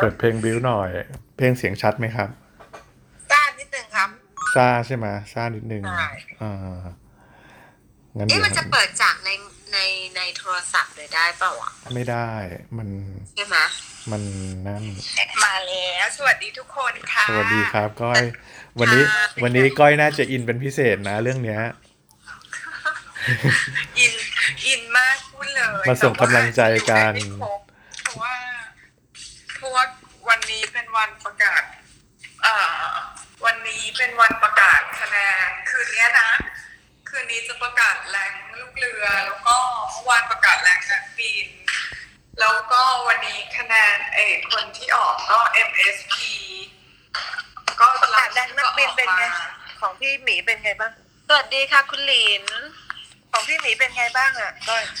เปิดเพลงบิ้วหน่อยเพลงเสียงชัดไหมครับซ่านิดนึงครับซ่าใช่ไหมซ่านิดนึงงั้นเดี๋ยวมันจะเปิดจากในโทรศัพท์เลยได้เปล่าวะไม่ได้มันใช่ไหมมันนั่นมาแล้วสวัสดีทุกคนค่ะสวัสดีครับก้อยวันนี้ก้อยน่าจะอินเป็นพิเศษนะเรื่องเนี้ยอินมากพูดเลยมาส่งกำลังใจกันเพราะว่าวันนี้เป็นวันประกาศวันนี้เป็นวันประกาศคะแนนคืนนี้จะประกาศแรงลูกเรือแล้วก็เมื่อวานประกาศแรงนักบินแล้วก็วันนี้คะแนนคนที่ออกก็ MSP ก็ประกาศแรงนักบินเป็นไงของพี่หมีเป็นไงบ้างสวัสดีค่ะคุณหลินของพี่หมีเป็นไงบ้างอ่ะ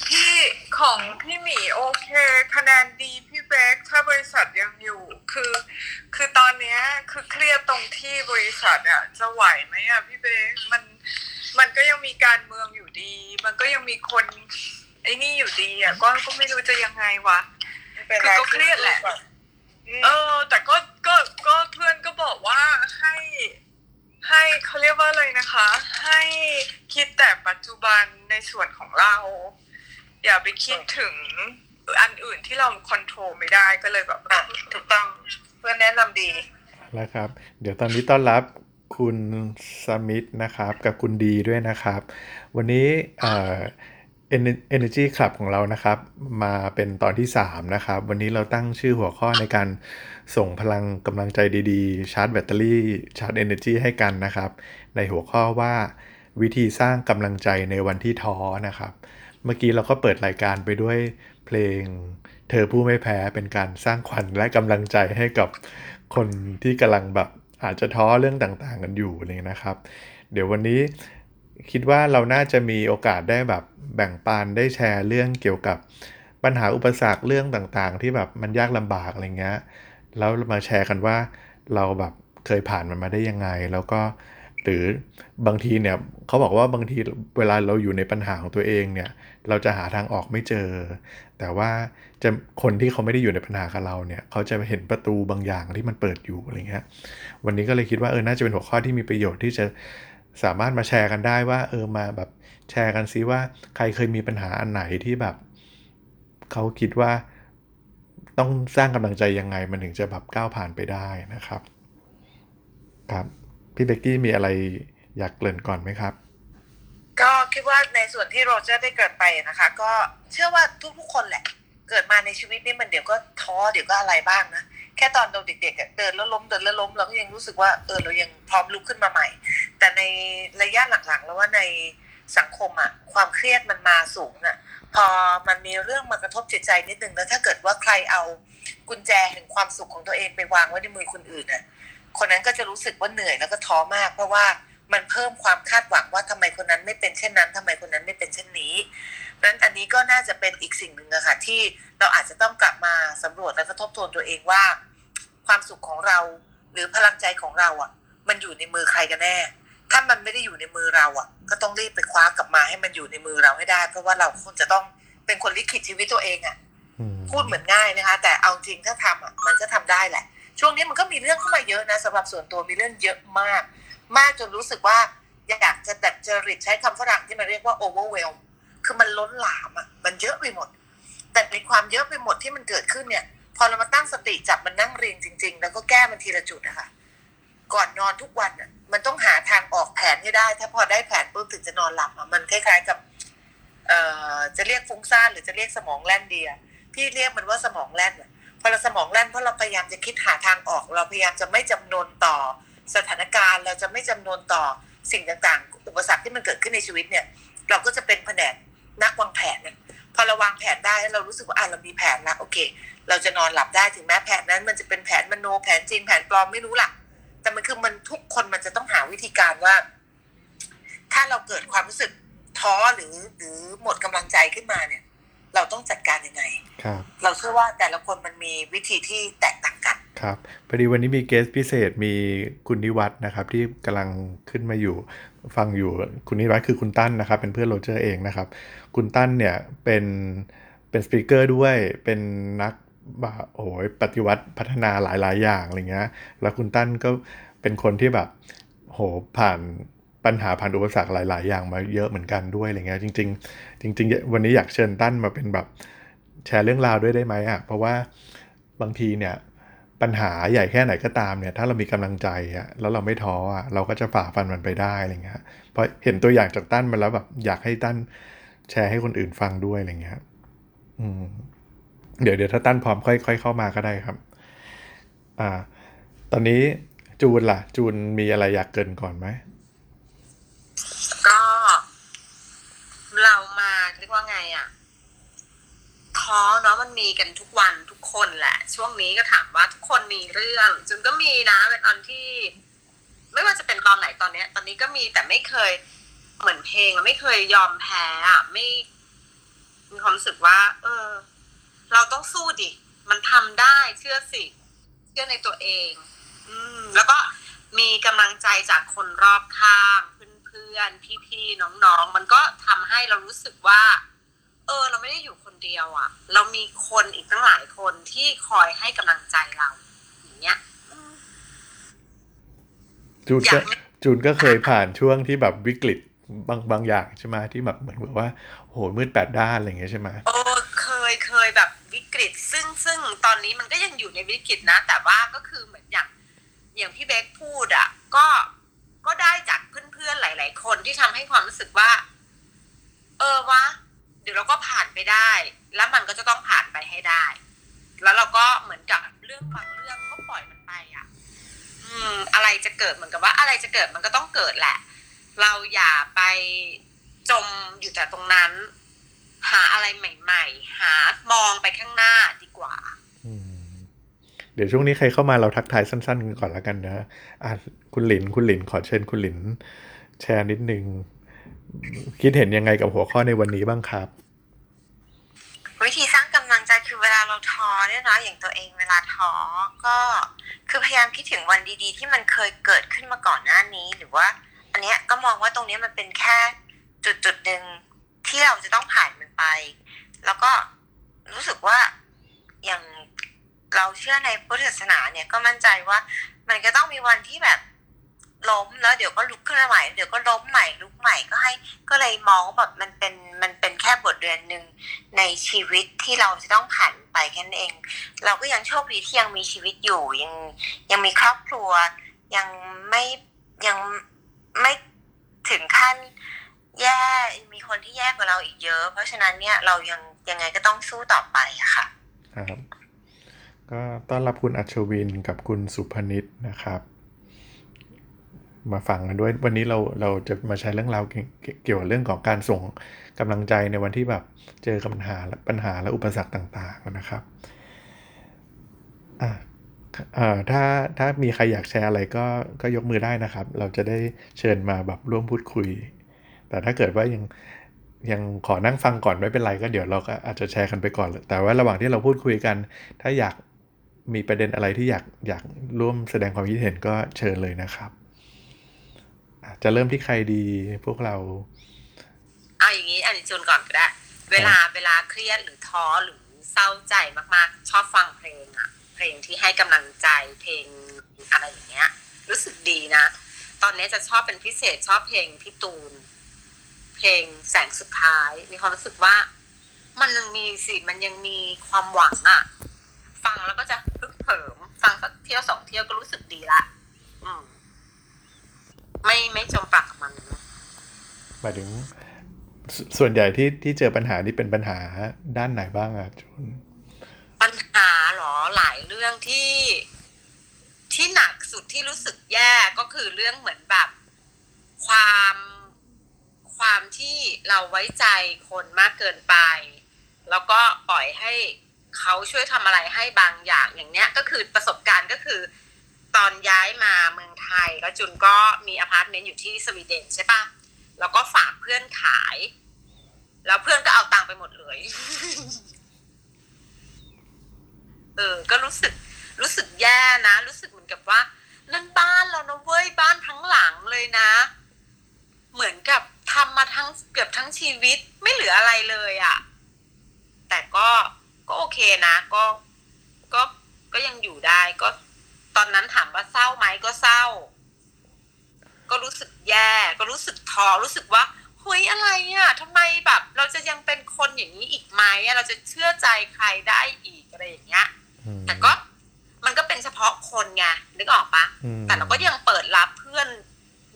พี่ของพี่หมีโอเคคะแนนดีพี่เบคถ้าบริษัทยังอยู่คือตอนนี้คือเครียดตรงที่บริษัทอ่ะจะไหวไหมอ่ะพี่เบคมันก็ยังมีการเมืองอยู่ดีมันก็ยังมีคนไอ้นี่อยู่ดีอ่ะก็ไม่รู้จะยังไงวะคือก็เครียดแหละแต่ก็เพื่อนก็บอกว่าให้เขาเรียกว่าอะไรนะคะให้คิดแต่ปัจจุบันในส่วนของเราอย่าไปคิดถึงอันอื่นที่เราควบคุมไม่ได้ก็เลยแบบถูกต้องเพื่อนแนะนำดีแล้วครับเดี๋ยวตอนนี้ต้อนรับคุณสมิธนะครับกับคุณดีด้วยนะครับวันนี้Energy Club ของเรานะครับมาเป็นตอนที่3นะครับวันนี้เราตั้งชื่อหัวข้อในการส่งพลังกำลังใจดีๆชาร์จแบตเตอรี่ชาร์จ energy ให้กันนะครับในหัวข้อว่าวิธีสร้างกำลังใจในวันที่ท้อนะครับเมื่อกี้เราก็เปิดรายการไปด้วยเพลงเธอผู้ไม่แพ้เป็นการสร้างขวัญและกำลังใจให้กับคนที่กำลังแบบอาจจะท้อเรื่องต่างๆกันอยู่นี่นะครับเดี๋ยววันนี้คิดว่าเราน่าจะมีโอกาสได้แบบแบ่งปันได้แชร์เรื่องเกี่ยวกับปัญหาอุปสรรคเรื่องต่างๆที่แบบมันยากลำบากอะไรเงี้ยแล้วมาแชร์กันว่าเราแบบเคยผ่านมันมาได้ยังไงแล้วก็หรือบางทีเนี่ยเขาบอกว่าบางทีเวลาเราอยู่ในปัญหาของตัวเองเนี่ยเราจะหาทางออกไม่เจอแต่ว่าจะคนที่เขาไม่ได้อยู่ในปัญหากับเราเนี่ยเขาจะเห็นประตูบางอย่างที่มันเปิดอยู่อะไรเงี้ยวันนี้ก็เลยคิดว่าน่าจะเป็นหัวข้อที่มีประโยชน์ที่จะสามารถมาแชร์กันได้ว่ามาแบบแชร์กันซิว่าใครเคยมีปัญหาอันไหนที่แบบเขาคิดว่าต้องสร้างกำลังใจยังไงมันถึงจะแบบก้าวผ่านไปได้นะครับครับพี่เบกกี้มีอะไรอยากเกริ่นก่อนไหมครับก็คิดว่าในส่วนที่โรเจอร์ได้เกิดไปนะคะก็เชื่อว่าทุกคนแหละเกิดมาในชีวิตนี่มันเดี๋ยวก็ท้อเดี๋ยวก็อะไรบ้างนะแค่ตอนเราเด็กๆเดินแล้วล้มเดินแล้วล้มเราก็ยังรู้สึกว่าเรายังพร้อมลุกขึ้นมาใหม่แต่ในระยะหลังๆแล้วว่าในสังคมอะความเครียดมันมาสูงอะพอมันมีเรื่องมากระทบจิตใจนิดนึงแล้วถ้าเกิดว่าใครเอากุญแจแห่งความสุขของตัวเองไปวางไว้ในมือคนอื่นอะคนนั้นก็จะรู้สึกว่าเหนื่อยแล้วก็ท้อมากเพราะว่ามันเพิ่มความคาดหวังว่าทำไมคนนั้นไม่เป็นเช่นนั้นทำไมคนนั้นไม่เป็นเช่นนี้นั้นอันนี้ก็น่าจะเป็นอีกสิ่งหนึ่งอะค่ะที่เราอาจจะต้องกลับมาสำรวจและทบทวนตัวเองว่าความสุขของเราหรือพลังใจของเราอะมันอยู่ในมือใครกันแน่ถ้ามันไม่ได้อยู่ในมือเราอะก็ต้องรีบไปคว้ากลับมาให้มันอยู่ในมือเราให้ได้เพราะว่าเราควรจะต้องเป็นคนลิขิตชีวิตตัวเองอะพูดเหมือนง่ายนะคะแต่เอาจริงถ้าทำอะมันก็ทำได้แหละช่วงนี้มันก็มีเรื่องเข้ามาเยอะนะสำหรับส่วนตัวมีเรื่องเยอะมากจนรู้สึกว่าอยากจะดัดจริตใช้คำฝรั่งที่มันเรียกว่า overwhelm คือมันล้นหลามอ่ะมันเยอะไปหมดแต่ในความเยอะไปหมดที่มันเกิดขึ้นเนี่ยพอเรามาตั้งสติจับมันนั่งเรียงจริงๆแล้วก็แก้มันทีละจุดนะคะก่อนนอนทุกวันอ่ะมันต้องหาทางออกแผนให้ได้ถ้าพอได้แผนปุ๊บถึงจะนอนหลับอ่ะมันคล้ายๆกับจะเรียกฟุ้งซ่านหรือจะเรียกสมองแล่นเดียพี่เรียกมันว่าสมองแล่นพอเราสมองแล่นเพราะเราพยายามจะคิดหาทางออกเราพยายามจะไม่จำนนต่อสถานการณ์เราจะไม่จำนนต่อสิ่งต่างๆอุปสรรคที่มันเกิดขึ้นในชีวิตเนี่ยเราก็จะเป็นแผนนักวางแผนเนี่ยพอเราวางแผนได้เรารู้สึกว่าเรามีแผนแล้วโอเคเราจะนอนหลับได้ถึงแม้แผนนั้นมันจะเป็นแผนมโนแผนจริงแผนปลอมไม่รู้ล่ะแต่มันคือมันทุกคนมันจะต้องหาวิธีการว่าถ้าเราเกิดความรู้สึกท้อหรือหมดกำลังใจขึ้นมาเนี่ยเราต้องจัดการยังไงเราเชื่อว่าแต่ละคนมันมีวิธีที่แตกต่างกันครับพอดีวันนี้มีเกสต์พิเศษมีคุณนิวัฒน์นะครับที่กำลังขึ้นมาอยู่ฟังอยู่คุณนิวัฒน์คือคุณตั้นนะครับเป็นเพื่อนโรเจอร์เองนะครับคุณตั้นเนี่ยเป็นสปีกเกอร์ด้วยเป็นนัก โอ้ยปฏิวัติพัฒนาหลายๆอย่างอะไรเงี้ยแล้วคุณตั้นก็เป็นคนที่แบบโหผ่านปัญหาผ่านอุปสรรคหลายๆอย่างมาเยอะเหมือนกันด้วยอะไรเงี้ยจริงวันนี้อยากเชิญตั้นมาเป็นแบบแชร์เรื่องราวด้วยได้ไหมอ่ะเพราะว่าบางทีเนี่ยปัญหาใหญ่แค่ไหนก็ตามเนี่ยถ้าเรามีกำลังใจอ่ะแล้วเราไม่ท้ออ่ะเราก็จะฝ่าฟันมันไปได้อะไรเงี้ยเพราะเห็นตัวอย่างจากตั้นมาแล้วแบบอยากให้ตั้นแชร์ให้คนอื่นฟังด้วยอะไรเงี้ยเดี๋ยวถ้าตั้นพร้อมค่อยเข้ามาก็ได้ครับตอนนี้จูนล่ะจูนมีอะไรอยากเกินก่อนไหมก็เรามาเรียกว่าไงอ่ะท้อเนาะมันมีกันทุกวันทุกคนแหละช่วงนี้ก็ถามว่าทุกคนมีเรื่องจูนก็มีนะเป็นตอนที่ไม่ว่าจะเป็นตอนไหนตอนนี้ก็มีแต่ไม่เคยเหมือนเพลงไม่เคยยอมแพ้อ่ะไม่มีความรู้สึกว่าเราต้องสู้ดิมันทำได้เชื่อสิเชื่อในตัวเองแล้วก็มีกำลังใจจากคนรอบข้างเพื่อนๆพี่ๆน้องๆมันก็ทำให้เรารู้สึกว่าเราไม่ได้อยู่คนเดียวอ่ะเรามีคนอีกตั้งหลายคนที่คอยให้กำลังใจเราอย่างเงี้ยจูนก็เคยผ่านช่วงที่แบบวิกฤตบางอย่างใช่ไหมที่แบบเหมือนแบบว่าโหมืดแปดด้านอะไรอย่างเงี้ยใช่ไหมเคยแบบวิกฤตซึ่งตอนนี้มันก็ยังอยู่ในวิกฤตนะแต่ว่าก็คือเหมือนอย่างพี่เบคพูดอ่ะก็ได้จากเพื่อนๆหลายๆคนที่ทำให้ความรู้สึกว่าวะเดี๋ยวเราก็ผ่านไปได้แล้วมันก็จะต้องผ่านไปให้ได้แล้วเราก็เหมือนกับเรื่องบางเรื่องก็ปล่อยมันไปอ่ะอะไรจะเกิดเหมือนกับว่าอะไรจะเกิดมันก็ต้องเกิดแหละเราอย่าไปจมอยู่แต่ตรงนั้นหาอะไรใหม่ๆหามองไปข้างหน้าดีกว่าเดี๋ยวช่วงนี้ใครเข้ามาเราทักทายสั้นๆกันก่อนแล้วกันนะคุณหลินขอเชิญคุณหลินแชร์นิดนึงคิดเห็นยังไงกับหัวข้อในวันนี้บ้างครับวิธีสร้างกำลังใจคือเวลาเราท้อเนี่ยนะอย่างตัวเองเวลาท้อก็คือพยายามคิดถึงวันดีๆที่มันเคยเกิดขึ้นมาก่อนหน้านี้หรือว่าอันเนี้ยก็มองว่าตรงนี้มันเป็นแค่จุดๆนึงที่เราจะต้องผ่านมันไปแล้วก็รู้สึกว่าอย่างเราเชื่อในพุทธศาสนาเนี่ยก็มั่นใจว่ามันก็ต้องมีวันที่แบบล้มแล้วเดี๋ยวก็ลุกขึ้นมาใหม่เดี๋ยวก็ล้มใหม่ลุกใหม่ก็เลยมองแบบมันเป็นแค่บทเรียนนึงในชีวิตที่เราจะต้องผ่านไปแค่นั้นเองเราก็ยังโชคดีที่ยังมีชีวิตอยู่ยังมีครอบครัวยังไม่ถึงขั้นแย่มีคนที่แย่กว่าเราอีกเยอะเพราะฉะนั้นเนี่ยเรายังไงก็ต้องสู้ต่อไปอะค่ะครับก็ต้อนรับคุณอัชวินกับคุณสุพนิษฐ์นะครับมาฟังกันด้วยวันนี้เราจะมาใช้เรื่องราวเกี่ยวกับเรื่องของการส่งกำลังใจในวันที่แบบเจอกับปัญหาและอุปสรรคต่างๆนะครับถ้ามีใครอยากแชร์อะไรก็ยกมือได้นะครับเราจะได้เชิญมาแบบร่วมพูดคุยแต่ถ้าเกิดว่ายังขอนั่งฟังก่อนไม่เป็นไรก็เดี๋ยวเราก็อาจจะแชร์กันไปก่อนแต่ว่าระหว่างที่เราพูดคุยกันถ้าอยากมีประเด็นอะไรที่อยากร่วมแสดงความคิดเห็นก็เชิญเลยนะครับจะเริ่มที่ใครดีพวกเราเอาอย่างนี้อันนี้จูนก่อนก็ได้เวลาเครียดหรือท้อหรือเศร้าใจมากๆชอบฟังเพลงอ่ะเพลงที่ให้กำลังใจเพลงอะไรอย่างเงี้ยรู้สึกดีนะตอนนี้จะชอบเป็นพิเศษชอบเพลงพี่ตูนเพลงแสงสุดท้ายมีความรู้สึกว่ามันยังมีสิมันยังมีความหวังอ่ะฟังแล้วก็จะฮึกเหิมฟังสักเที่ยวสองเที่ยวก็รู้สึกดีละไม่จมปลักกับมันหมายถึงส่วนใหญ่ที่เจอปัญหานี่เป็นปัญหาด้านไหนบ้างอ่ะจูนปัญหาหรอหลายเรื่องที่หนักสุดที่รู้สึกแย่ก็คือเรื่องเหมือนแบบความที่เราไว้ใจคนมากเกินไปแล้วก็ปล่อยให้เขาช่วยทำอะไรให้บางอย่างอย่างเนี้ยก็คือประสบการณ์ก็คือตอนย้ายมาเมืองไทยแล้วจุนก็มีอพาร์ตเมนต์อยู่ที่สวีเดนใช่ปะแล้วก็ฝากเพื่อนขายแล้วเพื่อนก็เอาตังค์ไปหมดเลย ก็รู้สึกแย่นะรู้สึกเหมือนกับว่านั่นบ้านเรานะเว้ยบ้านทั้งหลังเลยนะเหมือนกับทำมาทั้งเกือบทั้งชีวิตไม่เหลืออะไรเลยอ่ะแต่ก็โอเคนะก็ ก็ยังอยู่ได้ก็ตอนนั้นถามว่าเศร้าไหมก็เศร้าก็รู้สึกแย่ก็รู้สึกท้อรู้สึกว่าเฮ้ยอะไรอ่ะทำไมแบบเราจะยังเป็นคนอย่างนี้อีกไหมเราจะเชื่อใจใครได้อีกอะไรอย่างเงี้ยแต่ก็มันก็เป็นเฉพาะคนไงนึกออกปะแต่เราก็ยังเปิดรับเพื่อน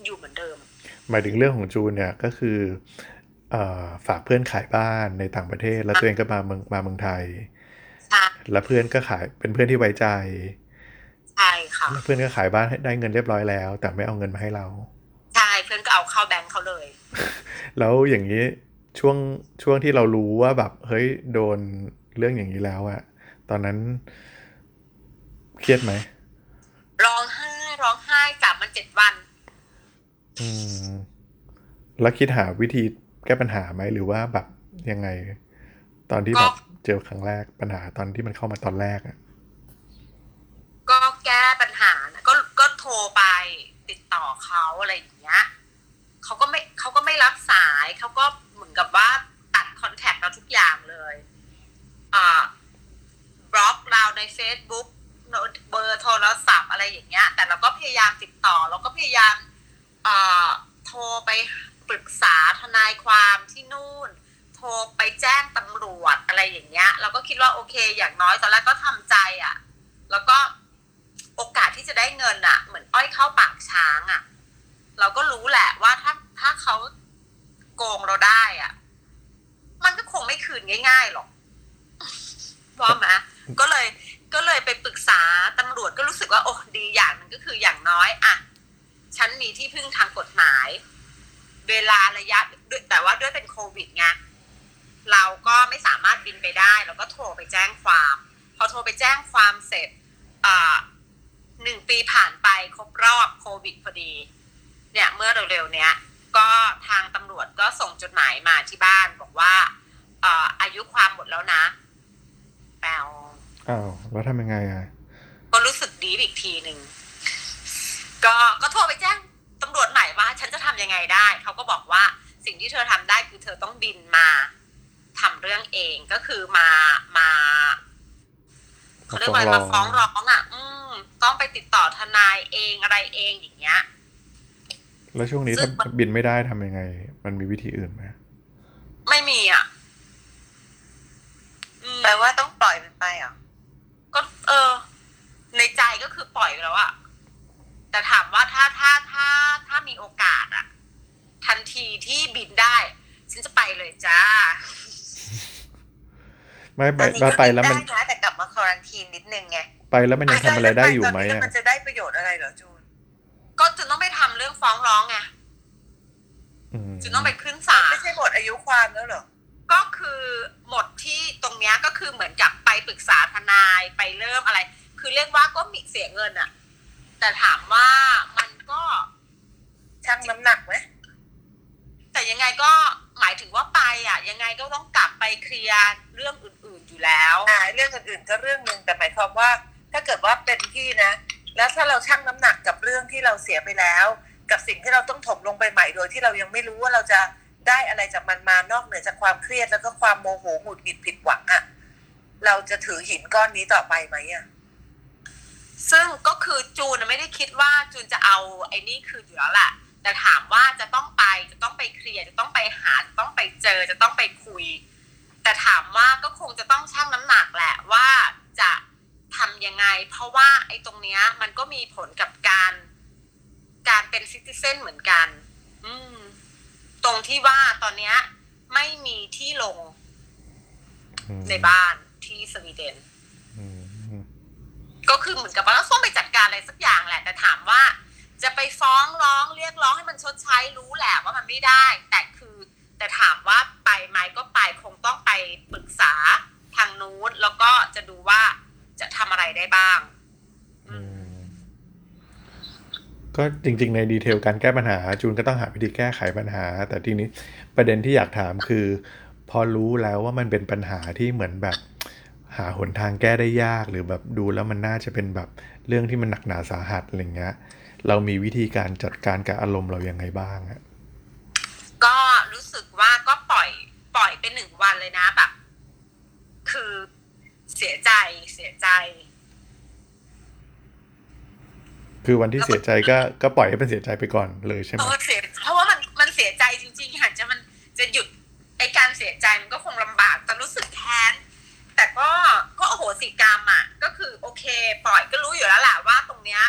อยู่เหมือนเดิมหมายถึงเรื่องของจูนเนี่ยก็คือฝากเพื่อนขายบ้านในต่างประเทศแล้วตัวเองก็มาเมืองไทยแล้วเพื่อนก็ขายเป็นเพื่อนที่ไว้ใจใช่ค่ะแล้วเพื่อนก็ขายบ้านได้เงินเรียบร้อยแล้วแต่ไม่เอาเงินมาให้เราใช่เพื่อนก็เอาเข้าแบงค์เขาเลย แล้วอย่างนี้ช่วงที่เรารู้ว่าแบบเฮ้ยโดนเรื่องอย่างนี้แล้วอะตอนนั้นเครียดไหมร้องไห้กลับมัน7วันแล้วคิดหาวิธีแก้ปัญหาไหมหรือว่าแบบยังไงตอนที่แบบเจอครั้งแรกปัญหาตอนที่มันเข้ามาตอนแรกอะก็แก้ปัญหานะก็โทรไปติดต่อเขาอะไรอย่างเงี้ยเขาก็ไม่รับสายเขาก็เหมือนกับว่าตัดคอนแทคเราทุกอย่างเลยบล็อกเราใน Facebook เบอร์โทรศัพท์อะไรอย่างเงี้ยแต่เราก็พยายามติดต่อเราก็พยายามโทรไปปรึกษาทนายความที่นู่นโทรไปแจ้งตำรวจอะไรอย่างเงี้ยเราก็คิดว่าโอเคอย่างน้อยตอนแรกก็ทำใจอ่ะแล้วก็โอกาสที่จะได้เงินอ่ะเหมือนอ้อยเข้าปากช้างอ่ะเราก็รู้แหละว่าถ้าเขาโกงเราได้อ่ะมันก็คงไม่คืนง่ายๆหรอกพอไหมก็เลยไปปรึกษาตำรวจก็รู้สึกว่าโอ้ดีอย่างนึงก็คืออย่างน้อยอ่ะฉันมีที่พึ่งทางกฎหมายเวลาระยะแต่ว่าด้วยเป็นโควิดไงเราก็ไม่สามารถบินไปได้เราก็โทรไปแจ้งความพอโทรไปแจ้งความเสร็จ1ปีผ่านไปครบรอบโควิดพอดีเนี่ยเมื่อเร็วๆเนี้ยก็ทางตำรวจก็ส่งจดหมายมาที่บ้านบอกว่าอายุความหมดแล้วนะแปลวอ้าวแล้วทำยังไงอ่ะก็รู้สึกดีอีกทีนึงก็โทรไปแจ้งตำรวจใหม่ว่าฉันจะทำยังไงได้เขาก็บอกว่าสิ่งที่เธอทำได้คือเธอต้องบินมาทำเรื่องเองก็คือมาเขาเรียกว่ามาฟ้องร้องอ่ะต้องไปติดต่อทนายเองอะไรเองอย่างเงี้ยแล้วช่วงนี้ถ้าบินไม่ได้ทำยังไงมันมีวิธีอื่นไหมไม่มีอ่ะแปลว่าต้องปล่อยมันไปอ่ะก็ในใจก็คือปล่อยแล้วอ่ะแต่ถามว่าถ้ามีโอกาสอ่ะทันทีที่บินได้ฉันจะไปเลยจ้าไม่ไปแล้วมันแต่กลับมาควอรันทีนนิดนึงไงไปแล้วมันยังทำอะไรได้อยู่ไหมอ่ะมันจะได้ประโยชน์อะไรเหรอจูนก็จูนต้องไปทำเรื่องฟ้องร้องไงจูนต้องไปขึ้นศาลไม่ใช่หมดอายุความแล้วเหรอก็คือหมดที่ตรงเนี้ยก็คือเหมือนกับไปปรึกษาทนายไปเริ่มอะไรคือเรียกว่าก็มีเสียเงินอ่ะแต่ถามว่ามันก็ชั่งน้ำหนักไหมแต่ยังไงก็หมายถึงว่าไปอ่ะยังไงก็ต้องกลับไปเคลียร์เรื่องอื่นๆอยู่แล้วเรื่องอื่นๆก็เรื่องนึงแต่หมายความว่าถ้าเกิดว่าเป็นพี่นะแล้วถ้าเราชั่งน้ำหนักกับเรื่องที่เราเสียไปแล้วกับสิ่งที่เราต้องถมลงไปใหม่โดยที่เรายังไม่รู้ว่าเราจะได้อะไรจากมันมานอกเหนือจากความเครียดแล้วก็ความโมโหหงุดหงิดผิดหวังอ่ะเราจะถือหินก้อนนี้ต่อไปไหมอ่ะซึ่งก็คือจูนไม่ได้คิดว่าจูนจะเอาไอ้นี่คืออยู่แล้วแหละแต่ถามว่าจะต้องไปเคลียร์จะต้องไปหาจะต้องไปเจอจะต้องไปคุยแต่ถามว่าก็คงจะต้องชั่งน้ำหนักแหละว่าจะทำยังไงเพราะว่าไอ้ตรงเนี้ยมันก็มีผลกับการเป็นซิติเซ่นเหมือนกันตรงที่ว่าตอนเนี้ยไม่มีที่ลงในบ้านที่สวีเดนก็คือเหมือนกับว่าเราต้องไปจัดการอะไรสักอย่างแหละแต่ถามว่าจะไปฟ้องร้องเรียกร้องให้มันชดใช้รู้แหละว่ามันไม่ได้แต่ถามว่าไปไหมก็ไปคงต้องไปปรึกษาทางนู้นแล้วก็จะดูว่าจะทำอะไรได้บ้างก็จริงๆในดีเทลการแก้ปัญหาจูนก็ต้องหาวิธีแก้ไขปัญหาแต่ทีนี้ประเด็นที่อยากถามคือพอรู้แล้วว่ามันเป็นปัญหาที่เหมือนแบบหาหนทางแก้ได้ยากหรือแบบดูแล้วมันน่าจะเป็นแบบเรื่องที่มันหนักหนาสาหัสอะไรเงี้ยเรามีวิธีการจัดการกับอารมณ์เรายังไงบ้างอ่ะก็รู้สึกว่าก็ปล่อยไป1 วันเลยนะแบบคือ เสียใจคือวันที่เสียใจก็ปล่อยให้มันเสียใจไปก่อนเลยใช่ไหมเพราะว่ามันเสียใจจริงๆค่ะจะมันจะหยุดไอ้การเสียใจมันก็คงลำบากแต่รู้สึกแค้นแต่ก็โหสิกรรมอ่ะก็คือโอเคปล่อยก็รู้อยู่แล้วแหละว่าตรงเนี้ย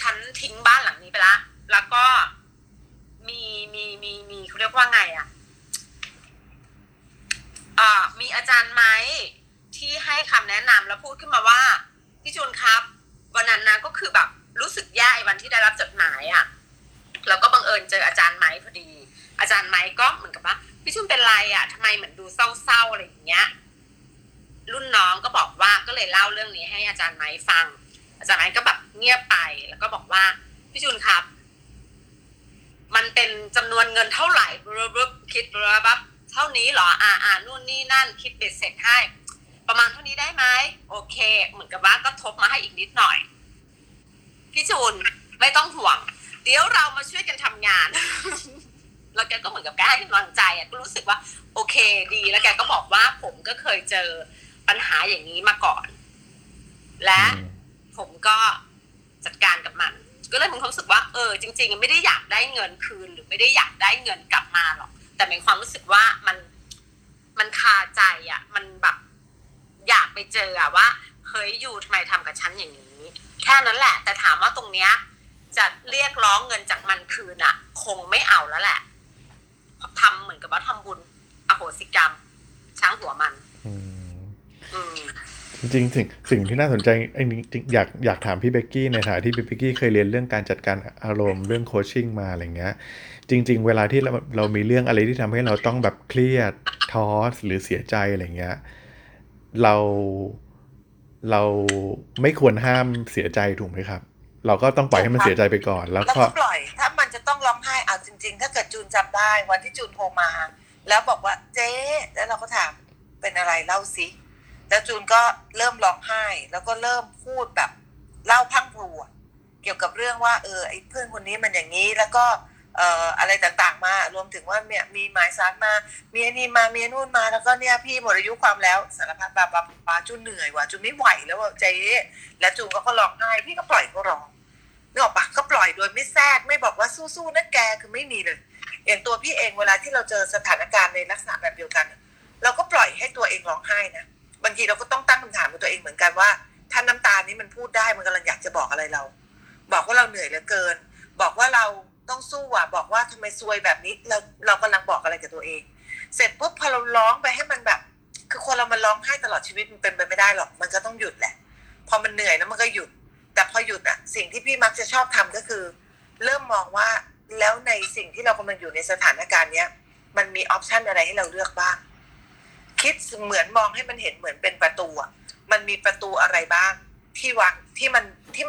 ฉันทิ้งบ้านหลังนี้ไปละแล้วก็มีเขาเรียกว่าไงอ่ะมีอาจารย์ไหมที่ให้คำแนะนำแล้วพูดขึ้นมาว่าพี่จูนครับวันนั้นนะก็คือแบบรู้สึกแย่วันที่ได้รับจดหมายอ่ะแล้วก็บังเอิญเจออาจารย์ไหมพอดีอาจารย์ไหมก็เหมือนกับว่าพี่จูนเป็นไรอ่ะทำไมเหมือนดูเศร้าๆอะไรอย่างเงี้ยรุ่นน้องก็บอกว่าก็เลยเล่าเรื่องนี้ให้อาจารย์ไหมฟังอาจารย์ไหมก็แบบเงียบไปแล้วก็บอกว่าพี่จูนครับมันเป็นจำนวนเงินเท่าไหร่คิดแบบเท่านี้เหรอนู่นนี่นั่นคิดเบ็ดเสร็จให้ประมาณเท่านี้ได้ไหมโอเคเหมือนกับว่าก็ทบมาให้อีกนิดหน่อยพี่จูนไม่ต้องห่วงเดี๋ยวเรามาช่วยกันทำงาน แล้วแกก็เหมือนกับแกให้กำลังใจอ่ะก็รู้สึกว่าโอเคดีแล้วแกก็บอกว่าผมก็เคยเจอปัญหาอย่างนี้มาก่อนและผมก็จัดการกับมันก็เลยผมรู้สึกว่าจริงๆไม่ได้อยากได้เงินคืนหรือไม่ได้อยากได้เงินกลับมาหรอกแต่เป็นความรู้สึกว่ามันคาใจอ่ะมันแบบอยากไปเจออ่ะว่าเฮ้ยอยู่ทำไมทำกับฉันอย่างนี้แค่นั้นแหละแต่ถามว่าตรงเนี้ยจะเรียกร้องเงินจากมันคืนอ่ะคงไม่เอาแล้วแหละทำเหมือนกับว่าทำบุญอโหสิกรรมช้างหัวมันจริงๆสิ่งที่น่าสนใจไอ้นี่อยากถามพี่เบกกี้ในฐานะที่พี่เบกกี้เคยเรียนเรื่องการจัดการอารมณ์เรื่องโคชชิ่งมาอะไรเงี้ยจริงๆเวลาที่เรามีเรื่องอะไรที่ทำให้เราต้องแบบเครียดท้อหรือเสียใจอะไรเงี้ยเราไม่ควรห้ามเสียใจถูกไหมครับเราก็ต้องปล่อยให้มันเสียใจไปก่อนแล้วก็ปล่อยถ้ามันจะต้องร้องไห้เอาจริงๆถ้าเกิดจูนจำได้วันที่จูนโทรมาแล้วบอกว่าเจ๊แล้วเราก็ถามเป็นอะไรเล่าสิแล้วจูนก็เริ่มร้องไห้แล้วก็เริ่มพูดแบบเล่าพรั่งพรูเกี่ยวกับเรื่องว่าไอ้เพื่อนคนนี้มันอย่างนี้แล้วก็อะไรต่างๆมารวมถึงว่ามีหมายสารมามีอันนี้มามีนู่นมาแล้วก็เนี่ยพี่หมดอายุความแล้วสารพัดบาจูนเหนื่อยว่ะจูนไม่ไหวแล้วใจแล้วจูนก็ร้องไห้พี่ก็ปล่อยก็ร้องนึกออกปะก็ปล่อยโดยไม่แทรกไม่บอกว่าสู้ๆนะแกคือไม่มีเลยอย่างตัวพี่เองเวลาที่เราเจอสถานการณ์ในลักษณะแบบเดียวกันเราก็ปล่อยให้ตัวเองร้องไห้นะบางทีเราก็ต้องตั้งคำถามกับตัวเองเหมือนกันว่าถ้าน้ำตานี้มันพูดได้มันกำลังอยากจะบอกอะไรเราบอกว่าเราเหนื่อยเหลือเกินบอกว่าเราต้องสู้อ่ะบอกว่าทำไมซวยแบบนี้เรากำลังบอกอะไรกับตัวเองเสร็จปุ๊บพอเราร้องไปให้มันแบบคือคนเรามันร้องไห้ตลอดชีวิตมันเป็นไปไม่ได้หรอกมันก็ต้องหยุดแหละพอมันเหนื่อยแล้วมันก็หยุดแต่พอหยุดอ่ะสิ่งที่พี่มักจะชอบทำก็คือเริ่มมองว่าแล้วในสิ่งที่เรากำลังอยู่ในสถานการณ์เนี้ยมันมีออปชันอะไรให้เราเลือกบ้างคิดเหมือนมองให้มันเห็นเหมือนเป็นประตูอ่ะมันมีประตูอะไรบ้างที่วางที่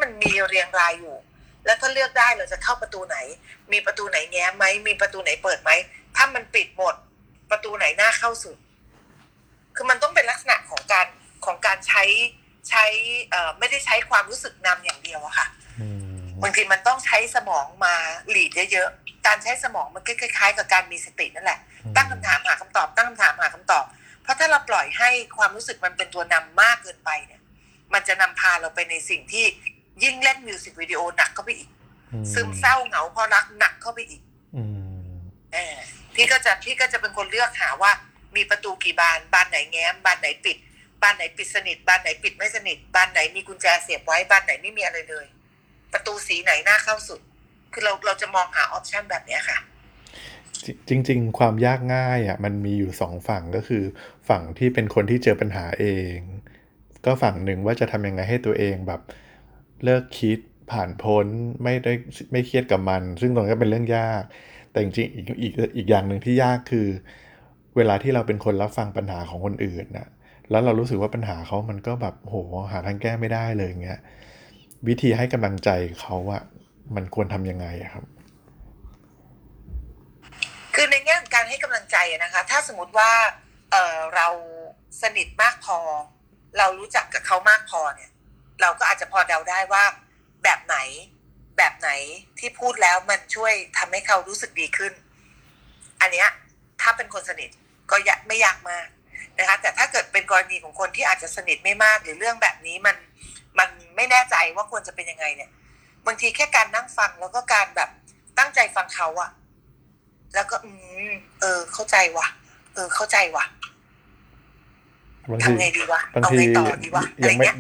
มันมีเรียงรายอยู่แล้วก็เลือกได้เราจะเข้าประตูไหนมีประตูไหนแง้มไหมมีประตูไหนเปิดไหมถ้ามันปิดหมดประตูไหนน่าเข้าสุดคือมันต้องเป็นลักษณะของการใช้ไม่ได้ใช้ความรู้สึกนำอย่างเดียวอะค่ะบางทีมันต้องใช้สมองมาหลีดเยอะๆการใช้สมองมันคล้ายๆกับการมีสตินั่นแหละตั้งคำถามหาคำตอบตั้งคำถามหาคำตอบเพราะถ้าเราปล่อยให้ความรู้สึกมันเป็นตัวนำมากเกินไปเนี่ยมันจะนำพาเราไปในสิ่งที่ยิ่งเล่นมิวสิกวิดีโอหนักเข้าไปอีกซึมเศร้าเหงาเพราะรักหนักเข้าไปอีกพี่ก็จะเป็นคนเลือกหาว่ามีประตูกี่บานบานไหนแง้มบานไหนปิดบานไหนปิดสนิทบานไหนปิดไม่สนิทบานไหนมีกุญแจเสียบไว้บานไหนไม่มีอะไรเลยประตูสีไหนน่าเข้าสุดคือเราจะมองหาออปชั่นแบบนี้ค่ะจริงๆความยากง่ายอ่ะมันมีอยู่สองฝั่งก็คือฝั่งที่เป็นคนที่เจอปัญหาเองก็ฝั่งหนึ่งว่าจะทำยังไงให้ตัวเองแบบเลิกคิดผ่านพ้นไม่เครียดกับมันซึ่งตรงนี้ก็เป็นเรื่องยากแต่จริงๆอีกอย่างหนึ่งที่ยากคือเวลาที่เราเป็นคนรับฟังปัญหาของคนอื่นนะแล้วเรารู้สึกว่าปัญหาเขามันก็แบบโหหาทางแก้ไม่ได้เลยอย่างเงี้ยวิธีให้กำลังใจเขาอะมันควรทำยังไงครับคือในแง่การให้กำลังใจนะคะถ้าสมมติว่าเราสนิทมากพอเรารู้จักกับเขามากพอเนี่ยเราก็อาจจะพอเดาได้ว่าแบบไหนที่พูดแล้วมันช่วยทำให้เขารู้สึกดีขึ้นอันเนี้ยถ้าเป็นคนสนิทก็ไม่ยากมาก นะคะแต่ถ้าเกิดเป็นกรณีของคนที่อาจจะสนิทไม่มากหรือเรื่องแบบนี้มันไม่แน่ใจว่าควรจะเป็นยังไงเนี่ยบางทีแค่การนั่งฟังแล้วก็การแบบตั้งใจฟังเขาอะแล้วก็เข้าใจว่ะเข้าใจว่ะทำไงดีวะเอาไงต่อดีวะ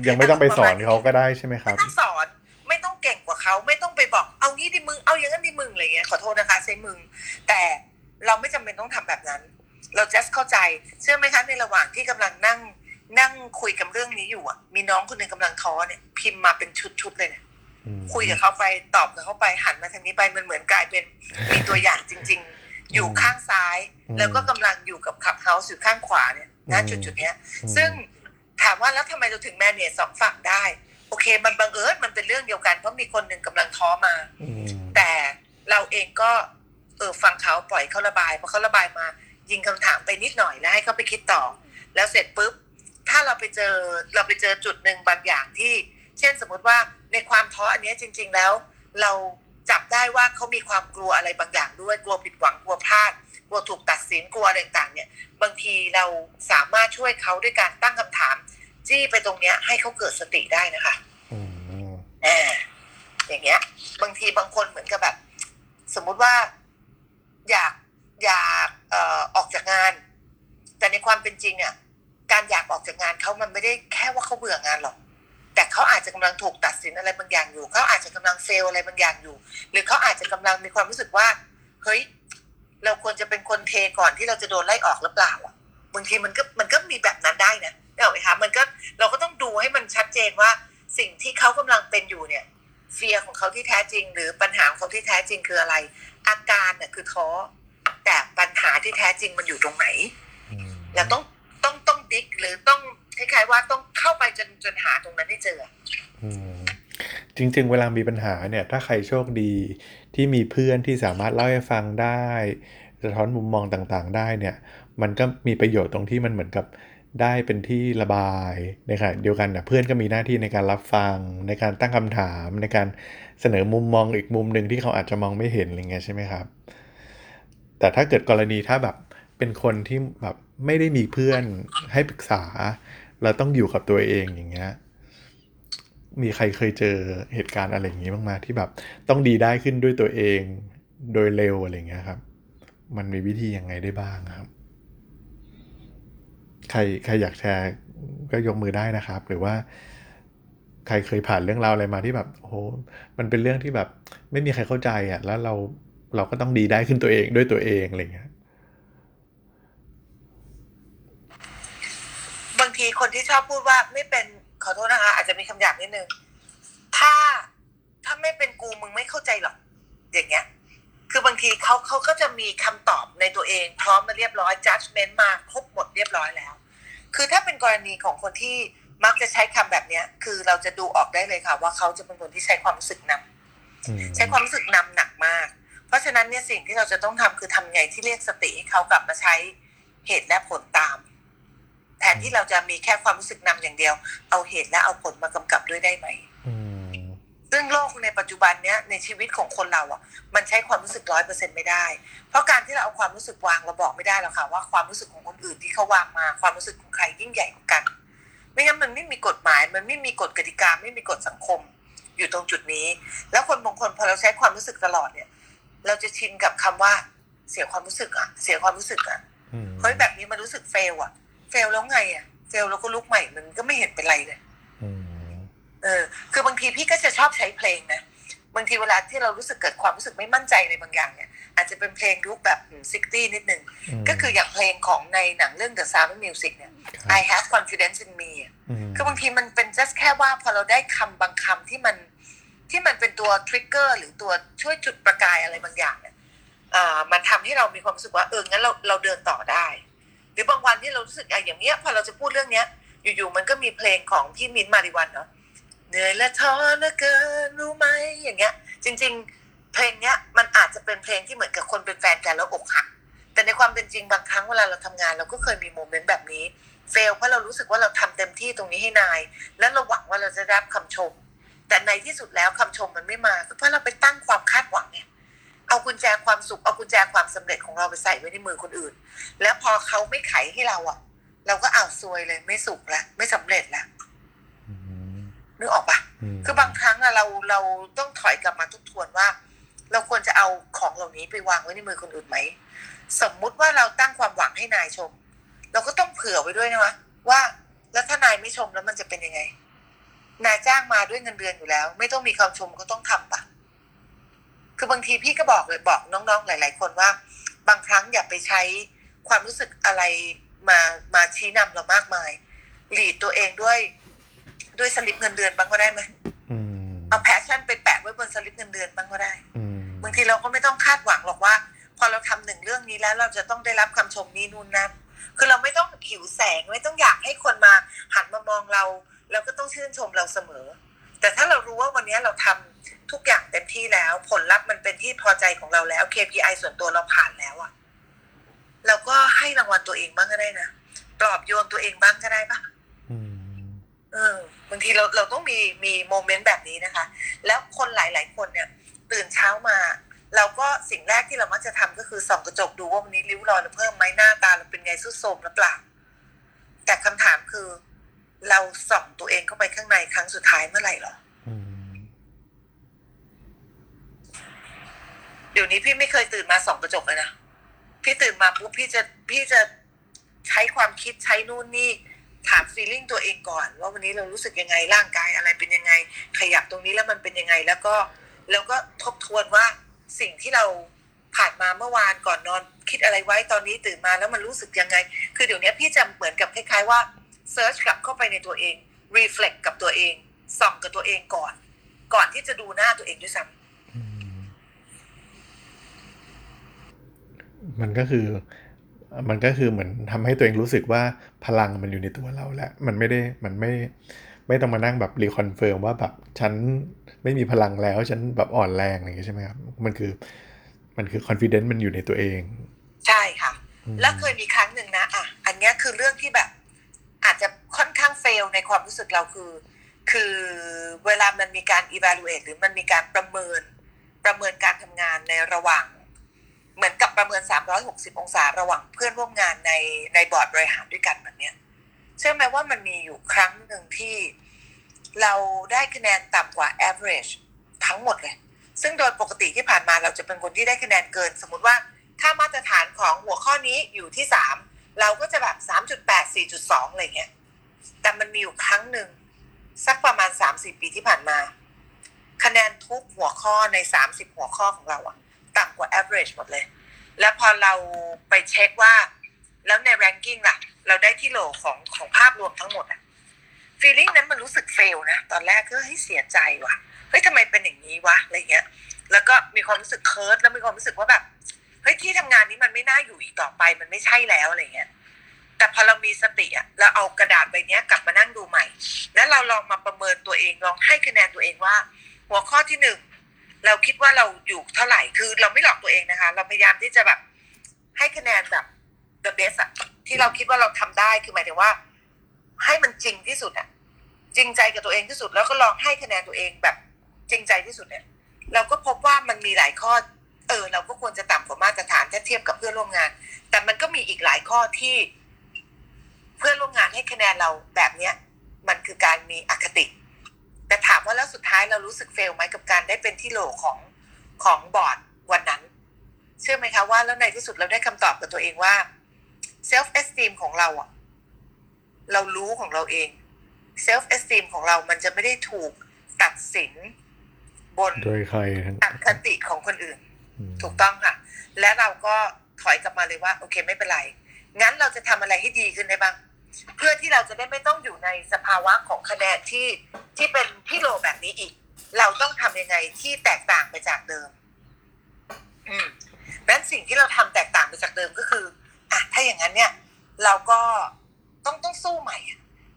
ยังไม่ต้องไปสอนเขาก็ได้ใช่ไหมครับไม่ต้องสอนไม่ต้องเก่งกว่าเขาไม่ต้องไปบอกเอางี้ดิมึงเอาอย่างนั้นดิมึงอะไรเงี้ยขอโทษนะคะใช่มึงแต่เราไม่จำเป็นต้องทำแบบนั้นเรา just เข้าใจเชื่อไหมคะในระหว่างที่กำลังนั่งคุยกับเรื่องนี้อยู่อ่ะมีน้องคนหนึ่งกำลังท้อเนี่ยพิมพ์มาเป็นชุดเลยเนี่ยคุยกับเขาไปตอบกับเขาไปหันมาทางนี้ไปมันเหมือนกลายเป็นมีตัวอย่างจริงๆอยู่ข้างซ้ายแล้วก็กำลังอยู่กับขับเฮาส์อยู่ข้างขวาเนี่ยนะจุดเนี้ยซึ่งถามว่าแล้วทำไมเราถึงแมเนจสองฝั่งได้โอเคมันบังเอิญมันเป็นเรื่องเดียวกันเพราะมีคนหนึ่งกำลังท้อมาแต่เราเองก็ฟังเขาปล่อยเขาระบายพอเขาระบายมายิงคำถามไปนิดหน่อยแล้วให้เขาไปคิดต่อแล้วเสร็จปุ๊บถ้าเราไปเจอจุดหนึ่งบางอย่างที่เช่นสมมติว่าในความท้ออันนี้จริงๆแล้วเราจับได้ว่าเขามีความกลัวอะไรบางอย่างด้วยกลัวผิดหวังกลัวพลาดกลัวถูกตัดสินกลัวอะไรต่างๆเนี่ยบางทีเราสามารถช่วยเขาด้วยการตั้งคำถามจี้ไปตรงเนี้ยให้เขาเกิดสติได้นะคะอย่างเงี้ยบางทีบางคนเหมือนกับแบบสมมติว่าอยากออกจากงานแต่ในความเป็นจริงอ่ะการอยากออกจากงานเขามันไม่ได้แค่ว่าเขาเบื่องานหรอกแต่เขาอาจจะกำลังถูกตัดสินอะไรบางอย่างอยู่เขาอาจจะกำลังเฟลอะไรบางอย่างอยู่หรือเขาอาจจะกำลังมีความรู้สึกว่าเฮ้ยเราควรจะเป็นคนเทก่อนที่เราจะโดนไล่ออกหรือเปล่าอ่ะบางทีมันก็มีแบบนั้นได้นะได้ไหมคะมันก็เราก็ต้องดูให้มันชัดเจนว่าสิ่งที่เขากำลังเป็นอยู่เนี่ยเฟียของเขาที่แท้จริงหรือปัญหาของเขาที่แท้จริงคืออะไรอาการน่ะคือท้อแต่ปัญหาที่แท้จริงมันอยู่ตรงไหนเราต้องดิกหรือต้องคล้ายๆว่าต้องเข้าไปจนหาตรงนั้นให้เจอจริงๆเวลามีปัญหาเนี่ยถ้าใครโชคดีที่มีเพื่อนที่สามารถเล่าให้ฟังได้สะท้อนมุมมองต่างๆได้เนี่ยมันก็มีประโยชน์ตรงที่มันเหมือนกับได้เป็นที่ระบายนะครับเดียวกันนะเพื่อนก็มีหน้าที่ในการรับฟังในการตั้งคำถามในการเสนอมุมมองอีกมุมนึงที่เขาอาจจะมองไม่เห็นอะไรเงี้ยใช่ไหมครับแต่ถ้าเกิดกรณีถ้าแบบเป็นคนที่แบบไม่ได้มีเพื่อนให้ปรึกษาเราต้องอยู่กับตัวเองอย่างเงี้ยมีใครเคยเจอเหตุการณ์อะไรอย่างงี้บ้างมาที่แบบต้องดีได้ขึ้นด้วยตัวเองโดยเร็วอะไรเงี้ยครับมันมีวิธียังไงได้บ้างครับใครอยากแชร์ก็ยกมือได้นะครับหรือว่าใครเคยผ่านเรื่องราวอะไรมาที่แบบโอ้โหมันเป็นเรื่องที่แบบไม่มีใครเข้าใจอ่ะแล้วเราก็ต้องดีได้ขึ้นตัวเองด้วยตัวเองอะไรเงี้ยบางทีคนที่ชอบพูดว่าไม่เป็นขอโทษนะคะอาจจะมีคำหยาบนิดนึงถ้าไม่เป็นกูมึงไม่เข้าใจหรอกอย่างเงี้ยคือบางทีเขาก็จะมีคำตอบในตัวเองพร้อมมาเรียบร้อย judgment มาครบหมดเรียบร้อยแล้วคือถ้าเป็นกรณีของคนที่มักจะใช้คำแบบเนี้ยคือเราจะดูออกได้เลยค่ะว่าเขาจะเป็นคนที่ใช้ความรู้สึกนำใช้ความรู้สึกนำหนักมากเพราะฉะนั้นเนี่ยสิ่งที่เราจะต้องทำคือทำไงที่เรียกสติให้เขากลับมาใช้เหตุและผลตามแทนที่เราจะมีแค่ความรู้สึกนำอย่างเดียวเอาเหตุและเอาผลมากำกับด้วยได้ไหมซึ่งโลกในปัจจุบันเนี้ยในชีวิตของคนเราอ่ะมันใช้ความรู้สึก 100% ไม่ได้เพราะการที่เราเอาความรู้สึกวางเราบอกไม่ได้หรอกค่ะว่าความรู้สึกของคนอื่นที่เขาวางมาความรู้สึกของใครยิ่งใหญ่กว่ากันไม่งั้นมันไม่มีกฎหมายมันไม่มีกฎกติกาไม่มีกฎสังคมอยู่ตรงจุดนี้แล้วคนบางคนพอเราใช้ความรู้สึกตลอดเนี่ยเราจะชินกับคำว่าเสียความรู้สึกอ่ะเสียความรู้สึกอ่ะเฮ้ยแบบนี้มันรู้สึกเฟลอ่ะเฟลแล้วไงอ่ะเฟลแล้วก็ลุกใหม่มันก็ไม่เห็นเป็นไรเลยคือบางทีพี่ก็จะชอบใช้เพลงนะบางทีเวลาที่เรารู้สึกเกิดความรู้สึกไม่มั่นใจในบางอย่างเนี่ยอาจจะเป็นเพลงยุคแบบ60นิดนึงก็คืออย่างเพลงของในหนังเรื่อง The Sound of Music เนี่ย I have confidence in me คือบางทีมันเป็น just แค่ว่าพอเราได้คำบางคำที่มันเป็นตัว trigger หรือตัวช่วยจุดประกายอะไรบางอย่างเนี่ยมันทำให้เรามีความรู้สึกว่างั้นเราเดินต่อได้หรือบางวันที่เรารู้สึกอย่างเงี้ยพอเราจะพูดเรื่องเนี้ยอยู่ๆมันก็มีเพลงของพี่มิ้นท์มาริวันเนาะเหนื่อยและท้อและเกินรู้ไหมอย่างเงี้ยจริงๆเพลงเนี้ยมันอาจจะเป็นเพลงที่เหมือนกับคนเป็นแฟนกันแล้วอกหักแต่ในความเป็นจริงบางครั้งเวลาเราทำงานเราก็เคยมีโมเมนต์แบบนี้เฟลเพราะเรารู้สึกว่าเราทำเต็มที่ตรงนี้ให้นายและเราหวังว่าเราจะได้คำชมแต่ในที่สุดแล้วคำชมมันไม่มาเพราะเราไปตั้งความคาดหวังเนี่ยเอากุญแจความสุขเอากุญแจความสำเร็จของเราไปใส่ไว้ในมือคนอื่นแล้วพอเขาไม่ไขให้เราอ่ะ เราก็อ้าวซวยเลยไม่สุขละไม่สำเร็จละนึกออกปะคือบางครั้งอะเราต้องถอยกลับมาทบทวนว่าเราควรจะเอาของเหล่านี้ไปวางไว้ในมือคนอื่นไหมสมมุติว่าเราตั้งความหวังให้นายชมเราก็ต้องเผื่อไว้ด้วยนะว่าแล้วถ้านายไม่ชมแล้วมันจะเป็นยังไงนายจ้างมาด้วยเงินเดือนอยู่แล้วไม่ต้องมีคำชมก็ต้องทำปะคือบางทีพี่ก็บอกน้องๆหลายๆคนว่าบางครั้งอย่าไปใช้ความรู้สึกอะไรมาชี้นำเรามากมายหลีดตัวเองด้วยสลิปเงินเดือนบ้างก็ได้ไหมเอาแพชชั่นไปแปะไว้บนสลิปเงินเดือนบ้างก็ได้บางทีเราก็ไม่ต้องคาดหวังหรอกว่าพอเราทำหนึ่งเรื่องนี้แล้วเราจะต้องได้รับคำชมนี้นู่นนั่นคือเราไม่ต้องหิวแสงไม่ต้องอยากให้คนมาหันมามองเราแล้วก็ต้องชื่นชมเราเสมอแต่ถ้าเรารู้ว่าวันนี้เราทำทุกอย่างเต็มที่แล้วผลลัพธ์มันเป็นที่พอใจของเราแล้ว KPI ส่วนตัวเราผ่านแล้วอะเราก็ให้รางวัลตัวเองบ้างก็ได้นะปลอบโยนตัวเองบ้างก็ได้ปะบางทีเราต้องมีโมเมนต์แบบนี้นะคะแล้วคนหลายๆคนเนี่ยตื่นเช้ามาเราก็สิ่งแรกที่เรามักจะทำก็คือส่องกระจกดูว่าวันนี้ริ้วรอยเราเพิ่มไหมหน้าตาเราเป็นไงซุดโทรมหรือเปล่าแต่คำถามคือเราส่องตัวเองเข้าไปข้างในครั้งสุดท้ายเมื่อไหร่หรอเดี๋ยวนี้พี่ไม่เคยตื่นมาส่องกระจกเลยนะพี่ตื่นมาปุ๊บพี่จะใช้ความคิดใช้นู่นนี่ถามฟีลลิ่งตัวเองก่อนว่าวันนี้เรารู้สึกยังไงร่างกายอะไรเป็นยังไงขยับตรงนี้แล้วมันเป็นยังไงแล้วก็ทบทวนว่าสิ่งที่เราผ่านมาเมื่อวานก่อนนอนคิดอะไรไว้ตอนนี้ตื่นมาแล้วมันรู้สึกยังไงคือเดี๋ยวนี้พี่จะเหมือนกับคล้ายๆว่าเซิร์ชกลับเข้าไปในตัวเอง reflect กับตัวเองส่องกับตัวเองก่อนที่จะดูหน้าตัวเองด้วยซ้ำมันก็คือเหมือนทำให้ตัวเองรู้สึกว่าพลังมันอยู่ในตัวเราแล้วมันไม่ต้องมานั่งแบบรีคอนเฟิร์มว่าแบบฉันไม่มีพลังแล้วฉันแบบอ่อนแรงอะไรอย่างนี้ใช่ไหมครับมันคือคอนฟิเดนซ์มันอยู่ในตัวเองใช่ค่ะแล้วเคยมีครั้งหนึ่งนะอ่ะอันนี้คือเรื่องที่แบบอาจจะค่อนข้างเฟลในความรู้สึกเราคือเวลามันมีการ evaluate หรือมันมีการประเมินการทำงานในระหว่างเหมือนกับประเมิน360องศาระหว่างเพื่อนร่วมงานในบอร์ดบริหารด้วยกันแบบเนี้ยเชื่อไหมว่ามันมีอยู่ครั้งหนึ่งที่เราได้คะแนนต่ำกว่า average ทั้งหมดเลยซึ่งโดยปกติที่ผ่านมาเราจะเป็นคนที่ได้คะแนนเกินสมมุติว่าถ้ามาตรฐานของหัวข้อนี้อยู่ที่3เราก็จะแบบ 3.8 4.2 อะไรเงี้ยแต่มันมีอยู่ครั้งหนึ่งสักประมาณ 3-4 ปีที่ผ่านมาคะแนนทุกหัวข้อใน30หัวข้อของเราอะต่ำกว่า average หมดเลยแล้วพอเราไปเช็คว่าแล้วใน ranking ล่ะเราได้ที่โหลของภาพรวมทั้งหมดอะฟีลลิ่งนั้นมันรู้สึกเฟลนะตอนแรกก็เสียใจว่ะเฮ้ยทำไมเป็นอย่างนี้วะอะไรเงี้ยแล้วก็มีความรู้สึกเคิร์ดแล้วมีความรู้สึกว่าแบบเฮ้ยที่ทำงานนี้มันไม่น่าอยู่อีกต่อไปมันไม่ใช่แล้วอะไรเงี้ยแต่พอเรามีสติอะเราเอากระดาษใบนี้กลับมานั่งดูใหม่แล้วเราลองมาประเมินตัวเองลองให้คะแนนตัวเองว่าหัวข้อที่1เราคิดว่าเราอยู่เท่าไหร่คือเราไม่หลอกตัวเองนะคะเราพยายามที่จะแบบให้คะแนนแบบ the best อะที่เราคิดว่าเราทำได้คือหมายถึงว่าให้มันจริงที่สุดอะจริงใจกับตัวเองที่สุดแล้วก็ลองให้คะแนนตัวเองแบบจริงใจที่สุดเนี่ยเราก็พบว่ามันมีหลายข้อเราก็ควรจะต่ำกว่ามาตรฐานถ้าเทียบกับเพื่อนร่วมงานแต่มันก็มีอีกหลายข้อที่เพื่อนร่วมงานให้คะแนนเราแบบเนี้ยมันคือการมีอคติแต่ถามว่าแล้วสุดท้ายเรารู้สึกเฟลไหมกับการได้เป็นที่โหลของบอร์ดวันนั้นเชื่อไหมคะว่าแล้วในที่สุดเราได้คำตอบกับตัวเองว่า self esteem ของเราอะเรารู้ของเราเอง self esteem ของเรามันจะไม่ได้ถูกตัดสินบนโดยใครอัคติของคนอื่นถูกต้องค่ะและเราก็ถอยกลับมาเลยว่าโอเคไม่เป็นไรงั้นเราจะทำอะไรให้ดีขึ้นได้บ้างเพื่อที่เราจะได้ไม่ต้องอยู่ในสภาวะของคะแนนที่เป็นที่โหลแบบนี้อีกเราต้องทำยังไงที่แตกต่างไปจากเดิมนั้นสิ่งที่เราทำแตกต่างไปจากเดิมก็คืออ่ะถ้าอย่างนั้นเนี่ยเราก็ต้องสู้ใหม่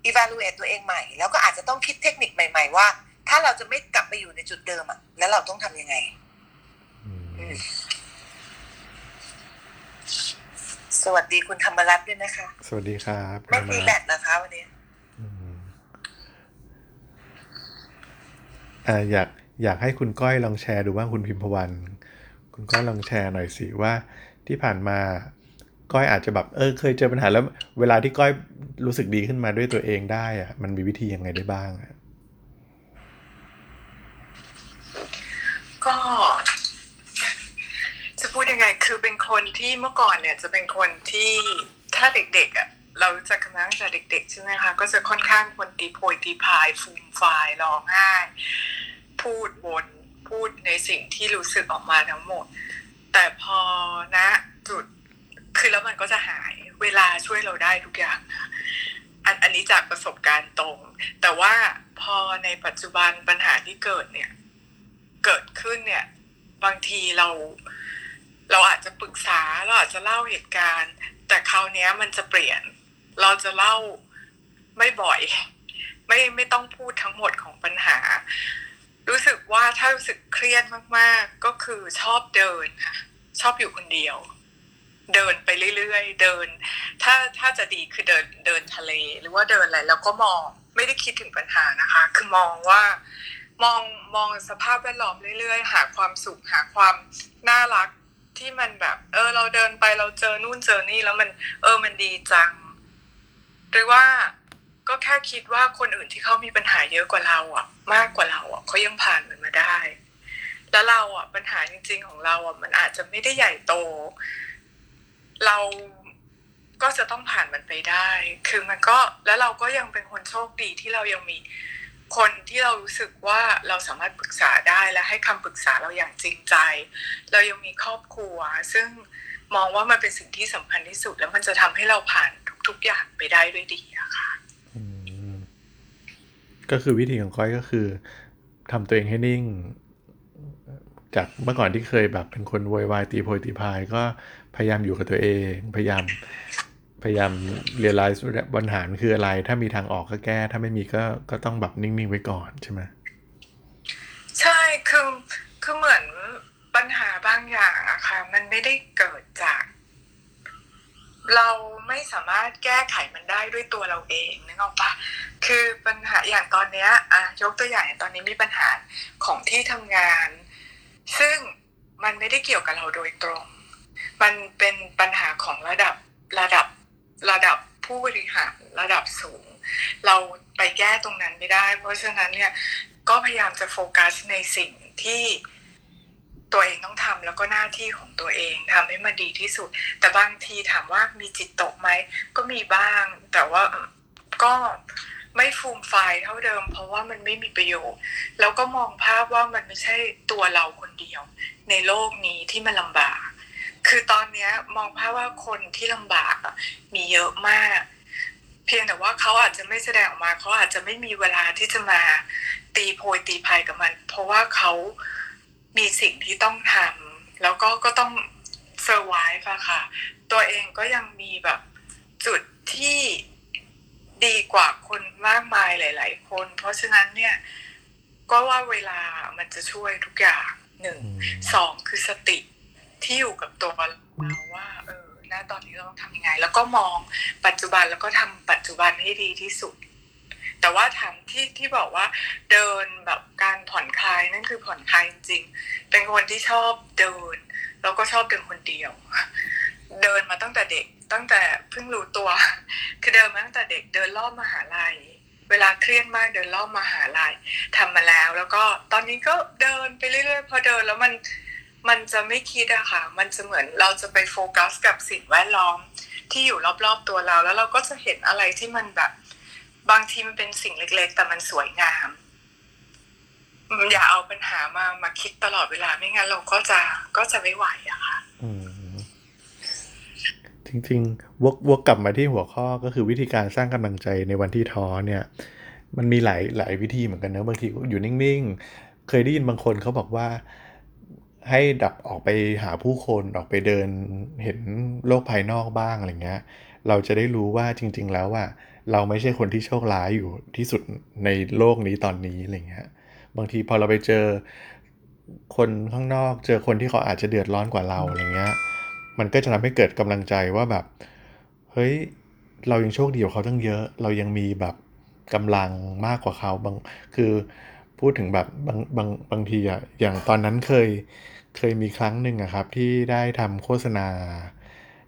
evaluate ตัวเองใหม่แล้วก็อาจจะต้องคิดเทคนิคใหม่ๆว่าถ้าเราจะไม่กลับไปอยู่ในจุดเดิมอ่ะแล้วเราต้องทำยังไงสวัสดีคุณธรรมรัตน์ด้วยนะคะสวัสดีครับไม่มีแบตนะคะวันนี้อยากให้คุณก้อยลองแชร์ดูว่าคุณพิมพวรรณคุณก้อยลองแชร์หน่อยสิว่าที่ผ่านมา ก้อยอาจจะแบบเคยเจอปัญหาแล้วเวลาที่ก้อยรู้สึกดีขึ้นมาด้วยตัวเองได้อ่ะมันมีวิธียังไงได้บ้างก็จะพูดยังไงคือเป็นคนที่เมื่อก่อนเนี่ยจะเป็นคนที่ถ้าเด็กๆอ่ะเราจะคำนั้นจากเด็กๆใช่ไหมคะก็จะค่อนข้างคนตีโพยตีพายฟูมฟายร้องไห้พูดวนพูดในสิ่งที่รู้สึกออกมาทั้งหมดแต่พอนะจุดคือแล้วมันก็จะหายเวลาช่วยเราได้ทุกอย่างนะอันนี้จากประสบการณ์ตรงแต่ว่าพอในปัจจุบันปัญหาที่เกิดขึ้นเนี่ยบางทีเราอาจจะปรึกษาเราอาจจะเล่าเหตุการณ์แต่คราวนี้มันจะเปลี่ยนเราจะเล่าไม่บ่อยไม่ต้องพูดทั้งหมดของปัญหารู้สึกว่าถ้ารู้สึกเครียดมากๆก็คือชอบเดินค่ะชอบอยู่คนเดียวเดินไปเรื่อยๆเดินถ้าจะดีคือเดินทะเลหรือว่าเดินอะไรแล้วก็มองไม่ได้คิดถึงปัญหานะคะคือมองว่ามองสภาพแวดล้อมเรื่อยๆหาความสุขหาความน่ารักที่มันแบบเราเดินไปเราเจอนู่นเจอนี่แล้วมันมันดีจังหรือว่าก็แค่คิดว่าคนอื่นที่เขามีปัญหาเยอะกว่าเราอ่ะมากกว่าเราอ่ะเขายังผ่านมันมาได้แล้วเราอ่ะปัญหาจริงๆของเราอ่ะมันอาจจะไม่ได้ใหญ่โตเราก็จะต้องผ่านมันไปได้คือมันก็แล้วเราก็ยังเป็นคนโชคดีที่เรายังมีคนที่เรารู้สึกว่าเราสามารถปรึกษาได้และให้คำปรึกษาเราอย่างจริงใจเรายังมีครอบครัวซึ่งมองว่ามันเป็นสิ่งที่สำคัญที่สุดแล้วมันจะทำให้เราผ่านทุกๆอย่างไปได้ด้วยดีอะค่ะก็คือวิธีของก้อยก็คือทำตัวเองให้นิ่งจากเมื่อก่อนที่เคยแบบเป็นคนโวยวายตีโพยตีพายก็พยายามอยู่กับตัวเองพยายามเรียลไลซ์ปัญหาคืออะไรถ้ามีทางออกก็แก้ถ้าไม่มีก็ต้องแบบนิ่งๆไว้ก่อนใช่ไหมใช่คือเหมือนปัญหาบางอย่างอะค่ะมันไม่ได้เกิดจากเราไม่สามารถแก้ไขมันได้ด้วยตัวเราเองนึกออกปะคือปัญหาอย่างตอนเนี้ยยกตัวอย่างตอนนี้มีปัญหาของที่ทำงานซึ่งมันไม่ได้เกี่ยวกับเราโดยตรงมันเป็นปัญหาของระดับผู้บริหารระดับสูงเราไปแก้ตรงนั้นไม่ได้เพราะฉะนั้นเนี่ยก็พยายามจะโฟกัสในสิ่งที่ตัวเองต้องทำแล้วก็หน้าที่ของตัวเองทำให้มันดีที่สุดแต่บางทีถามว่ามีจิตตกไหมก็มีบ้างแต่ว่าก็ไม่ฟูมไฟเท่าเดิมเพราะว่ามันไม่มีประโยชน์แล้วก็มองภาพว่ามันไม่ใช่ตัวเราคนเดียวในโลกนี้ที่มันลำบากคือตอนนี้มองภาพว่าคนที่ลำบากมีเยอะมากเพียงแต่ว่าเขาอาจจะไม่แสดงออกมาเขาอาจจะไม่มีเวลาที่จะมาตีโพยตีพายกับมันเพราะว่าเขามีสิ่งที่ต้องทำแล้วก็ต้องเซอร์ไวฟ์ค่ะตัวเองก็ยังมีแบบจุดที่ดีกว่าคนมากมายหลายๆคนเพราะฉะนั้นเนี่ยก็ว่าเวลามันจะช่วยทุกอย่างหนึ่งสองคือสติที่อยู่กับตัวเราว่าณตอนนี้เราต้องทำยังไงแล้วก็มองปัจจุบันแล้วก็ทำปัจจุบันให้ดีที่สุดแต่ว่าถามที่บอกว่าเดินแบบการผ่อนคลายนั่นคือผ่อนคลายจริงๆเป็นคนที่ชอบเดินแล้วก็ชอบเดินคนเดียวเดินมาตั้งแต่เด็กตั้งแต่เพิ่งรู้ตัวคือเดินมาตั้งแต่เด็กเดินรอบมหาลัยเวลาเครียดมากเดินรอบมหาลัยทำมาแล้วแล้วก็ตอนนี้ก็เดินไปเรื่อยๆพอเดินแล้วมันจะไม่คิดอะค่ะมันจะเหมือนเราจะไปโฟกัสกับสิ่งแวดล้อมที่อยู่รอบๆตัวเราแล้วเราก็จะเห็นอะไรที่มันแบบบางทีมันเป็นสิ่งเล็กๆแต่มันสวยงามอย่าเอาปัญหามาคิดตลอดเวลาไม่งั้นเราก็จะไม่ไหวอะค่ะจริงๆวกกลับมาที่หัวข้อก็คือวิธีการสร้างกำลังใจในวันที่ท้อเนี่ยมันมีหลายวิธีเหมือนกันนะบางทีอยู่นิ่งๆเคยได้ยินบางคนเขาบอกว่าให้ดับออกไปหาผู้คนออกไปเดินเห็นโลกภายนอกบ้างอะไรเงี้ยเราจะได้รู้ว่าจริงๆแล้วว่าเราไม่ใช่คนที่โชคร้ายอยู่ที่สุดในโลกนี้ตอนนี้อะไรเงี้ยบางทีพอเราไปเจอคนข้างนอกเจอคนที่เขาอาจจะเดือดร้อนกว่าเราอะไรเงี้ยมันก็จะทำให้เกิดกำลังใจว่าแบบเฮ้ยเรายังโชคดีกว่าเขาตั้งเยอะเรายังมีแบบกำลังมากกว่าเขาบางคือพูดถึงแบบบางทีอะอย่างตอนนั้นเคยมีครั้งหนึ่งอะครับที่ได้ทำโฆษณา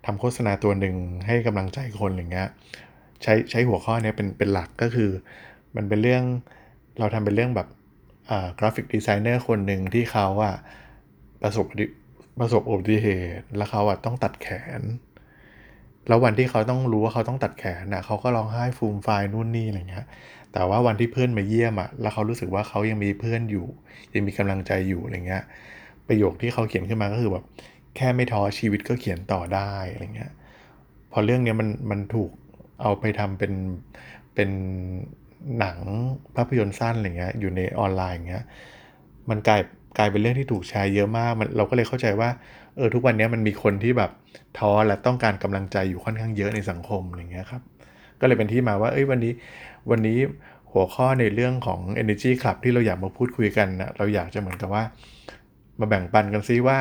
ทำโฆษณาตัวหนึ่งให้กำลังใจคนอย่างเงี้ยใช้หัวข้อนี้เป็นหลักก็คือมันเป็นเรื่องเราทำเป็นเรื่องแบบกราฟิกดีไซเนอร์คนหนึ่งที่เขาอะประสบอุบัติเหตุแล้วเขาอะต้องตัดแขนแล้ววันที่เขาต้องรู้ว่าเขาต้องตัดแขนนะเขาก็ร้องไห้ฟูมฟายนู่นนี่อะไรเงี้ยแต่ว่าวันที่เพื่อนมาเยี่ยมอะแล้วเขารู้สึกว่าเขายังมีเพื่อนอยู่ยังมีกำลังใจอยู่อะไรเงี้ยประโยคที่เขาเขียนขึ้นมาก็คือแบบแค่ไม่ท้อชีวิตก็เขียนต่อได้อะไรเงี้ยพอเรื่องนี้มันถูกเอาไปทำเป็นหนังภาพยนตร์สั้นอะไรเงี้ยอยู่ในออนไลน์อย่างเงี้ยมันกลายเป็นเรื่องที่ถูกแชร์เยอะมากมันเราก็เลยเข้าใจว่าทุกวันนี้มันมีคนที่แบบท้อและต้องการกำลังใจอยู่ค่อนข้างเยอะในสังคมอะไรเงี้ยครับก็เลยเป็นที่มาว่าวันนี้หัวข้อในเรื่องของ Energy Club ที่เราอยากมาพูดคุยกันนะเราอยากจะเหมือนกับว่ามาแบ่งปันกันซิว่า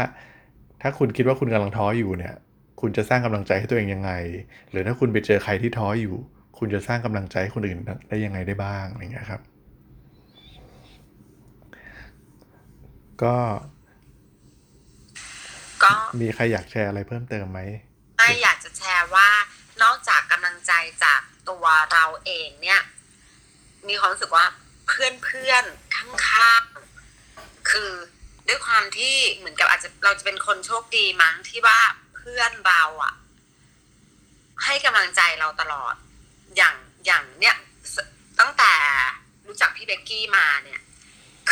ถ้าคุณคิดว่าคุณกำลังท้ออยู่เนี่ยคุณจะสร้างกำลังใจให้ตัวเองยังไงหรือถ้าคุณไปเจอใครที่ท้ออยู่คุณจะสร้างกำลังใจให้คนอื่นได้ยังไงได้บ้างอะไรเงี้ยครับก็มีใครอยากแชร์อะไรเพิ่มเติมไหมไม่อยากจะแชร์ว่านอกจากกำลังใจจากตัวเราเองเนี่ยมีความรู้สึกว่าเพื่อนๆข้างๆคือด้วยความที่เหมือนกับอาจจะเราจะเป็นคนโชคดีมั้งที่ว่าเพื่อนเราอ่ะให้กำลังใจเราตลอดอย่างเนี้ยตั้งแต่รู้จักพี่เบกกี้มาเนี่ย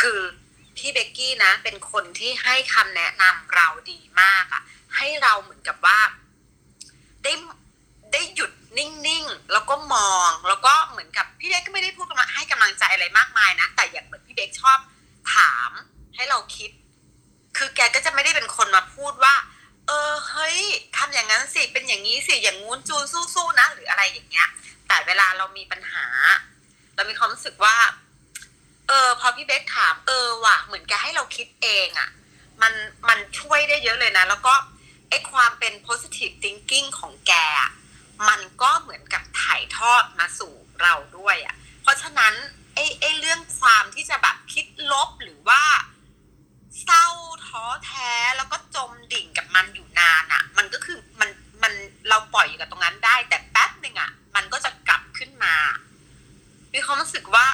คือพี่เบกกี้นะเป็นคนที่ให้คำแนะนำเราดีมากอ่ะให้เราเหมือนกับว่าได้หยุดนิ่งๆแล้วก็มองแล้วก็เหมือนกับพี่เบกก็ไม่ได้พูดให้กำลังใจอะไรมากมายนะแต่อย่างเหมือนพี่เบกชอบถามให้เราคิดคือแกก็จะไม่ได้เป็นคนมาพูดว่าเฮ้ยทำอย่างนั้นสิเป็นอย่างนี้สิอย่างงู้นจูนสู้ๆนะหรืออะไรอย่างเงี้ยแต่เวลาเรามีปัญหาเรามีความรู้สึกว่าพอพี่เบคถามว่ะเหมือนแกให้เราคิดเองอ่ะมันช่วยได้เยอะเลยนะแล้วก็ไอ้ความเป็น positive thinking ของแกมันก็เหมือนกับถ่ายทอดมาสู่เราด้วยอ่ะเพราะฉะนั้นไอ้เรื่องความที่จะแบบคิดลบหรือว่าเศร้าท้อแท้แล้วก็จมดิ่งกับมันอยู่นานอ่ะมันก็คือมันเราปล่อยอยู่กับตรงนั้นได้แต่แป๊บนึงอ่ะมันก็จะกลับขึ้นมามีความรู้สึกว่า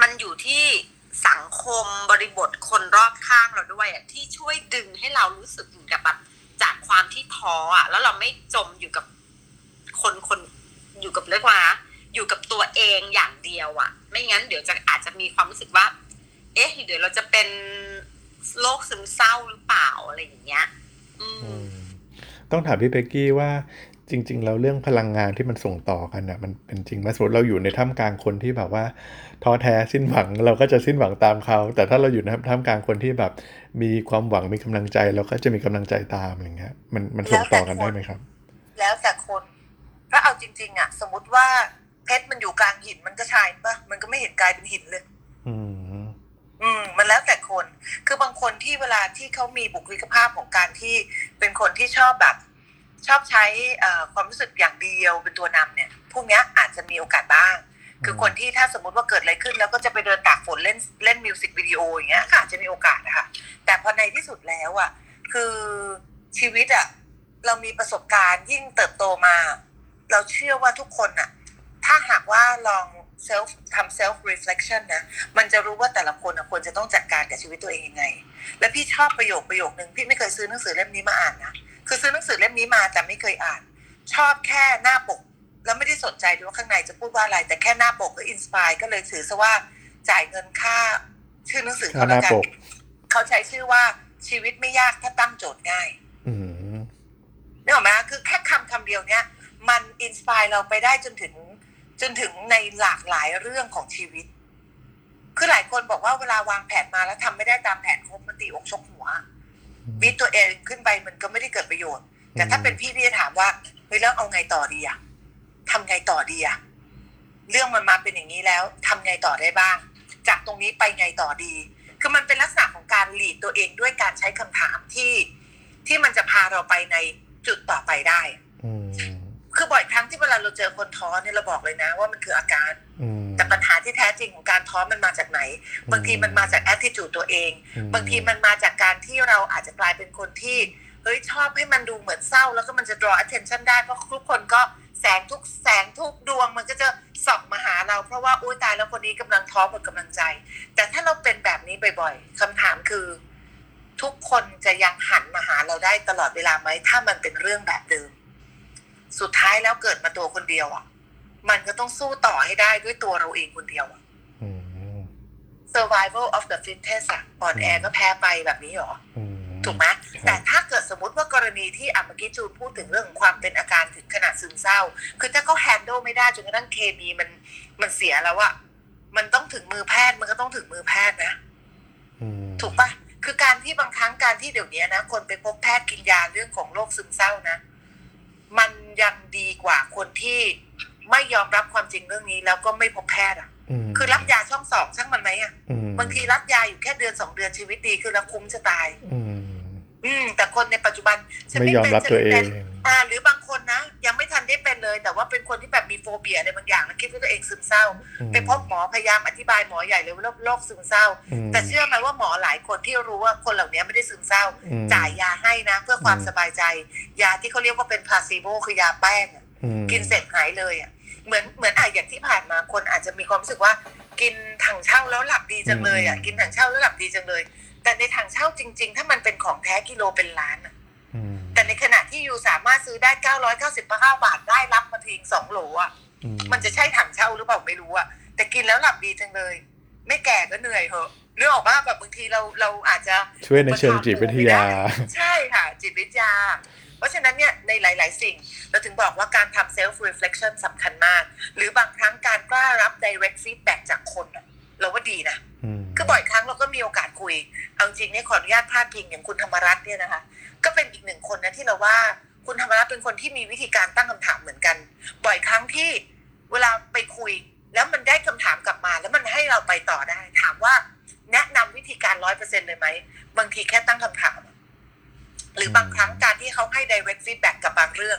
มันอยู่ที่สังคมบริบทคนรอบข้างเราด้วยอ่ะที่ช่วยดึงให้เรารู้สึกเหมือนกับแบบจากความที่ท้ออ่ะแล้วเราไม่จมอยู่กับคนอยู่กับเรื่องว่าอยู่กับตัวเองอย่างเดียวอ่ะไม่งั้นเดี๋ยวจะอาจจะมีความรู้สึกว่าเอ๊ะเดี๋ยวเราจะเป็นโรคซึมเศร้าหรือเปล่าอะไรอย่างเงี้ยต้องถามพี่เป๊กกี้ว่าจริงๆแล้วเรื่องพลังงานที่มันส่งต่อกันน่ะมันเป็นจริงไหมสมมติเราอยู่ในท่ามกลางคนที่แบบว่าท้อแท้สิ้นหวังเราก็จะสิ้นหวังตามเขาแต่ถ้าเราอยู่ในท่ามกลางคนที่แบบมีความหวังมีกำลังใจเราก็จะมีกำลังใจตามอย่างเงี้ยมันส่งต่อกันได้ไหมครับแล้วแต่คนถ้าเอาจริงๆอ่ะสมมติว่าเพชรมันอยู่กลางหินมันก็ชายปะมันก็ไม่เห็นกลายเป็นหินเลยมันแล้วแต่คนคือบางคนที่เวลาที่เขามีบุคลิกภาพของการที่เป็นคนที่ชอบแบบชอบใช้ความรู้สึกอย่างเดียวเป็นตัวนำเนี่ยพวกนี้อาจจะมีโอกาสบ้างคือคนที่ถ้าสมมติว่าเกิดอะไรขึ้นแล้วก็จะไปเดินตากฝนเล่นมิวสิกวิดีโออย่างเงี้ยอาจจะมีโอกาสนะคะแต่พอในที่สุดแล้วอ่ะคือชีวิตอ่ะเรามีประสบการณ์ยิ่งเติบโตมาเราเชื่อว่าทุกคนอ่ะถ้าหากว่าลองทำ self reflection นะมันจะรู้ว่าแต่ละคนควรจะต้องจัดการกับชีวิตตัวเองยังไงและพี่ชอบประโยคนึงพี่ไม่เคยซื้อหนังสือเล่มนี้มาอ่านนะคือซื้อหนังสือเล่มนี้มาแต่ไม่เคยอ่านชอบแค่หน้าปกแล้วไม่ได้สนใจด้วยว่าข้างในจะพูดว่าอะไรแต่แค่หน้าปกก็อินสไปร์ก็เลยถือซะว่าจ่ายเงินค่าชื่อหนังสือเขาแล้วกันเขาใช้ชื่อว่าชีวิตไม่ยากถ้าตั้งโจทย์ง่ายนี่ออกไหมคือแค่คำเดียวเนี้ยมันอินสไปร์เราไปได้จนถึงในหลากหลายเรื่องของชีวิตคือหลายคนบอกว่าเวลาวางแผนมาแล้วทำไม่ได้ตามแผนครบมันตีอกชกหัวบีทตัวเองขึ้นไปมันก็ไม่ได้เกิดประโยชน์แต่ถ้าเป็นพี่จะถามว่าเฮ้ยแล้วเอาไงต่อดีอะทำไงต่อดีอะเรื่องมันมาเป็นอย่างนี้แล้วทำไงต่อได้บ้างจากตรงนี้ไปไงต่อดีคือมันเป็นลักษณะของการหลีดตัวเองด้วยการใช้คำถามที่มันจะพาเราไปในจุดต่อไปได้คือบ่อยครั้งที่เวลาเราเจอคนท้อเนี่ยเราบอกเลยนะว่ามันคืออาการแต่ปัญหาที่แท้จริงของการท้อมันมาจากไหนบางทีมันมาจากแอททิจูดตัวเองบางทีมันมาจากการที่เราอาจจะกลายเป็นคนที่ เฮ้ยชอบให้มันดูเหมือนเศร้าแล้วก็มันจะ draw attention ได้เพราะทุกคนก็แสงทุกดวงมันก็จะส่องมาหาเราเพราะว่าอุ้ยตายแล้วคนนี้กำลังท้อหมดกำลังใจแต่ถ้าเราเป็นแบบนี้บ่อยๆคำถามคือทุกคนจะยังหันมาหาเราได้ตลอดเวลาไหมถ้ามันเป็นเรื่องแบบเดิมสุดท้ายแล้วเกิดมาตัวคนเดียวอ่ะมันก็ต้องสู้ต่อให้ได้ด้วยตัวเราเองคนเดียวอ่ะ survival of the fittest อ่ะอ่อนแอก็แพ้ไปแบบนี้หรอถูกไหมแต่ถ้าเกิดสมมติว่ากรณีที่เมื่อกี้จูนพูดถึงเรื่องของความเป็นอาการถึงขนาดซึมเศร้าคือถ้าเขาแฮนเดิลไม่ได้จนกระทั่งเคมีมันเสียแล้วอะมันต้องถึงมือแพทย์มันก็ต้องถึงมือแพทย์นะถูกปะคือการที่บางครั้งการที่เดี๋ยวนี้นะคนไปพบแพทย์กินยาเรื่องของโรคซึมเศร้านะมันยังดีกว่าคนที่ไม่ยอมรับความจริงเรื่องนี้แล้วก็ไม่พบแพทย์อะคือรับยาช่องสองช่างมันไหมอะบางทีรับยาอยู่แค่เดือนสองเดือนชีวิตดีคือละคุ้มจะตายแต่คนในปัจจุบันไม่ยอมรับตัวเองหรือบางคนนะยังไม่ทันได้เป็นเลยแต่ว่าเป็นคนที่แบบมีโฟเบียอะไรบางอย่างแล้วคิดว่าตัวเองซึมเศร้าไปพบหมอพยายามอธิบายหมอใหญ่เลยว่าโรคซึมเศร้าแต่เชื่อไหมว่าหมอหลายคนที่รู้ว่าคนเหล่านี้ไม่ได้ซึมเศร้าจ่ายยาให้นะเพื่อความสบายใจยาที่เขาเรียกว่าเป็นพลาซิโบคือยาแป้งกินเสร็จหายเลยอ่ะเหมือนอย่างที่ผ่านมาคนอาจจะมีความรู้สึกว่ากินถังเช่าแล้วหลับดีจังเลยอ่ะกินถังเช่าแล้วหลับดีจังเลยแต่ในถังเช่าจริงๆถ้ามันเป็นของแท้กิโลเป็นล้านอ่ะแต่ในขณะที่อยู่สามารถซื้อได้999 บาทได้รับมาทิ้ง2 โหลอ่ะมันจะใช่ถังเช่าหรือเปล่าไม่รู้อ่ะแต่กินแล้วหลับดีจังเลยไม่แก่ก็เหนื่อยเหอะเรื่องออกว่าแบบบางทีเราอาจจะช่วยในเชิงจิตวิทยาใช่ค่ะจิตวิทยาเพราะฉะนั้นเนี่ยในหลายๆสิ่งเราถึงบอกว่าการทำ self reflection สำคัญมากหรือบางครั้งการกล้ารับ direct feedback จากคนอ่ะเราว่าดีนะคือบ่อยครั้งเราก็มีโอกาสคุยเอาจริงเนี่ยขออนุญาตพาดพิงอย่างคุณธรรมรัตน์เนี่ยนะคะก็เป็นอีกหนึ่งคนนะที่เราว่าคุณธรรมรัตน์เป็นคนที่มีวิธีการตั้งคำถามเหมือนกันบ่อยครั้งที่เวลาไปคุยแล้วมันได้คำถามกลับมาแล้วมันให้เราไปต่อได้ถามว่าแนะนำวิธีการ 100% เลยไหมบางทีแค่ตั้งคำถามหรือบางครั้งการที่เขาให้ direct feedback กับบางเรื่อง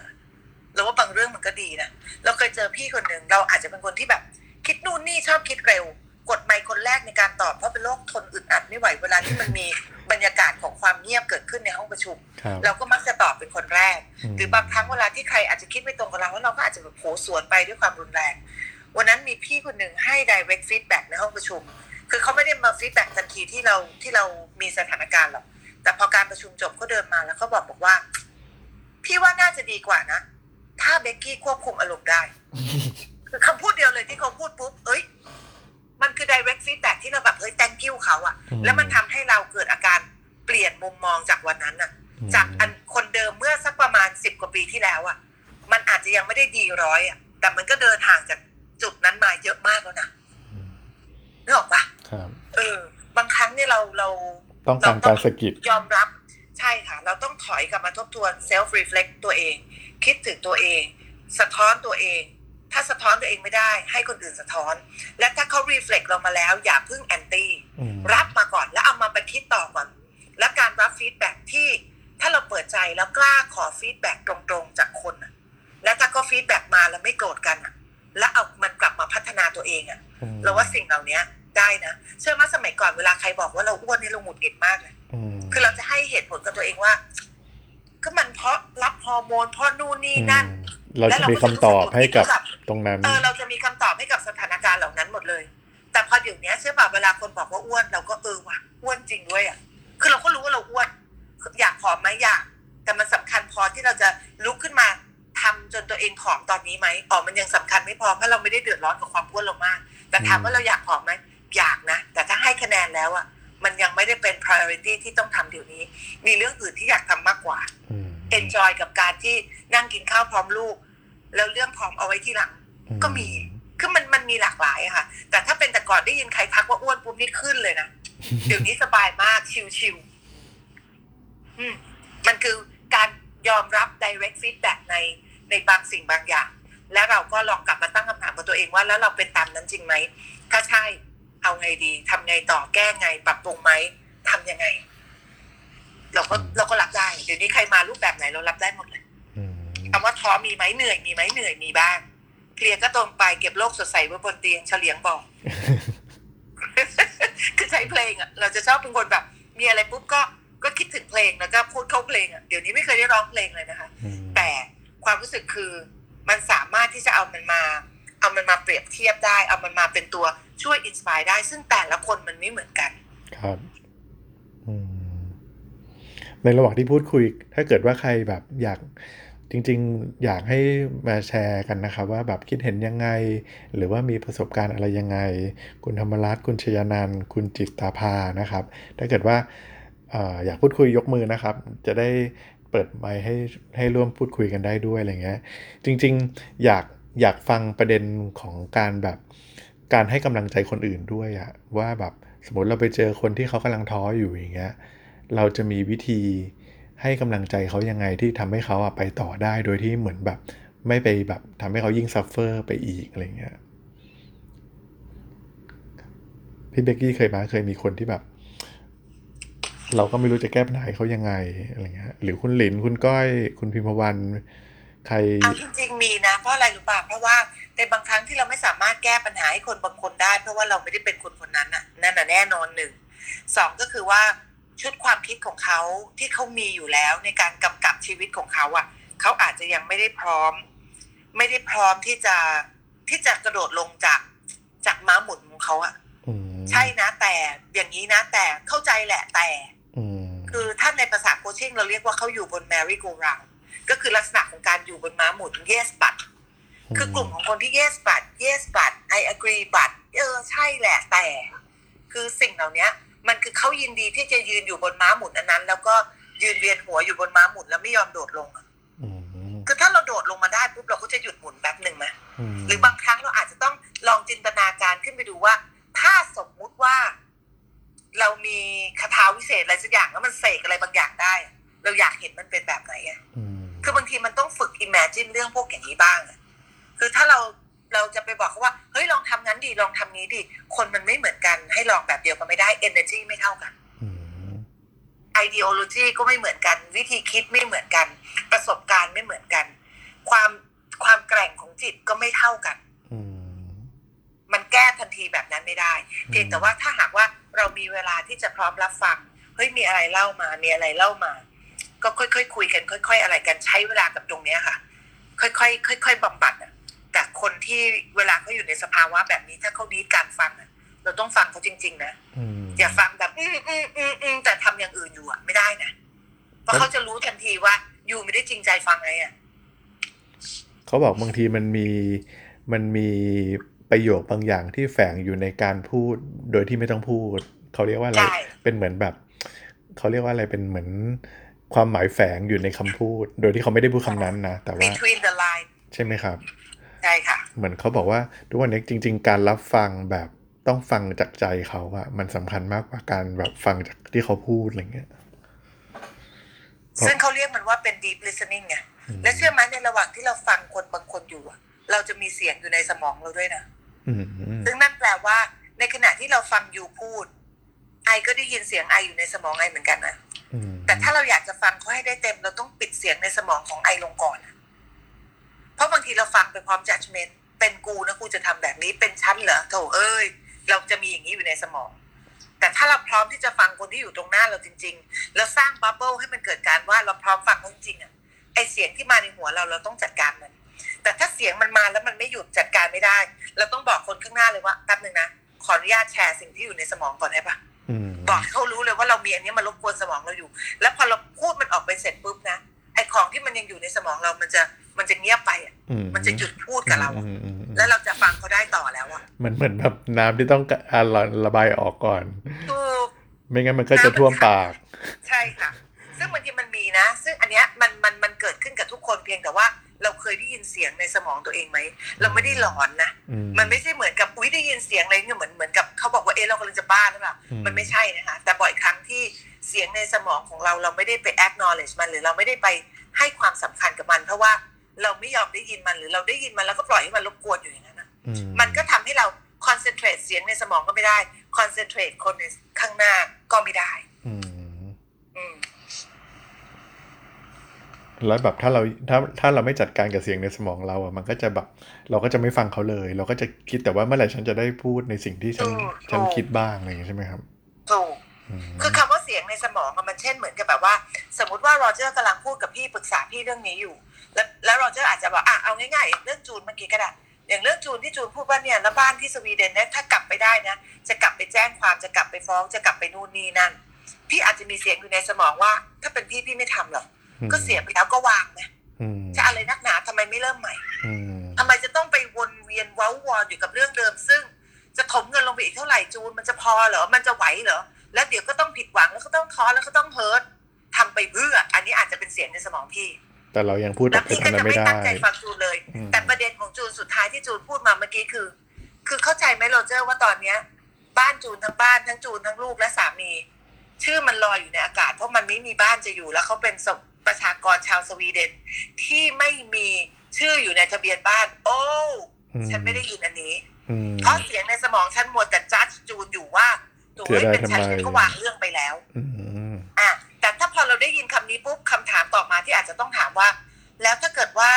เราว่าบางเรื่องมันก็ดีนะเราเคยเจอพี่คนหนึ่งเราอาจจะเป็นคนที่แบบคิดนู่นนี่ชอบคิดเร็วกดไมค์คนแรกในการตอบเพราะเป็นโรคทนอึดอัดไม่ไหวเวลาที่มันมีบรรยากาศของความเงียบเกิดขึ้นในห้องประชุมเราก็มักจะตอบเป็นคนแรกหรือบางครั้งเวลาที่ใครอาจจะคิดไม่ตรงกับเราแล้วเราก็อาจจะแบบโผสวนไปด้วยความรุนแรงวันนั้นมีพี่คนหนึ่งให้ direct feedback ในห้องประชุมคือเขาไม่ได้มา feedback ทันทีที่เรามีสถานการณ์หรอกแต่พอการประชุมจบเขาเดินมาแล้วเขาบอกว่าพี่ว่าน่าจะดีกว่านะถ้าเบกกี้ควบคุมอารมณ์ได้คือคำพูดเดียวเลยที่เขาพูดปุ๊บเอ้ยมันคือ direct feedback ที่เราแบบเฮ้ย thank you เขาอะแล้วมันทำให้เราเกิดอาการเปลี่ยนมุมมองจากวันนั้นอะจากคนเดิมเมื่อสักประมาณ10 กว่าปีที่แล้วอะมันอาจจะยังไม่ได้ดีร้อยอะแต่มันก็เดินห่างจากจุดนั้นมาเยอะมากแล้วนะนึกออกปะบางครั้งเนี่ยเราต้องทำการสกิดยอมรับใช่ค่ะเราต้องถอยกลับมาทบทวน self reflect ตัวเองคิดถึงตัวเองสะท้อนตัวเองถ้าสะท้อนตัวเองไม่ได้ให้คนอื่นสะท้อนและถ้าเขา reflect เรามาแล้วอย่าเพิ่ง anti รับมาก่อนแล้วเอามาไปคิดต่อก่อนและการรับ feedback ที่ถ้าเราเปิดใจแล้วกล้าขอ feedback ตรงๆจากคนและถ้าก็ feedback มาแล้วไม่โกรธกันแล้วเอามันกลับมาพัฒนาตัวเองเราว่าสิ่งเหล่านี้ได้นะเชื่อมั้ยสมัยก่อนเวลาใครบอกว่าเราอ้วนนี่เราหงุดหงิดมากเลยคือเราจะให้เหตุผลกับตัวเองว่าก็มันเพราะรับฮอร์โมนเพราะนู่นนี่นั่นเราจะมีคำตอบให้กับตรงนั้นเราจะมีคำตอบให้กับสถานการณ์เหล่านั้นหมดเลยแต่พอเดี๋ยวนี้เชื่อป่ะเวลาคนบอกว่าอ้วนเราก็ว่ะอ้วนจริงด้วยอ่ะคือเราก็รู้ว่าเราอ้วนอยากผอมไหมอยากแต่มันสำคัญพอที่เราจะลุกขึ้นมาทำจนตัวเองผอมตอนนี้ไหมมันยังสำคัญไม่พอเพราะเราไม่ได้เดือดร้อนกับความอ้วนเรามากแต่ถามว่าเราอยากผอมไหมอยากนะแต่ถ้าให้คะแนนแล้วอ่ะมันยังไม่ได้เป็น priority ที่ต้องทำเดี๋ยวนี้มีเรื่องอื่นที่อยากทำมากกว่าenjoy กับการที่นั่งกินข้าวพร้อมลูกแล้วเรื่องพร้อมเอาไว้ที่หลังก็มีคือมันมีหลากหลายค่ะแต่ถ้าเป็นแต่ก่อนได้ยินใครทักว่าอ้วนปุ๊บนี่ขึ้นเลยนะ เดี๋ยวนี้สบายมากชิลๆมันคือการยอมรับ direct feedback ในบางสิ่งบางอย่างแล้วเราก็ลองกลับมาตั้งคำถามกับตัวเองว่าแล้วเราเป็นตามนั้นจริงไหมถ้าใช่เอาไงดีทำไงต่อแก้ไงปรับปรุงไหมทำยังไงเราก็รับได้เดี๋ยวนี้ใครมารูปแบบไหนเรารับได้หมดเลยคำว่าท้อมีไหมเหนื่อยมีไหมเหนื่อยมีบ้างเคลียร์ก็ตรงไปเก็บโลกสดใสไว้บนเตียงเฉลียงบอก คือใช้เพลงอ่ะเราจะชอบเป็นคนแบบมีอะไรปุ๊บก็คิดถึง เพลงนะจ๊ะพูดเข้าเพลงอ่ะเดี๋ยวนี้ไม่เคยได้ร้องเพลงเลยนะคะแต่ความรู้สึกคือมันสามารถที่จะเอามันมาเปรียบเทียบได้เอามันมาเป็นตัวช่วยอินสไปร์ได้ซึ่งแต่ละคนมันไม่เหมือนกันครับในระหว่างที่พูดคุยถ้าเกิดว่าใครแบบอยากจริงๆอยากให้มาแชร์กันนะครับว่าแบบคิดเห็นยังไงหรือว่ามีประสบการณ์อะไรยังไงคุณธรรมรัตน์คุณชยานันท์คุณจิตตาภานะครับถ้าเกิดว่าอยากพูดคุยยกมือนะครับจะได้เปิดไมค์ให้ร่วมพูดคุยกันได้ด้วยอะไรเงี้ยจริงๆอยากฟังประเด็นของการแบบการให้กำลังใจคนอื่นด้วยอะว่าแบบสมมติเราไปเจอคนที่เขากำลังท้ออยู่อย่างเงี้ยเราจะมีวิธีให้กำลังใจเขายังไงที่ทำให้เขาไปต่อได้โดยที่เหมือนแบบไม่ไปแบบทำให้เขายิ่งซัฟเฟอร์ไปอีกอะไรเงี้ยพี่เบกกี้เคยมีคนที่แบบเราก็ไม่รู้จะแก้ปัญหาเขายังไงอะไรเงี้ยหรือคุณหลินคุณก้อยคุณพิมพวรรณใครเอาจริงๆมีนะเพราะอะไรรู้ป่ะเพราะว่าในบางครั้งที่เราไม่สามารถแก้ปัญหาให้คนบางคนได้เพราะว่าเราไม่ได้เป็นคนคนนั้นนั่นแน่นอนหนึ่งสองก็คือว่าชุดความคิดของเขาที่เขามีอยู่แล้วในการกำกับชีวิตของเขาอ่ะเขาอาจจะยังไม่ได้พร้อมที่จะกระโดดลงจากม้าหมุนของเขาอ่ะใช่นะแต่อย่างนี้นะแต่เข้าใจแหละแต่คือถ้าในภาษาโคชชิ่งเราเรียกว่าเขาอยู่บนแมรี่โกราวนด์ก็คือลักษณะของการอยู่บนม้าหมุน yes but คือกลุ่มของคนที่ yes but yes but I agree but ใช่แหละแต่คือสิ่งเหล่านี้มันคือเขายินดีที่จะยืนอยู่บนม้าหมุนอันนั้นแล้วก็ยืนเวียนหัวอยู่บนม้าหมุนแล้วไม่ยอมโดดลงคือถ้าเราโดดลงมาได้ปุ๊บเราก็จะหยุดหมุนแป๊บนึงมั้ยหรือบางครั้งเราอาจจะต้องลองจินตนาการขึ้นไปดูว่าถ้าสมมุติว่าเรามีคาถาวิเศษอะไรสักอย่างแล้วมันเสกอะไรบางอย่างได้เราอยากเห็นมันเป็นแบบไหนอ่ะคือบางทีมันต้องฝึก imagine เรื่องพวกอย่างนี้บ้างอ่ะคือถ้าเราจะไปบอกเขาว่าเฮ้ยลองทำงั้นดีลองทำนี้ดีคนมันไม่เหมือนกันให้ลองแบบเดียวกันไม่ได้ energy ไม่เท่ากัน ideology ก็ไม่เหมือนกันวิธีคิดไม่เหมือนกันประสบการณ์ไม่เหมือนกันความแกร่งของจิตก็ไม่เท่ากัน มันแก้ทันทีแบบนั้นไม่ได้เพียงแต่ว่าถ้าหากว่าเรามีเวลาที่จะพร้อมรับฟังเฮ้ยมีอะไรเล่ามามีอะไรเล่ามาก็ค่อยๆ คุยกันค่อยๆ อะไรกันใช้เวลากับตรงเนี้ยค่ะค่อยๆค่อยๆบำบัดอ่ะแต่คนที่เวลาเขาอยู่ในสภาวะแบบนี้ถ้าเขาดีการฟังอ่ะเราต้องฟังเขาจริงๆนะอย่าฟังแบบแต่ทำอย่างอื่นอยู่อ่ะไม่ได้นะเพราะเขาจะรู้ทันทีว่าอยู่ไม่ได้จริงใจฟังไงอ่ะเขาบอกบางทีมันมีประโยคบางอย่างที่แฝงอยู่ในการพูดโดยที่ไม่ต้องพูดเขาเรียกว่าอะไรเป็นเหมือนแบบเขาเรียกว่าอะไรเป็นเหมือนความหมายแฝงอยู่ในคำพูดโดยที่เขาไม่ได้พูดคำนั้นนะแต่ว่า between the line ใช่ไหมครับใช่ค่ะเหมือนเขาบอกว่าทุกวันนี้จริงๆการรับฟังแบบต้องฟังจากใจเขาอะมันสำคัญมากกว่าการแบบฟังจากที่เขาพูดอะไรเงี้ยซึ่งเขาเรียกมันว่าเป็น deep listening ไงและเชื่อไหมในระหว่างที่เราฟังคนบางคนอยู่อะเราจะมีเสียงอยู่ในสมองเราด้วยนะซึ่งนั่นแปลว่าในขณะที่เราฟังอยู่พูดไอก็ได้ยินเสียงไออยู่ในสมองไอเหมือนกันนะแต่ถ้าเราอยากจะฟังเขาให้ได้เต็มเราต้องปิดเสียงในสมองของไอลงก่อนเพราะบางทีเราฟังไปพร้อม judgment เป็นกูนะกูจะทำแบบนี้เป็นฉันเหรอโธ่เอ้ยเราจะมีอย่างนี้อยู่ในสมองแต่ถ้าเราพร้อมที่จะฟังคนที่อยู่ตรงหน้าเราจริงๆแล้วสร้างบับเบิ้ลให้มันเกิดการว่าเราพร้อมฟังเขาจริงๆอ่ะไอเสียงที่มาในหัวเราต้องจัดการมันแต่ถ้าเสียงมันมาแล้วมันไม่หยุดจัดการไม่ได้เราต้องบอกคนข้างหน้าเลยว่าแป๊บนึงนะขออนุญาตแชร์สิ่งที่อยู่ในสมองก่อนได้ปะบอกเขารู้เลยว่าเรามีอันนี้มันรบกวนสมองเราอยู่แล้วพอเราพูดมันออกไปเสร็จปุ๊บนะไอของที่มันยังอยู่ในสมองเรามันจะเงียบไปอ่ะมันจะหยุดพูดกับเราแล้วเราจะฟังเขาได้ต่อแล้วอ่ะมันเหมือนแบบน้ำที่ต้องระบายออกก่อนไม่งั้นมันก็จะท่วมปากใช่ค่ะซึ่งบางทีมันมีนะซึ่งอันเนี้ยมันเกิดขึ้นกับทุกคนเพียงแต่ว่าเราเคยได้ยินเสียงในสมองตัวเองไหมเราไม่ได้หลอนนะมันไม่ใช่เหมือนกับอุ๊ยได้ยินเสียงอะไรเนี่ยเหมือนกับเขาบอกว่าเรากำลังจะบ้าหรือเปล่ามันไม่ใช่นะคะแต่บ่อยครั้งที่เสียงในสมองของเราไม่ได้ไป acknowledge มันหรือเราไม่ได้ไปให้ความสำคัญกับมันเพราะว่าเราไม่ยอมได้ยินมันหรือเราได้ยินมันแล้วก็ปล่อยให้มันรบกวนอยู่อย่างนั้นนะมันก็ทำให้เรา concentrate เสียงในสมองก็ไม่ได้ concentrate คนในข้างหน้าก็ไม่ได้แล้วแบบถ้าเราไม่จัดการกับเสียงในสมองเราอ่ะมันก็จะแบบเราก็จะไม่ฟังเขาเลยเราก็จะคิดแต่ว่าเมื่อไหร่ฉันจะได้พูดในสิ่งที่ฉันคิดบ้างอะไรอย่างนี้ใช่ไหมครับถูก คือคำว่าเสียงในสมองมันเช่นเหมือนกับแบบว่าสมมติว่าโรเจอร์กำลังพูดกับพี่ปรึกษาพี่เรื่องนี้อยู่แล้วโรเจอร์อาจจะบอกเอาง่ายๆเรื่องจูนเมื่อกี้ก็ได้อย่างเรื่องจูนที่จูนพูดว่าเนี่ยแล้วบ้านที่สวีเดนเนี่ยถ้ากลับไปได้นะจะกลับไปแจ้งความจะกลับไปฟ้องจะกลับไปนู่นนี่นั่นพี่อาจจะมีเสียงอยู่ในสมองว่าถ้าเป็นพี่ไม่ทำหรอกก็เสียไปแล้วก็วางนะจะอะไรนักหนาทำไมไม่เริ่มใหม่ทำไมจะต้องไปวนเวียนว้าววอนอยู่กับเรื่องเดิมซึ่งจะถมเงินลงไปอีกเท่าไหร่จูนมันจะพอเหรอมันจะไหวเหรอแล้วเดี๋ยวก็ต้องผิดหวังแล้วก็ต้องท้อแล้วก็ต้องเฮิร์ตทำไปเพื่ออันนี้อาจจะเป็นเสียงในสมองพี่แต่เรายังพูดแบบพี่ก็จะไม่ตั้งใจฟังจูนเลยแต่ประเด็นของจูนสุดท้ายที่จูนพูดมาเมื่อกี้คือเข้าใจไหมโรเจอร์ว่าตอนเนี้ยบ้านจูนทั้งบ้านทั้งจูนทั้งลูกและสามีชื่อมันลอยอยู่ในอากาศเพราะมันไม่มีบ้านจะอยู่แล้วเขาเป็นประชากรชาวสวีเดนที่ไม่มีชื่ออยู่ในทะเบียนบ้านโอ้ฉันไม่ได้ยินอันนี้เพราะเสียงในสมองฉันมัวแต่จัดจูนอยู่ว่าตัวไม่เป็นฉันก็วางเรื่องไปแล้วแต่ถ้าพอเราได้ยินคำนี้ปุ๊บคำถามต่อมาที่อาจจะต้องถามว่าแล้วถ้าเกิดว่า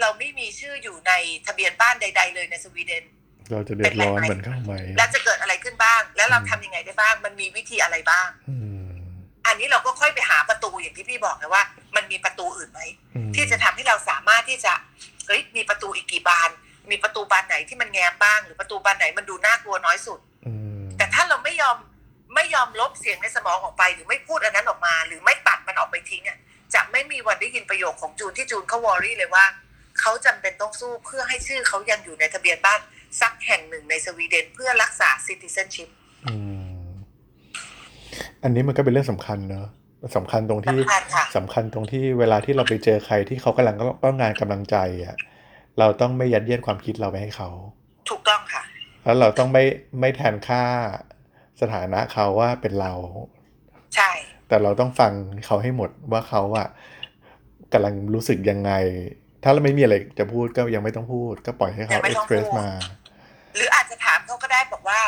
เราไม่มีชื่ออยู่ในทะเบียนบ้านใดๆเลยในสวีเดนเราจะเดือดร้อนเหมือนเข้าไหมแล้วจะเกิดอะไรขึ้นบ้างแล้วเราทำยังไงได้บ้างมันมีวิธีอะไรบ้างอันนี้เราก็ค่อยไปหาประตูอย่างที่พี่บอกเลยว่ามันมีประตูอื่นไหมที่จะทำให้เราสามารถที่จะมีประตูอีกกี่บานมีประตูบานไหนที่มันแง้มบ้างหรือประตูบานไหนมันดูน่ากลัวน้อยสุดแต่ถ้าเราไม่ยอมลบเสียงในสมองออกไปหรือไม่พูดอันนั้นออกมาหรือไม่ตัดมันออกไปทิ้งเนี่ยจะไม่มีวันได้ยินประโยคของจูนที่จูนเขาวอรี่เลยว่าเขาจำเป็นต้องสู้เพื่อให้ชื่อเขายังอยู่ในทะเบียนบ้านสักแห่งหนึ่งในสวีเดนเพื่อรักษา citizenship อันนี้มันก็เป็นเรื่องสำคัญเนอะสำคัญตรงที่เวลาที่เราไปเจอใครที่เขากำลังต้องงานกำลังใจอ่ะเราต้องไม่ยัดเยียดความคิดเราไปให้เขาถูกต้องค่ะแล้วเราต้องไม่แทนค่าสถานะเขาว่าเป็นเราใช่แต่เราต้องฟังเขาให้หมดว่าเขาอ่ะกำลังรู้สึกยังไงถ้าเราไม่มีอะไรจะพูดก็ยังไม่ต้องพูดก็ปล่อยให้เขาเอ็กซ์เพรสมาหรืออาจจะถามเขาก็ได้บอกว่า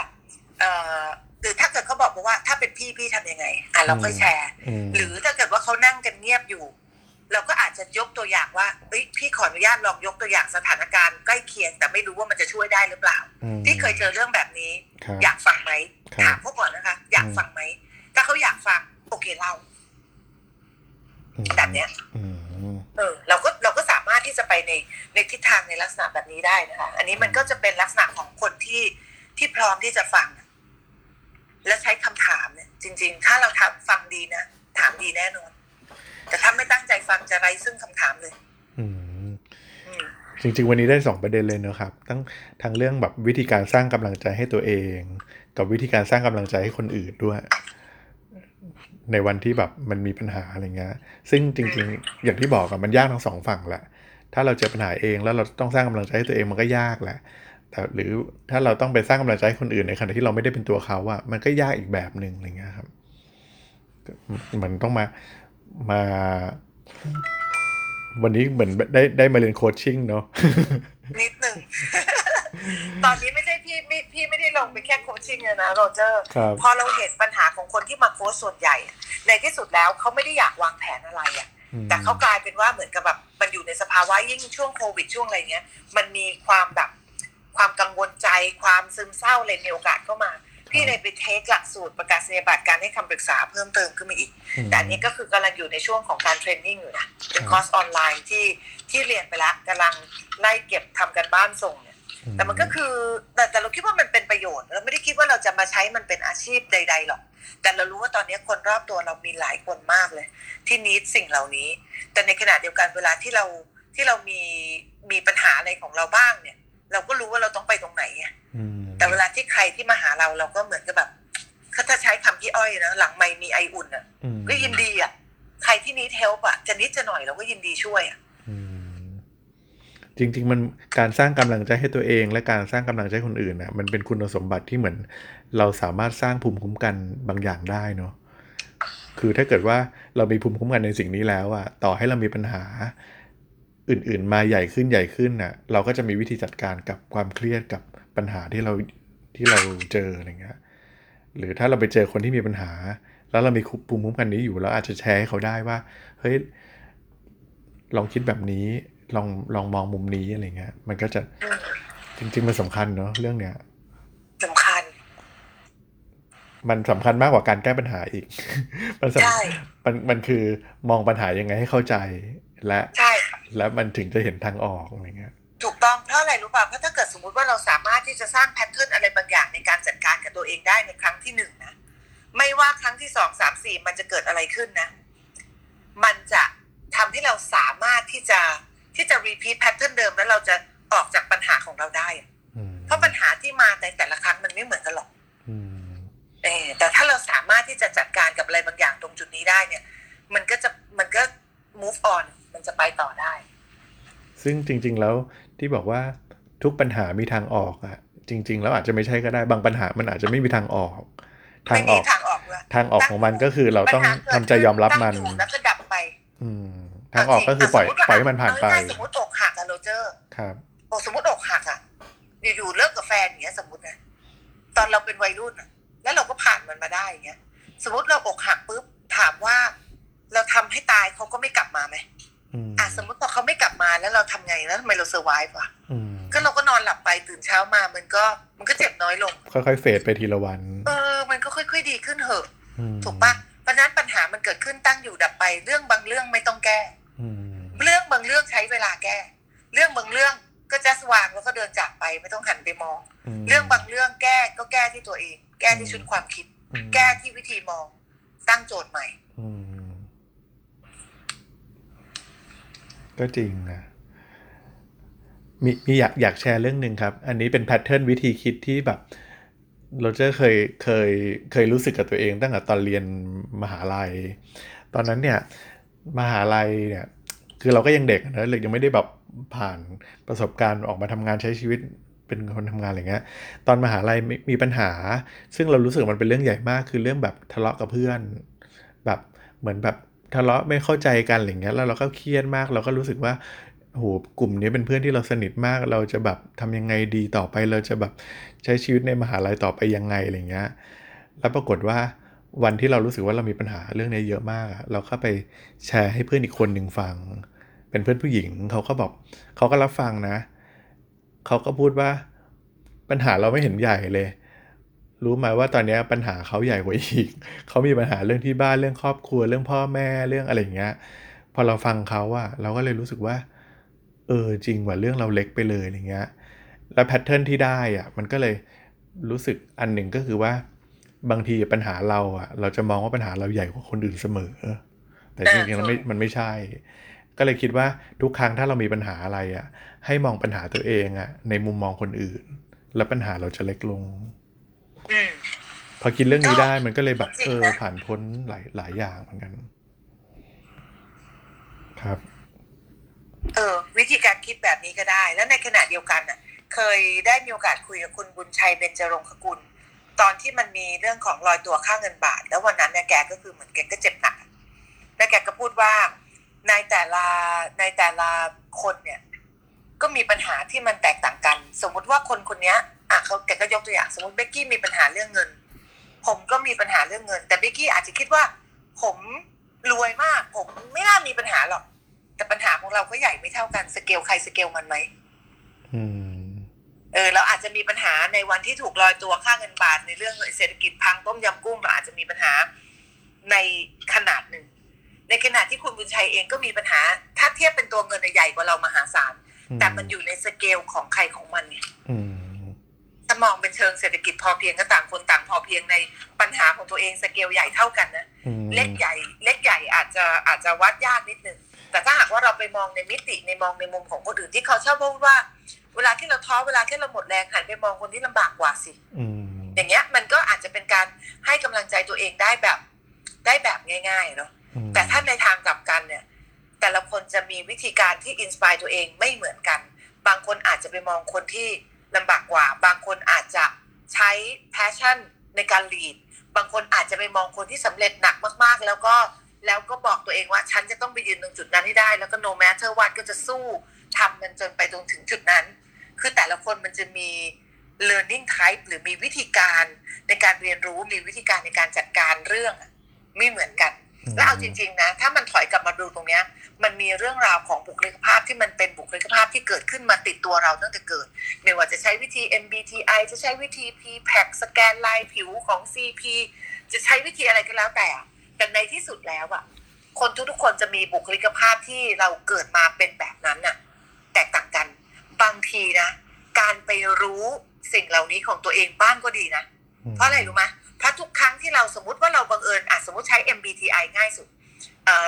หรือถ้าเกิดเขาบอกว่าถ้าเป็นพี่ทำยังไงเราค่อยแชร์หรือถ้าเกิดว่าเขานั่งกันเงียบอยู่เราก็อาจจะยกตัวอย่างว่าพี่ขออนุญาตลองยกตัวอย่างสถานการณ์ใกล้เคียงแต่ไม่รู้ว่ามันจะช่วยได้หรือเปล่าที่เคยเจอเรื่องแบบนี้อยากฟังไหมถามพวกก่อนนะคะอยากฟังไหมถ้าเขาอยากฟังโอเคเล่าแบบเนี้ยเราก็สามารถที่จะไปในทิศทางในลักษณะแบบนี้ได้นะคะอันนี้มันก็จะเป็นลักษณะของคนที่พร้อมที่จะฟังและใช้คำถามเนี่ยจริงๆถ้าเราฟังดีนะถามดีแน่นอนแต่ถ้าไม่ตั้งใจฟังจะไร้ซึ่งคำถามเลยจริงๆวันนี้ได้2ประเด็นเลยนะครับทั้งเรื่องแบบวิธีการสร้างกำลังใจให้ตัวเองกับวิธีการสร้างกำลังใจให้คนอื่นด้วยในวันที่แบบมันมีปัญหาอะไรเงี้ยซึ่งจริงๆอย่างที่บอกอะมันยากทั้งสองฝั่งแหละถ้าเราเจอปัญหาเองแล้วเราต้องสร้างกำลังใจให้ตัวเองมันก็ยากแหละแต่หรือถ้าเราต้องไปสร้างกำลังใจให้คนอื่นในขณะที่เราไม่ได้เป็นตัวเขาอะมันก็ยากอีกแบบนึงอะไรเงี้ยครับมันต้องมาวันนี้เหมือนได้มาเรียนโคชชิ่งเนาะนิดหนึ่ง ตอนนี้ไม่ใช่พี่ไม่ได้ลงไปแค่โคชชิ่งเลยนะโรเจอร์พอเราเห็นปัญหาของคนที่มาโค้ชส่วนใหญ่ในที่สุดแล้วเขาไม่ได้อยากวางแผนอะไรอ่ะแต่เขากลายเป็นว่าเหมือนกับแบบมันอยู่ในสภาวะยิ่งช่วงโควิดช่วงอะไรเงี้ยมันมีความแบบความกังวลใจความซึมเศร้าเลยมีโอกาสเข้ามาพี่เลยไปเทคหลักสูตรประกาศนียบัตรการให้คำปรึกษาเพิ่มเติมขึ้นมาอีกแต่อันนี้ก็คือกำลังอยู่ในช่วงของการเทรนนิ่งอยู่นะเป็นคอร์สออนไลน์ที่เรียนไปแล้วกำลังไล่เก็บทำกันบ้านส่งเนี่ยแต่มันก็คือแต่เราคิดว่ามันเป็นประโยชน์เราไม่ได้คิดว่าเราจะมาใช้มันเป็นอาชีพใดๆหรอกแต่เรารู้ว่าตอนนี้คนรอบตัวเรามีหลายคนมากเลยที่นิดสิ่งเหล่านี้แต่ในขณะเดียวกันเวลาที่เรามีปัญหาอะไรของเราบ้างเนี่ยเราก็รู้ว่าเราต้องไปตรงไหนแต่เวลาที่ใครที่มาหาเราก็เหมือนกับแบบถ้าใช้คำพี่อ้อยนะหลังไมค์มีไออุ่นอ่ะก็ยินดีอ่ะใครที่need helpอ่ะจะนิดจะหน่อยเราก็ยินดีช่วยอ่ะจริงๆมันการสร้างกำลังใจให้ตัวเองและการสร้างกำลังใจคนอื่นอ่ะมันเป็นคุณสมบัติที่เหมือนเราสามารถสร้างภูมิคุ้มกันบางอย่างได้เนาะคือถ้าเกิดว่าเรามีภูมิคุ้มกันในสิ่งนี้แล้วอ่ะต่อให้เรามีปัญหาอื่นๆมาใหญ่ขึ้นน่ะเราก็จะมีวิธีจัดการกับความเครียดกับปัญหาที่เราเจออะไรเงี้ยหรือถ้าเราไปเจอคนที่มีปัญหาแล้วเรามีภูมิคุ้มกันนี้อยู่เราอาจจะแชร์ให้เขาได้ว่าเฮ้ยลองคิดแบบนี้ลองมองมุมนี้อะไรเงี้ยมันก็จะจริงๆมันสำคัญเนาะเรื่องเนี้ยสำคัญ มันสำคัญมากกว่าการแก้ปัญหาอีกมันคือมองปัญหายังไงให้เข้าใจและมันถึงจะเห็นทางออกอะไรเงี้ยถูกต้องเพราะอะไรรู้ป่ะเพราะถ้าเกิดสมมติว่าเราสามารถที่จะสร้างแพทเทิร์นอะไรบางอย่างในการจัดการกับตัวเองได้ในครั้งที่หนึ่งนะไม่ว่าครั้งที่สองสามสี่มันจะเกิดอะไรขึ้นนะมันจะทำให้เราสามารถที่จะรีพีทแพทเทิร์นเดิมแล้วเราจะออกจากปัญหาของเราได้เพราะปัญหาที่มาในแต่ละครั้งมันไม่เหมือนกันหรอกแต่ถ้าเราสามารถที่จะจัดการกับอะไรบางอย่างตรงจุดนี้ได้เนี่ยมันก็ move on มันจะไปต่อได้ซึ่งจริงๆแล้วที่บอกว่าทุกปัญหามีทางออกอ่ะจริงๆแล้วอาจจะไม่ใช่ก็ได้บางปัญหามันอาจจะไม่มีทางออกทางออกของมันก็คือเราต้องทำใจยอมรับมันแล้วก็ดับไปทางออกก็คือปล่อยให้มันผ่านไปสมมติอกหักอะโรเจอร์ครับสมมติอกหักอะอยู่ๆเลิกกับแฟนอย่างเงี้ยสมมตินะตอนเราเป็นวัยรุ่นอะแล้วเราก็ผ่านมันมาได้อย่างเงี้ยสมมติเราอกหักปุ๊บถามว่าเราทำให้ตายเขาก็ไม่กลับมาไหมสมมติพอเขาไม่กลับมาแล้วเราทำไงแล้วทำไมเราเซอร์ไวฟ์วะก็เราก็นอนหลับไปตื่นเช้ามามันก็เจ็บน้อยลงค่อยๆเฟดไปทีละวันมันก็ค่อยๆดีขึ้นเหอะถูกปะเพราะนั้นปัญหามันเกิดขึ้นตั้งอยู่ดับไปเรื่องบางเรื่องไม่ต้องแก้เรื่องบางเรื่องใช้เวลาแก้เรื่องบางเรื่องก็จะสว่างแล้วก็เดินจากไปไม่ต้องหันไปมองเรื่องบางเรื่องแก้ก็แก้ที่ตัวเองแก้ที่ชุดความคิดแก้ที่วิธีมองตั้งโจทย์ใหม่ก็จริงนะมีอยากแชร์เรื่องนึงครับอันนี้เป็นแพทเทิร์นวิธีคิดที่แบบโรเจอร์เคยรู้สึกกับตัวเองตั้งแต่ตอนเรียนมหาลัยตอนนั้นเนี่ยมหาลัยเนี่ยคือเราก็ยังเด็กนะยังไม่ได้แบบผ่านประสบการณ์ออกมาทำงานใช้ชีวิตเป็นคนทำงานอะไรเงี้ยตอนมหาลัยมีปัญหาซึ่งเรารู้สึกมันเป็นเรื่องใหญ่มากคือเรื่องแบบทะเลาะกับเพื่อนแบบเหมือนแบบทะเลาะไม่เข้าใจกันอะไรเงี้ยแล้วเราก็เครียดมากเราก็รู้สึกว่าโหกลุ่มนี้เป็นเพื่อนที่เราสนิทมากเราจะแบบทำยังไงดีต่อไปเราจะแบบใช้ชีวิตในมหาลัยต่อไปยังไงอะไรเงี้ยแล้วปรากฏว่าวันที่เรารู้สึกว่าเรามีปัญหาเรื่องนี้เยอะมากเราก็ไปแชร์ให้เพื่อนอีกคนหนึ่งฟังเป็นเพื่อนผู้หญิงเขาก็บอกเขาก็รับฟังนะเขาก็พูดว่าปัญหาเราไม่เห็นใหญ่เลยรู้ไหมว่าตอนนี้ปัญหาเขาใหญ่กว่าอีกเขามีปัญหาเรื่องที่บ้านเรื่องครอบครัวเรื่องพ่อแม่เรื่องอะไรอย่างเงี้ยพอเราฟังเขาอะเราก็เลยรู้สึกว่าจริงว่าเรื่องเราเล็กไปเลยอย่างเงี้ยแล้วแพทเทิร์นที่ได้อะมันก็เลยรู้สึกอันหนึ่งก็คือว่าบางทีปัญหาเราอะเราจะมองว่าปัญหาเราใหญ่กว่าคนอื่นเสมอแต่จริงๆแล้วมันไม่ใช่ก็เลยคิดว่าทุกครั้งถ้าเรามีปัญหาอะไรอะให้มองปัญหาตัวเองอะในมุมมองคนอื่นแล้วปัญหาเราจะเล็กลงพอคิดเรื่องนี้ได้มันก็เลยแบบผ่านพ้นหลายอย่างเหมือนกันครับวิธีการคิดแบบนี้ก็ได้แล้วในขณะเดียวกันน่ะเคยได้มีโอกาสคุยกับคุณบุญชัยเบญจรงคกุลตอนที่มันมีเรื่องของลอยตัวค่าเงินบาทแล้ววันนั้นเนี่ยแกก็คือเหมือนแกก็เจ็บหนักแล้วแกก็พูดว่าในแต่ละคนเนี่ยก็มีปัญหาที่มันแตกต่างกันสมมติว่าคนเนี้ยแกก็ยกตัวอย่างสมมติเบกกี้มีปัญหาเรื่องเงินผมก็มีปัญหาเรื่องเงินแต่เบกกี้อาจจะคิดว่าผมรวยมากผมไม่น่ามีปัญหาหรอกแต่ปัญหาของเราก็ใหญ่ไม่เท่ากันสเกลใครสเกลมันไหมเราอาจจะมีปัญหาในวันที่ถูกลอยตัวค่าเงินบาทในเรื่องเศรษฐกิจพังต้มยำกุ้งเราอาจจะมีปัญหาในขนาดหนึ่งในขณะที่คุณบุญชัยเองก็มีปัญหาถ้าเทียบเป็นตัวเงินใหญ่กว่าเรามหาศาลแต่มันอยู่ในสเกลของใครของมันเนี่ยถ้ามองเป็นเชิงเศรษฐกิจพอเพียงก็ต่างคนต่างพอเพียงในปัญหาของตัวเองสเกลใหญ่เท่ากันนะเล็กใหญ่อาจจะวัดยากนิดนึงแต่ถ้าหากว่าเราไปมองในมิติในมองในมุมของคนอื่นที่เขาชอบพูดว่าเวลาที่เราท้อเวลาที่เราหมดแรงหันไปมองคนที่ลำบากกว่าสิอย่างเงี้ยมันก็อาจจะเป็นการให้กำลังใจตัวเองได้แบบง่ายๆเนาะแต่ถ้าในทางกลับกันเนี่ยแต่ละคนจะมีวิธีการที่อินสไปร์ตัวเองไม่เหมือนกันบางคนอาจจะไปมองคนที่ลำบากกว่าบางคนอาจจะใช้แพชชั่นในการลีดบางคนอาจจะไปมองคนที่สำเร็จหนักมากๆแล้วก็บอกตัวเองว่าฉันจะต้องไปยืนตรงจุดนั้นให้ได้แล้วก็ no matter what ก็จะสู้ทำมันจนไปตรงถึงจุดนั้นคือแต่ละคนมันจะมี learning type หรือมีวิธีการในการเรียนรู้มีวิธีการในการจัดการเรื่องไม่เหมือนกัน แล้วเอาจริงๆนะถ้ามันถอยกลับมาดูตรงเนี้ยมันมีเรื่องราวของบุคลิกภาพที่มันเป็นบุคลิกภาพที่เกิดขึ้นมาติดตัวเราตั้งแต่เกิดไม่ว่าจะใช้วิธี MBTI จะใช้วิธี P-PAC สแกนลายผิวของ CP จะใช้วิธีอะไรก็แล้วแต่แต่ในที่สุดแล้วอ่ะคนทุกคนจะมีบุคลิกภาพที่เราเกิดมาเป็นแบบนั้นน่ะแตกต่างกันบางทีนะการไปรู้สิ่งเหล่านี้ของตัวเองบ้างก็ดีนะเพราะอะไรรู้ไหมเพราะทุกครั้งที่เราสมมติว่าเราบังเอิญอ่ะสมมติใช้ MBTI ง่ายสุด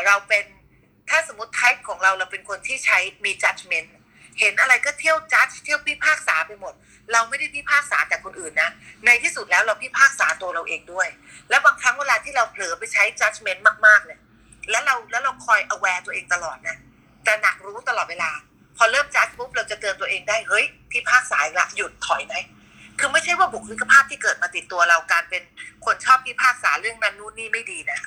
เราเป็นถ้าสมมติ type ของเราเป็นคนที่ใช้มี judgment เห็นอะไรก็เที่ยว judge เที่ยวพิพากษาไปหมดเราไม่ได้พิพากษาแต่คนอื่นนะในที่สุดแล้วเราพิพากษาตัวเราเองด้วยแล้วบางครั้งเวลาที่เราเผลอไปใช้ judgment มากๆเนี่ยแล้วเราคอย aware ตัวเองตลอดนะแต่หนักรู้ตลอดเวลาพอเริ่ม judge ปุ๊บเราจะเตือนตัวเองได้เฮ้ยพิพากษาอีกละหยุดถอยไหมคือไม่ใช่ว่าบุคลิกภาพที่เกิดมาติดตัวเราการเป็นคนชอบพิพากษาเรื่องนั้นนู่นนี่ไม่ดีนะ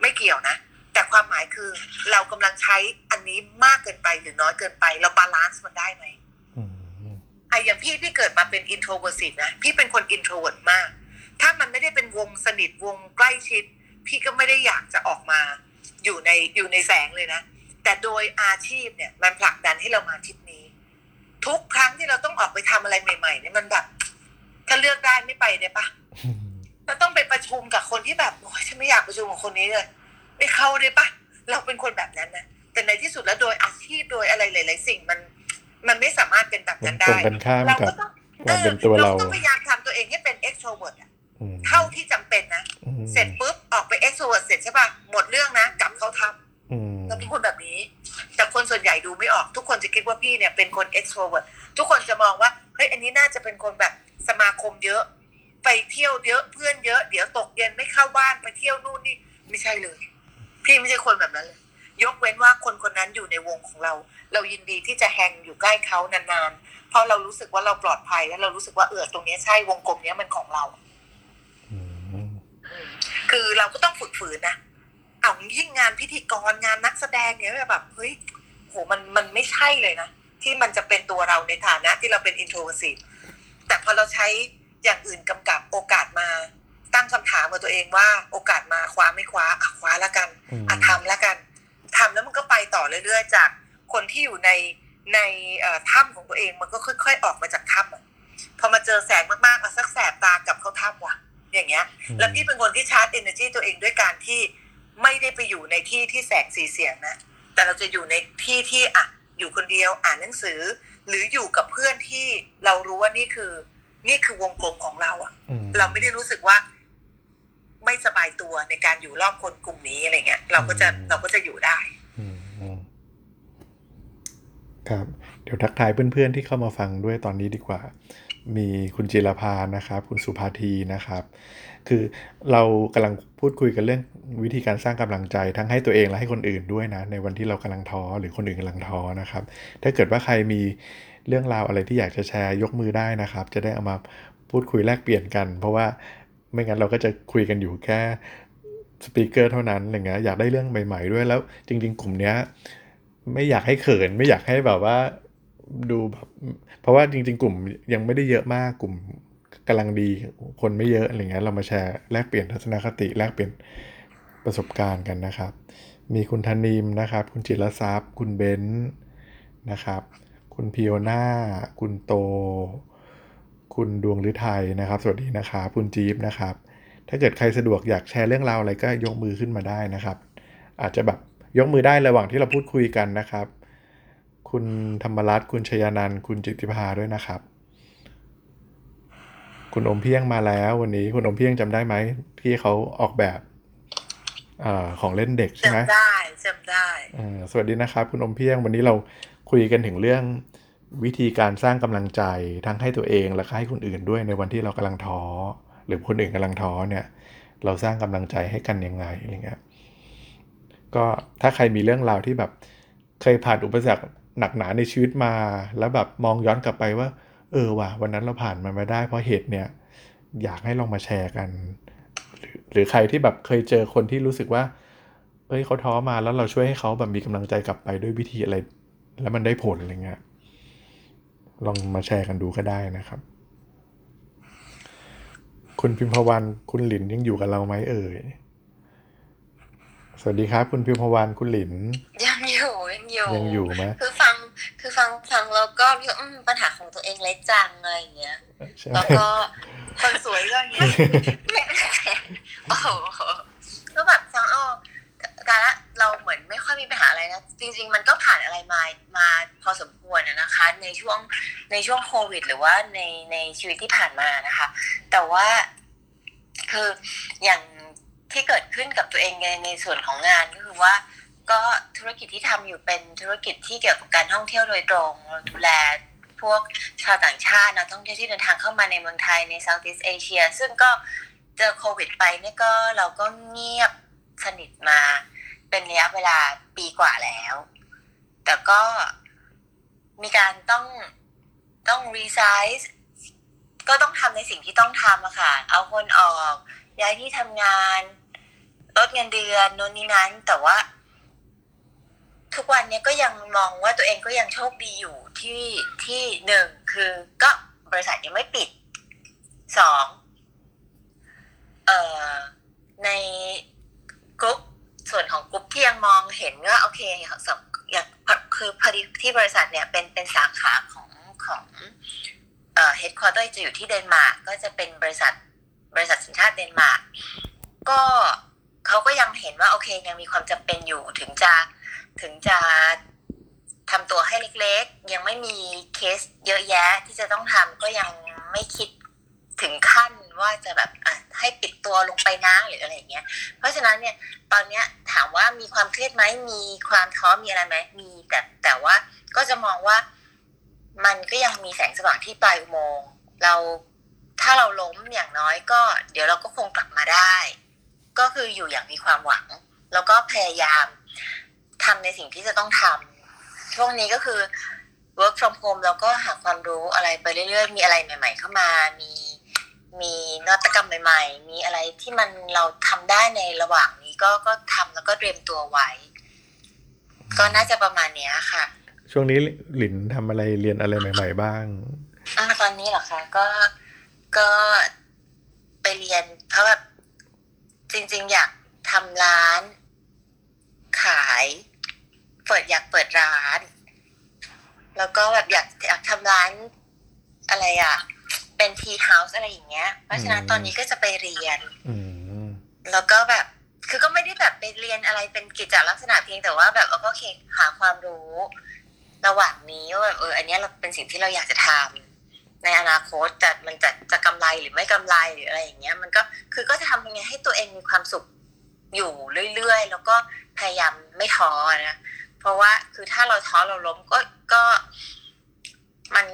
ไม่เกี่ยวนะแต่ความหมายคือเรากำลังใช้อันนี้มากเกินไปหรือน้อยเกินไปเราบาลานซ์มันได้ไหมอย่างพี่เกิดมาเป็น introvert นะพี่เป็นคน introvert มากถ้ามันไม่ได้เป็นวงสนิทวงใกล้ชิดพี่ก็ไม่ได้อยากจะออกมาอยู่ในแสงเลยนะแต่โดยอาชีพเนี่ยมันผลักดันให้เรามาทิศนี้ทุกครั้งที่เราต้องออกไปทำอะไรใหม่ๆเนี่ยมันแบบถ้าเลือกได้ไม่ไปได้ปะเราต้องไปประชุมกับคนที่แบบโอ๊ยฉันไม่อยากประชุมกับคนนี้เลยไม่เข้าได้ปะเราเป็นคนแบบนั้นนะแต่ในที่สุดแล้วโดยอาชีพโดยอะไรหลายๆสิ่งมันไม่สามารถเป็นแบบนั้นได้เราก็ต้องพยายามทำตัวเองให้เป็น extrovert เท่าที่จำเป็นนะเสร็จปุ๊บออกไป extrovert เสร็จใช่ปะหมดเรื่องนะกลับเข้าทำเราเป็นคนแบบนี้แต่คนส่วนใหญ่ดูไม่ออกทุกคนจะคิดว่าพี่เนี่ยเป็นคน extrovert ทุกคนจะมองว่าเฮ้ยอันนี้น่าจะเป็นคนแบบสมาคมเยอะไปเที่ยวเยอะเพื่อนเยอะเดี๋ยวตกเย็นไม่เข้าบ้านไปเที่ยวนู่นนี่ไม่ใช่เลยพี่ไม่ใช่คนแบบนั้นเลยยกเว้นว่าคนนั้นอยู่ในวงของเรายินดีที่จะแฮงอยู่ใกล้เขานานๆเพราะเรารู้สึกว่าเราปลอดภัยและเรารู้สึกว่าตรงนี้ใช่วงกลมนี้มันของเราคือเราก็ต้องฝึกฝืนนะเอายิ่งงานพิธีกรงานนักแสดงเนี้ยแบบเฮ้ยโหมันไม่ใช่เลยนะที่มันจะเป็นตัวเราในฐานะที่เราเป็น introvertแต่พอเราใช้อย่างอื่นกำกับโอกาสมาตั้งคำถามกับตัวเองว่าโอกาสมาคว้าไม่คว้าคว้าละกันทำละกันทำแล้วมันก็ไปต่อเรื่อยๆจากคนที่อยู่ในถ้ำของตัวเองมันก็ค่อยๆออกมาจากถ้ำพอมาเจอแสงมากๆอ่ะสักแสบตากับเขาถ้ำว่ะอย่างเงี้ยแล้วพี่เป็นคนที่ชาร์จ energy ตัวเองด้วยการที่ไม่ได้ไปอยู่ในที่ที่แสงสีเสียงนะแต่เราจะอยู่ในที่ที่อ่ะอยู่คนเดียวอ่านหนังสือหรืออยู่กับเพื่อนที่เรารู้ว่านี่คือวงกลมของเราอ่ะเราไม่ได้รู้สึกว่าไม่สบายตัวในการอยู่รอบคนกลุ่มนี้อะไรเงี้ยเราก็จะอยู่ได้ครับเดี๋ยวทักทายเพื่อนๆที่เข้ามาฟังด้วยตอนนี้ดีกว่ามีคุณจิรภานะครับคุณสุภาธีนะครับคือเรากำลังพูดคุยกันเรื่องวิธีการสร้างกำลังใจทั้งให้ตัวเองและให้คนอื่นด้วยนะในวันที่เรากำลังท้อหรือคนอื่นกำลังท้อนะครับถ้าเกิดว่าใครมีเรื่องราวอะไรที่อยากจะแชร์ยกมือได้นะครับจะได้เอามาพูดคุยแลกเปลี่ยนกันเพราะว่าไม่งั้นเราก็จะคุยกันอยู่แค่สปีกเกอร์เท่านั้นอะไรเงี้ยอยากได้เรื่องใหม่ๆด้วยแล้วจริงๆกลุ่มเนี้ยไม่อยากให้เขินไม่อยากให้แบบว่าดูแบบเพราะว่าจริงๆกลุ่มยังไม่ได้เยอะมากกลุ่มกำลังดีคนไม่เยอะอะไรเงี้ยเรามาแชร์แลกเปลี่ยนทัศนคติแลกเปลี่ยนประสบการณ์กันนะครับมีคุณธนิมนะครับคุณจิรทรัพย์คุณเบนซ์นะครับคุณพิโอน่าคุณโตคุณดวงฤทัยนะครับสวัสดีนะครับคุณจี๊บนะครับถ้าเกิดใครสะดวกอยากแชร์เรื่องราวอะไรก็ยกมือขึ้นมาได้นะครับอาจจะแบบยกมือได้ระหว่างที่เราพูดคุยกันนะครับคุณธรรมรัตน์คุณชยานันท์คุณจิตติภาด้วยนะครับคุณอมเพียงมาแล้ววันนี้คุณอมเพียงจำได้ไหมที่เขาออกแบบของเล่นเด็กใช่ไหมจำได้สวัสดีนะครับคุณอมเพียงวันนี้เราคุยกันถึงเรื่องวิธีการสร้างกำลังใจทั้งให้ตัวเองและให้คนอื่นด้วยในวันที่เรากำลังท้อหรือคนอื่นกำลังท้อเนี่ยเราสร้างกำลังใจให้กันยังไงอะไรเงี้ยก็ถ้าใครมีเรื่องราวที่แบบเคยผ่านอุปสรรคหนักหนาในชีวิตมาแล้วแบบมองย้อนกลับไปว่าว่ะวันนั้นเราผ่านมันมาได้เพราะเหตุเนี่ยอยากให้ลองมาแชร์กันหรือใครที่แบบเคยเจอคนที่รู้สึกว่าเอ้ยเขาท้อมาแล้วเราช่วยให้เขาแบบมีกำลังใจกลับไปด้วยวิธีอะไรแล้วมันได้ผลอะไรเงี้ยลองมาแชร์กันดูก็ได้นะครับคุณพิมพวรรณคุณหลินยังอยู่กับเราไหมเอ่ย สวัสดีครับคุณพิมพวรรณคุณหลินยังอยู่ไหมคือฟังแล้วก็ปัญหาของตัวเองเล็กจังอะไรอย่างเงี้ยแล้วก็คนสวยก็อย่างเงี้ยโอ้โหก็แบบฟังการละเราเหมือนไม่ค่อยมีปัญหาอะไรนะจริงๆมันก็ผ่านอะไรมาพอสมควรนะคะในช่วงโควิดหรือว่าในชีวิตที่ผ่านมานะคะแต่ว่าคืออย่างที่เกิดขึ้นกับตัวเองในส่วนของงานก็คือว่าก็ธุรกิจที่ทำอยู่เป็นธุรกิจที่เกี่ยวกับการท่องเที่ยวโดยตรงดูแลพวกชาวต่างชาตินะท่องเที่ยวที่เดินทางเข้ามาในเมืองไทยใน Southeast Asia ซึ่งก็เจอโควิดไปเนี่ยก็เราก็เงียบสนิทมาเป็นระยะเวลาปีกว่าแล้วแต่ก็มีการต้อง resize ก็ต้องทำในสิ่งที่ต้องทำค่ะเอาคนออกย้ายที่ทำงานลดเงินเดือนโน่นนี่นั้นแต่ว่าทุกวันนี้ก็ยังมองว่าตัวเองก็ยังโชคดีอยู่ที่หนึ่งคือก็บริษัทยังไม่ปิดสองในกรุ๊ปส่วนของกรุ๊ปที่ยังมองเห็นว่าโอเคอย่างคือพอดีที่บริษัทเนี่ยเป็นสาขาของเฮดคอร์เตอร์จะอยู่ที่เดนมาร์กก็จะเป็นบริษัทสัญชาติเดนมาร์กก็เขาก็ยังเห็นว่าโอเคยังมีความจำเป็นอยู่ถึงจะทำตัวให้เล็กๆยังไม่มีเคสเยอะแยะที่จะต้องทำก็ยังไม่คิดถึงขั้นว่าจะแบบให้ปิดตัวลงไปนะหรืออะไรอย่างเงี้ยเพราะฉะนั้นเนี่ยตอนเนี้ยถามว่ามีความเครียดไหมมีความท้อมีอะไรไหมมีแต่ว่าก็จะมองว่ามันก็ยังมีแสงสว่างที่ปลายอุโมงค์ถ้าเราล้มอย่างน้อยก็เดี๋ยวเราก็คงกลับมาได้ก็คืออยู่อย่างมีความหวังแล้วก็พยายามทำในสิ่งที่จะต้องทำช่วงนี้ก็คือ work from home แล้วก็หาความรู้อะไรไปเรื่อยๆมีอะไรใหม่ๆเข้ามามีนวัตกรรมใหม่ๆมีอะไรที่มันเราทำได้ในระหว่างนี้ก็ทำแล้วก็เตรียมตัวไว้ก็น่าจะประมาณนี้ค่ะช่วงนี้หลินทำอะไรเรียนอะไรใหม่ๆบ้างตอนนี้เหรอคะก็ไปเรียนเพราะแบบจริงๆอยากทำร้านขายอยากเปิดร้านแล้วก็แบบอยากทำร้านอะไรเป็นทีเฮาส์อะไรอย่างเงี้ยเพราะฉะนั้นตอนนี้ก็จะไปเรียนแล้วก็แบบคือก็ไม่ได้แบบไปเรียนอะไรเป็นกิจจลักษณะเพียงแต่ว่าแบบเราก็เค้าหาความรู้ระหว่างนี้ว่าแบบอันนี้เราเป็นสิ่งที่เราอยากจะทำในอนาคตมันจะกำไรหรือไม่กำไรหรืออะไรอย่างเงี้ยมันก็คือก็จะทำยังไงให้ตัวเองมีความสุขอยู่เรื่อยๆแล้วก็พยายามไม่ท้อนะเพราะว่าคือถ้าเราท้อเราล้มก็มัน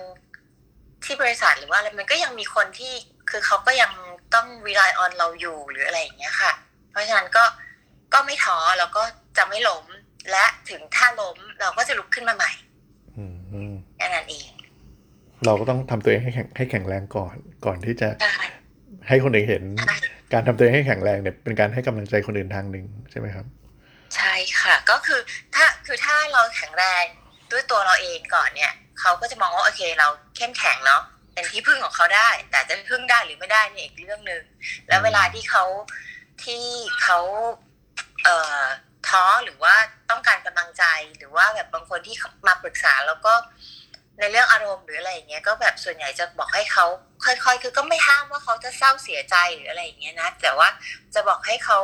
ที่บริษัทหรือว่าอะไรมันก็ยังมีคนที่คือเขาก็ยังต้อง rely on เราอยู่หรืออะไรอย่างเงี้ยค่ะเพราะฉะนั้นก็ไม่ท้อแล้วก็จะไม่ล้มและถึงถ้าล้มเราก็จะลุกขึ้นมาใหม่นั่นเองเราก็ต้องทำตัวเองให้แข็งแรงก่อนที่จะให้คนอื่นเห็นการทำตัวเองให้แข็งแรงเนี่ยเป็นการให้กำลังใจคนอื่นทางนึงใช่ไหมครับใช่ค่ะก็คือถ้าเราแข็งแรงด้วยตัวเราเองก่อนเนี่ยเขาก็จะมองว่าโอเคเราเข้มแข็งเนาะเป็นที่พึ่งของเขาได้แต่จะพึ่งได้หรือไม่ได้เนี่ยอีกเรื่องนึงแล้วเวลาที่เขาท้อหรือว่าต้องการกำลังใจหรือว่าแบบบางคนที่มาปรึกษาแล้วก็ในเรื่องอารมณ์หรืออะไรอย่างเงี้ยก็แบบส่วนใหญ่จะบอกให้เขาค่อยๆคือก็ไม่ห้ามว่าเขาจะเศร้าเสียใจหรืออะไรอย่างเงี้ยนะแต่ว่าจะบอกให้เขา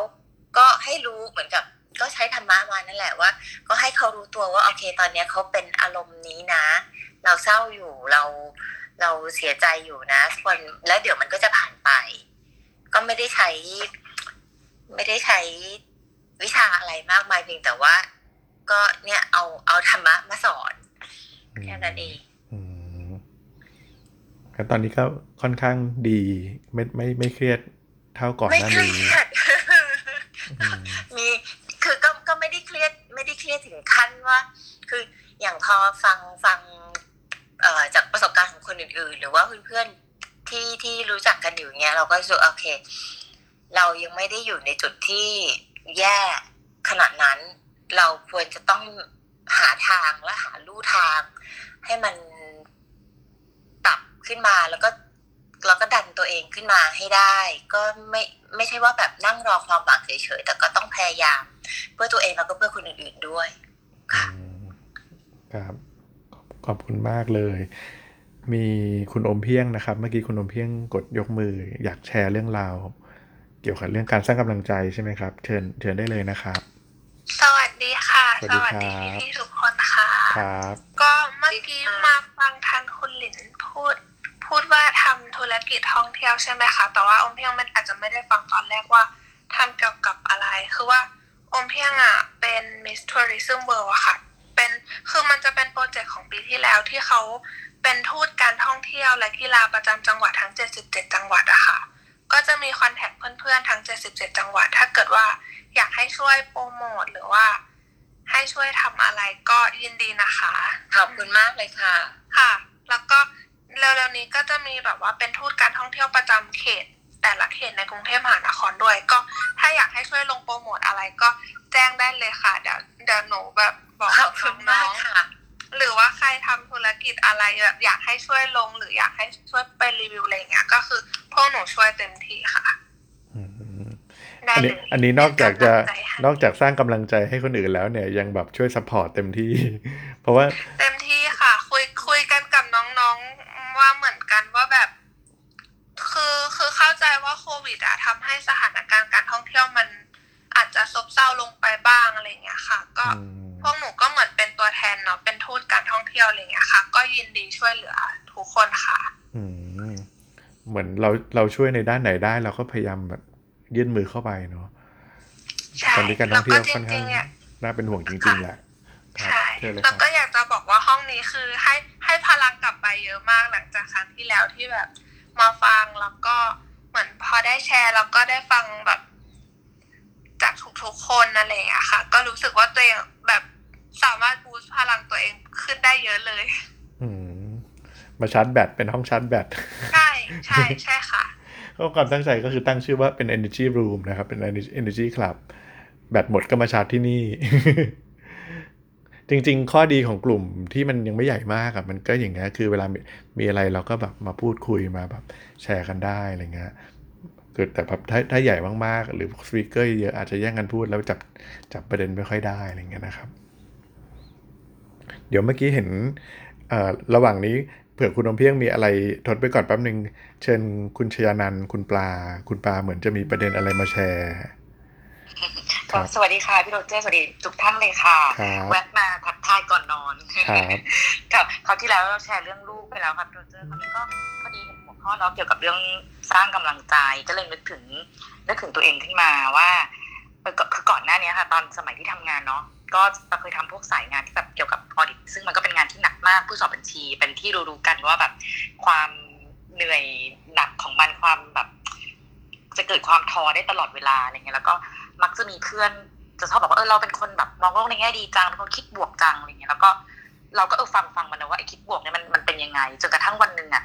ก็ให้รู้เหมือนกับก็ใช้ธรรมะมานั่นแหละว่าก็ให้เขารู้ตัวว่าโอเคตอนนี้เขาเป็นอารมณ์นี้นะเราเศร้าอยู่เราเสียใจอยู่นะวันแล้วเดี๋ยวมันก็จะผ่านไปก็ไม่ได้ใช้วิชาอะไรมากมายเพียงแต่ว่าก็เนี่ยเอาธรรมะมาสอนแค่นั้นเองตอนนี้ก็ค่อนข้างดีไม่เครียดเท่าก่อนหน้านี้มีคือก็ไม่ได้เครียดถึงขั้นว่าคืออย่างพอฟังจากประสบการณ์ของคนอื่นๆหรือว่าเพื่อนๆที่รู้จักกันอยู่เงี้ยเราก็รู้สึกโอเคเรายังไม่ได้อยู่ในจุดที่แย่ขนาดนั้นเราควรจะต้องหาทางและหาลู่ทางให้มันปรับขึ้นมาแล้วก็เราก็ดันตัวเองขึ้นมาให้ได้ก็ไม่ใช่ว่าแบบนั่งรอความหวังเฉยๆแต่ก็ต้องพยายาม เพื่อตัวเองแล้วก็เพื่อคนอื่นๆด้วยค่ะครับขอบคุณมากเลยมีคุณอมเพียงนะครับเมื่อกี้คุณอมเพียงกดยกมืออยากแชร์เรื่องราวเกี่ยวกับเรื่องการสร้างกำลังใจใช่ไหมครับเชิญได้เลยนะครับสวัสดีค่ะสวัสดีพี่ทุกคนค่ะครับก็เมื่อกี้มาฟังทันคุณหลินพูดว่าทำธุรกิจท่องเที่ยวใช่ไหมคะแต่ว่าอมเพียงมันอาจจะไม่ได้ฟังตอนแรกว่าทำเกี่ยวกับอะไรคือว่าอมเพียงอ่ะเป็น Miss Tourism World อะค่ะเป็นคือมันจะเป็นโปรเจกต์ของปีที่แล้วที่เขาเป็นทูตการท่องเที่ยวและกีฬาประจำจังหวัดทั้ง77จังหวัดอะค่ะก็จะมีคอนแทคเพื่อนๆทั้ง77จังหวัดถ้าเกิดว่าอยากให้ช่วยโปรโมทหรือว่าให้ช่วยทำอะไรก็ยินดีนะคะขอบคุณมากเลยค่ะค่ะแล้วก็เร็วๆนี้ก็จะมีแบบว่าเป็นทูตการท่องเที่ยวประจำเขตแต่ละเขตในกรุงเทพมหานครด้วยก็ถ้าอยากให้ช่วยลงโปรโมทอะไรก็แจ้งได้เลยค่ะเดี๋ยวหนูแบบบอกน้องหรือว่าใครทำธุรกิจอะไรแบบอยากให้ช่วยลงหรืออยากให้ช่วยไปรีวิวอะไรอย่างเงี้ยก็คือพวกหนูช่วยเต็มที่ค่ะอันนี้นอกจากสร้างกำลังใจให้คนอื่นแล้วเนี่ยยังแบบช่วยซัพพอร์ตเต็มที่เพราะว่าเต็มที่ค่ะคุยกันกับน้องๆว่าเหมือนกันว่าแบบคือเข้าใจว่าโควิดอะทำให้สถานการณ์การท่องเที่ยวมันอาจจะซบเซาลงไปบ้างอะไรอย่างเงี้ยค่ะก็พวกหนูก็เหมือนเป็นตัวแทนเนาะเป็นทูตการท่องเที่ยวอะไรอย่างเงี้ยค่ะก็ยินดีช่วยเหลือทุกคนค่ะเหมือนเราช่วยในด้านไหนได้เราก็พยายามแบบยื่นมือเข้าไปเนาะตอนนี้การท่องเที่ยวค่อนข้างน่าเป็นห่วงจริงๆแหละใช่แล้วก็อยากจะบอกว่าห้องนี้คือให้พลังกลับไปเยอะมากหลังจากครั้งที่แล้วที่แบบมาฟังแล้วก็เหมือนพอได้แชร์แล้วก็ได้ฟังแบบจากทุกๆคนอะไรอย่างเงี้ยค่ะก็รู้สึกว่าตัวเองแบบสามารถบูสต์พลังตัวเองขึ้นได้เยอะเลยมาชาร์จแบตเป็นห้องชาร์จแบตใช่ค่ะก็ความตั้งใจก็คือตั้งชื่อว่าเป็น Energy Room นะครับเป็น Energy Club แบตหมดก็มาชาร์จที่นี่ จริงๆข้อดีของกลุ่มที่มันยังไม่ใหญ่มากอ่ะมันก็อย่างเงี้ยคือเวลามีอะไรเราก็แบบมาพูดคุยมาแบบแชร์กันได้อะไรเงี้ยคือแต่แบบถ้าใหญ่มากๆหรือสปีกเกอร์เยอะอาจจะแย่งกันพูดแล้วจับประเด็นไม่ค่อยได้อะไรเงี้ยนะครับเดี๋ยวเมื่อกี้เห็นระหว่างนี้เผื่อคุณอมเพียงมีอะไรทดไปก่อนแป๊บนึงเชิญคุณชยานันท์คุณปลาเหมือนจะมีประเด็นอะไรมาแชร์สวัสดีค่ะพี่โรเจอร์สวัสดีทุกท่านเลยค่ะแวะมาทักทายก่อนนอนกับเขาที่แล้วเราแชร์เรื่องลูกไปแล้วครับพี่โรเจอร์คนนี้ก็พอดีเห็นหัวข้อเนาะเกี่ยวกับเรื่องสร้างกำลังใจก็เลยนึกถึงตัวเองขึ้นมาว่าคือก่อนหน้านี้ค่ะตอนสมัยที่ทำงานเนาะก็เคยทำพวกสายงานที่แบบเกี่ยวกับออดิตซึ่งมันก็เป็นงานที่หนักมากผู้สอบบัญชีเป็นที่รู้กันว่าแบบความเหนื่อยหนักของมันความแบบจะเกิดความท้อได้ตลอดเวลาอะไรเงี้ยแล้วก็มักจะมีเพื่อนจะชอบบอกว่าเราเป็นคนแบบมองโลกในแง่ดีจังเป็นคนคิดบวกจังอะไรเงี้ยแล้วก็เราก็ฟังมันนะว่าไอ้คิดบวกเนี่ยมันเป็นยังไงจนกระทั่งวันนึงอ่ะ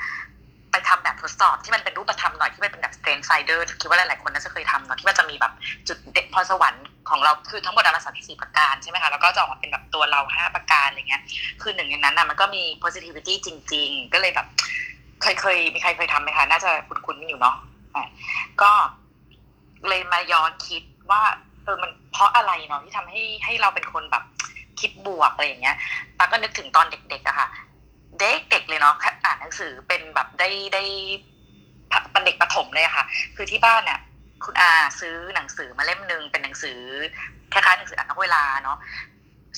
ไปทำแบบทดสอบที่มันเป็นรูปธรรมหน่อยที่มันเป็นแบบ strength finder คิดว่าหลายๆคนน่าจะเคยทำเนาะที่มันจะมีแบบจุดเด่นพรสวรรค์ของเราคือทั้งหมด34ประการใช่ไหมคะแล้วก็จะออกมาเป็นแบบตัวเรา5ประการอะไรเงี้ยคือหนึ่งในนั้นน่ะมันก็มี positivity จริงๆก็เลยแบบเคยมีใครเคยทำไหมคะน่าจะคุ้นๆอยู่เนาะก็เลยมาย้อนคิดว่ามันเพราะอะไรเนาะที่ทำให้เราเป็นคนแบบคิดบวกอะไรอย่างเงี้ยป้าก็นึกถึงตอนเด็กๆอะค่ะเด็กเลยเนาะอ่านหนังสือเป็นแบบได้เป็นเด็กประถมเลยค่ะคือที่บ้านเนี่ยคุณอาซื้อหนังสือมาเล่มนึงเป็นหนังสือคล้ายๆหนังสืออ่านนอกเวลาเนาะ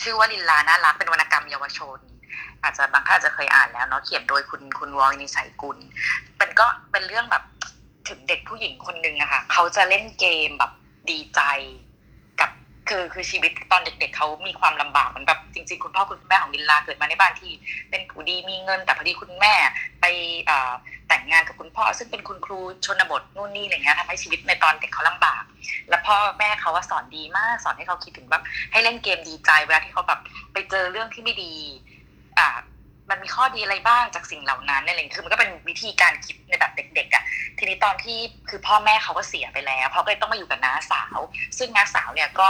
ชื่อว่าลินลาน่ารักเป็นวรรณกรรมเยาวชนอาจจะบางท่านอาจจะเคยอ่านแล้วเนาะเขียนโดยคุณวอลินิสัยกุลเป็นก็เป็นเรื่องแบบถึงเด็กผู้หญิงคนนึงอะค่ะเขาจะเล่นเกมแบบดีใจกับคือชีวิตตอนเด็กๆเขามีความลำบากเหมือนแบบจริงๆคุณพ่อคุณแม่ของลินลาเกิดมาในบ้านที่เป็นผู้ดีมีเงินแต่พอดีคุณแม่ไปแต่งงานกับคุณพ่อซึ่งเป็นคุณครูชนบทนู่นนี่อะไรเงี้ยทำให้ชีวิตในตอนเด็กเขาลำบากแล้วพ่อแม่เขาว่าสอนดีมากสอนให้เขาคิดถึงแบบให้เล่นเกมดีใจเวลาที่เขาแบบไปเจอเรื่องที่ไม่ดีมันมีข้อดีอะไรบ้างจากสิ่งเหล่านั้นอะไรคือมันก็เป็นวิธีการคิดในแบบเด็กๆอ่ะทีนี้ตอนที่คือพ่อแม่เขาก็เสียไปแล้วเขาก็ต้องมาอยู่กับน้าสาวซึ่งน้าสาวเนี่ยก็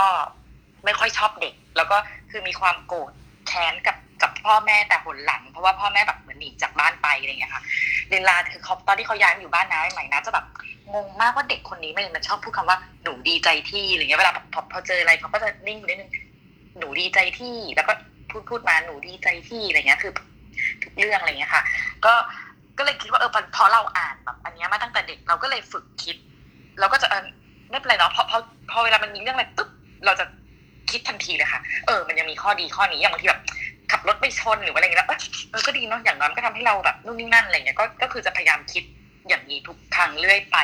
ไม่ค่อยชอบเด็กแล้วก็คือมีความโกรธแค้นกับ พ่อแม่แต่หนหลังเพราะว่าพ่อแม่แบบเหมือนหนีจากบ้านไปอะไรอย่างเงี้ยค่ะลินลาคือเขาตอนที่เขาย้ายมาอยู่บ้านน้าใหม่นะจะแบบงงมากว่าเด็กคนนี้มันชอบพูดคำว่าหนูดีใจที่อะไรเงี้ยเวลาพอเจออะไรเขาก็จะนิ่งนิดนึงหนูดีใจที่แล้วก็พูดมาหนูดีใจที่อะไรเงี้ยคือทุกเรื่องอะไรเงี้ยค่ะก็เลยคิดว่าพอเราอ่านแบบอันเนี้ยมาตั้งแต่เด็กเราก็เลยฝึกคิดเราก็จะไม่เป็นไรเนาะพอเวลามันมีเรื่องอะไรปุ๊บเราจะคิดทันทีเลยค่ะมันยังมีข้อดีข้อนี้อย่างบางทีแบบขับรถไปชนหรืออะไรอย่างเงี้ยแล้วก็ดีเนาะอย่างน้อยก็ทำให้เราแบบนู่นนี่นั่นอะไรเงี้ยก็คือจะพยายามคิดอย่างนี้ทุกครั้งเรื่อยไป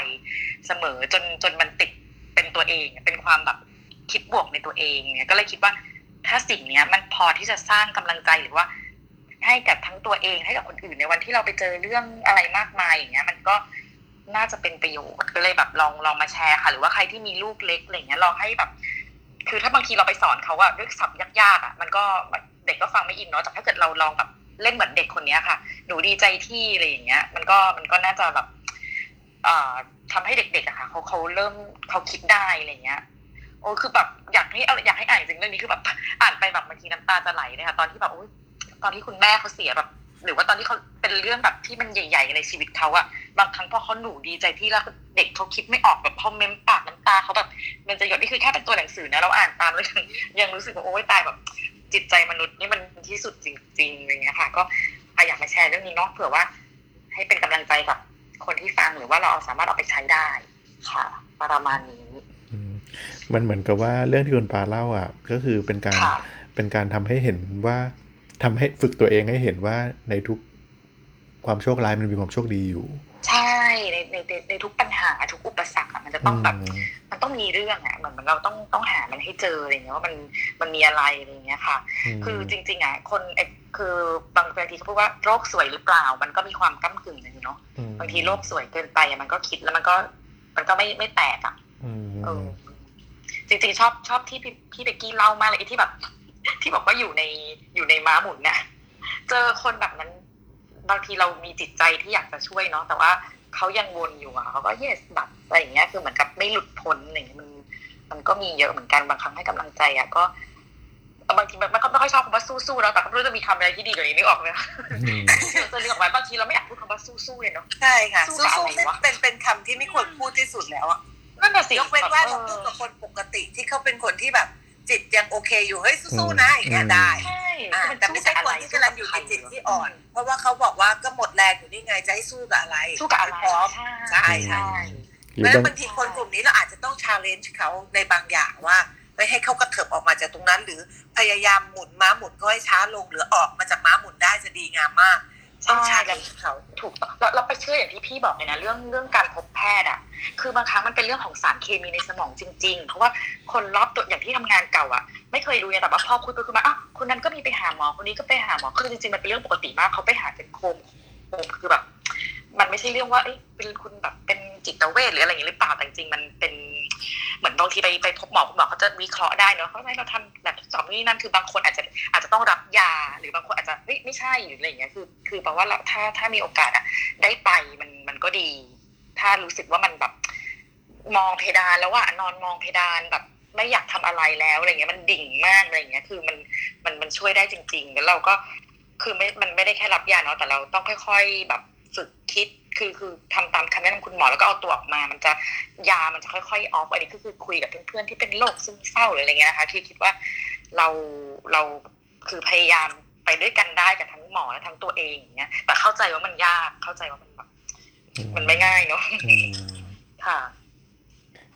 เสมอจนมันติดเป็นตัวเองเป็นความแบบคิดบวกในตัวเองเนี่ยก็เลยคิดว่าถ้าสิ่งเนี้ยมันพอที่จะสร้างกำลังใจหรือว่าให้กับทั้งตัวเองให้กับคนอื่นในวันที่เราไปเจอเรื่องอะไรมากมายอย่างเงี้ยมันก็น่าจะเป็นประโยชน์ก็เลยแบบลองมาแชร์ค่ะหรือว่าใครที่มีลูกเล็กอะไรเงี้ยลองให้แบบคือถ้าบางทีเราไปสอนเขาอะด้วยศัพท์ยากๆอะมันก็เด็กก็ฟังไม่อินเนาะแต่ถ้าเกิดเราลองแบบเล่นเหมือนเด็กคนนี้ค่ะหนูดีใจที่อะไรอย่างเงี้ยมันก็น่าจะแบบทำให้เด็กๆอะค่ะเขาเริ่มเขาคิดได้อะไรเงี้ยโอ้คือแบบอยากให้อ่านจริงเรื่องนี้คือแบบอ่านไปแบบบางทีน้ำตาจะไหลเลยค่ะตอนที่แบบตอนที่คุณแม่เขาเสียแบบหรือว่าตอนที่เขาเป็นเรื่องแบบที่มันใหญ่ๆในชีวิตเขาอะบางครั้งพอเขาหนูดีใจที่แล้วเด็กเขาคิดไม่ออกแบบพอเม้มปากน้ำตาเขาแบบมันจะหยดนี่คือแค่เป็นตัวหนังสือนะเราอ่านตามแล้วยังรู้สึกว่าโอ๊ยตายแบบจิตใจมนุษย์นี่มันที่สุดจริงๆอย่างเงี้ยค่ะก็อยากมาแชร์เรื่องนี้เนาะเผื่อว่าให้เป็นกำลังใจกับคนที่ฟังหรือว่าเราสามารถเอาไปใช้ได้ค่ะประมาณนี้มันเหมือนกับว่าเรื่องที่คุณปาเล่าอ่ะก็คือเป็นการทำให้เห็นว่าทำให้ฝึกตัวเองให้เห็นว่าในทุกความโชคร้ายมันมีความโชคดีอยู่ใช่ในทุกปัญหาทุกอุปสรรคมันจะต้องแบบมันต้องมีเรื่องอ่ะเหมือนเราต้องหามันให้เจออะไรเงี้ยว่ามันมีอะไรอะไรเงี้ยค่ะคือจริงๆอ่ะคนคือบางทีเขาพูดว่าโรคสวยหรือเปล่ามันก็มีความก้ำกึ่งอยู่เนาะบางทีโรคสวยเกินไปมันก็คิดแล้วมันก็ไม่แตกอ่ะจริงๆชอบที่พี่เบกกี้เล่ามากเลยที่แบบที่บอกว่าอยู่ในม้าหมุนเนี่ยเจอคนแบบนั้นบางทีเรามีจิตใจที่อยากจะช่วยเนาะแต่ว่าเขายังวนอยู่อ่ะเขาก็เยสแบบอะไรอย่างเงี้ยคือเหมือนกับไม่หลุดพ้นอะไรอย่างเงี้ยมันก็มีเยอะเหมือนกันบางครั้งให้กำลังใจอ่ะก็บางทีมันก็ไม่ค่อยชอบคำว่าสู้ๆแล้วแต่ก็ไม่รู้จะมีคำอะไรที่ดีกว่านี้นึกออกไหมจะนึกออกไหมบางทีเราไม่อยากพูดคำว่าสู้ๆเลยเนาะใช่ค่ะสู้ๆเป็นคำที่ไม่ควรพูดที่สุดแล้วอ่ะยกเว้นว่าเราพูดกับคนปกติที่เขาเป็นคนที่แบบจิตยังโอเคอยู่เฮ้ยสู้ๆนะอย่างเงี้ยได้แต่ไม่ใช่คนที่กำลังอยู่ในจิตที่อ่อนเพราะว่าเขาบอกว่าก็หมดแรงอยู่นี่ไงจะให้สู้กับอะไรสู้กับอะไรพร้อมใช่ใช่แล้วบางทีคนกลุ่มนี้เราอาจจะต้อง challenge เขาในบางอย่างว่าไม่ให้เขากระเถิบออกมาจากตรงนั้นหรือพยายามหมุนม้าหมุนก็ให้ช้าลงหรือออกมาจากม้าหมุนได้จะดีงามมากต้องชาแล้วเขาถูกเราไปเชื่ออย่างที่พี่บอกเลยนะเรื่องการพบแพทย์อ่ะคือบางครั้งมันเป็นเรื่องของสารเคมีในสมองจริงๆเพราะว่าคนรอบตัวอย่างที่ทำงานเก่าอ่ะไม่เคยรู้เนี่ยแต่ว่าพอคุยไปคุยมาอ้าวคนนั้นก็มีไปหาหมอคนนี้ก็ไปหาหมอคือจริงๆมันเป็นเรื่องปกติมากเขาไปหาเป็นโคมคือแบบมันไม่ใช่เรื่องว่าเป็นคุณแบบเป็นจิตเวชหรืออะไรอย่างนี้หรือเปล่าแต่จริงๆมันเป็นเหมือนบางทีไปพบหมอคุณหมอเขาจะวิเคราะห์ได้เนาะเขาให้เราทำแบบสอบนี่นั่นคือบางคนอาจจะต้องรับยาหรือบางคนอาจจะไม่ใช่หรืออะไรอย่างเงี้ยคือแปลว่าเราถ้ามีโอกาสอะได้ไปมันก็ดีถ้ารู้สึกว่ามันแบบมองเพดานแล้วว่านอนมองเพดานแบบไม่อยากทำอะไรแล้วอะไรเงี้ยมันดิ่งมากอะไรเงี้ยคือมันช่วยได้จริงๆแล้วเราก็คือมันไม่ได้แค่รับยาเนาะแต่เราต้องค่อยๆแบบฝึกคิดคือทำตามคำแนะนำคุณหมอแล้วก็เอาตัวออกมามันจะค่อยๆออฟอันนี้คือคุยกับเพื่อนๆที่เป็นโรคซึมเศร้าหรืออะไรเงี้ยนะคะที่คิดว่าเราคือพยายามไปด้วยกันได้กับทั้งหมอและทั้งตัวเองอย่างเงี้ยแต่เข้าใจว่ามันยากเข้าใจว่ามันแบบมันไม่ง่ายเนาะค่ะ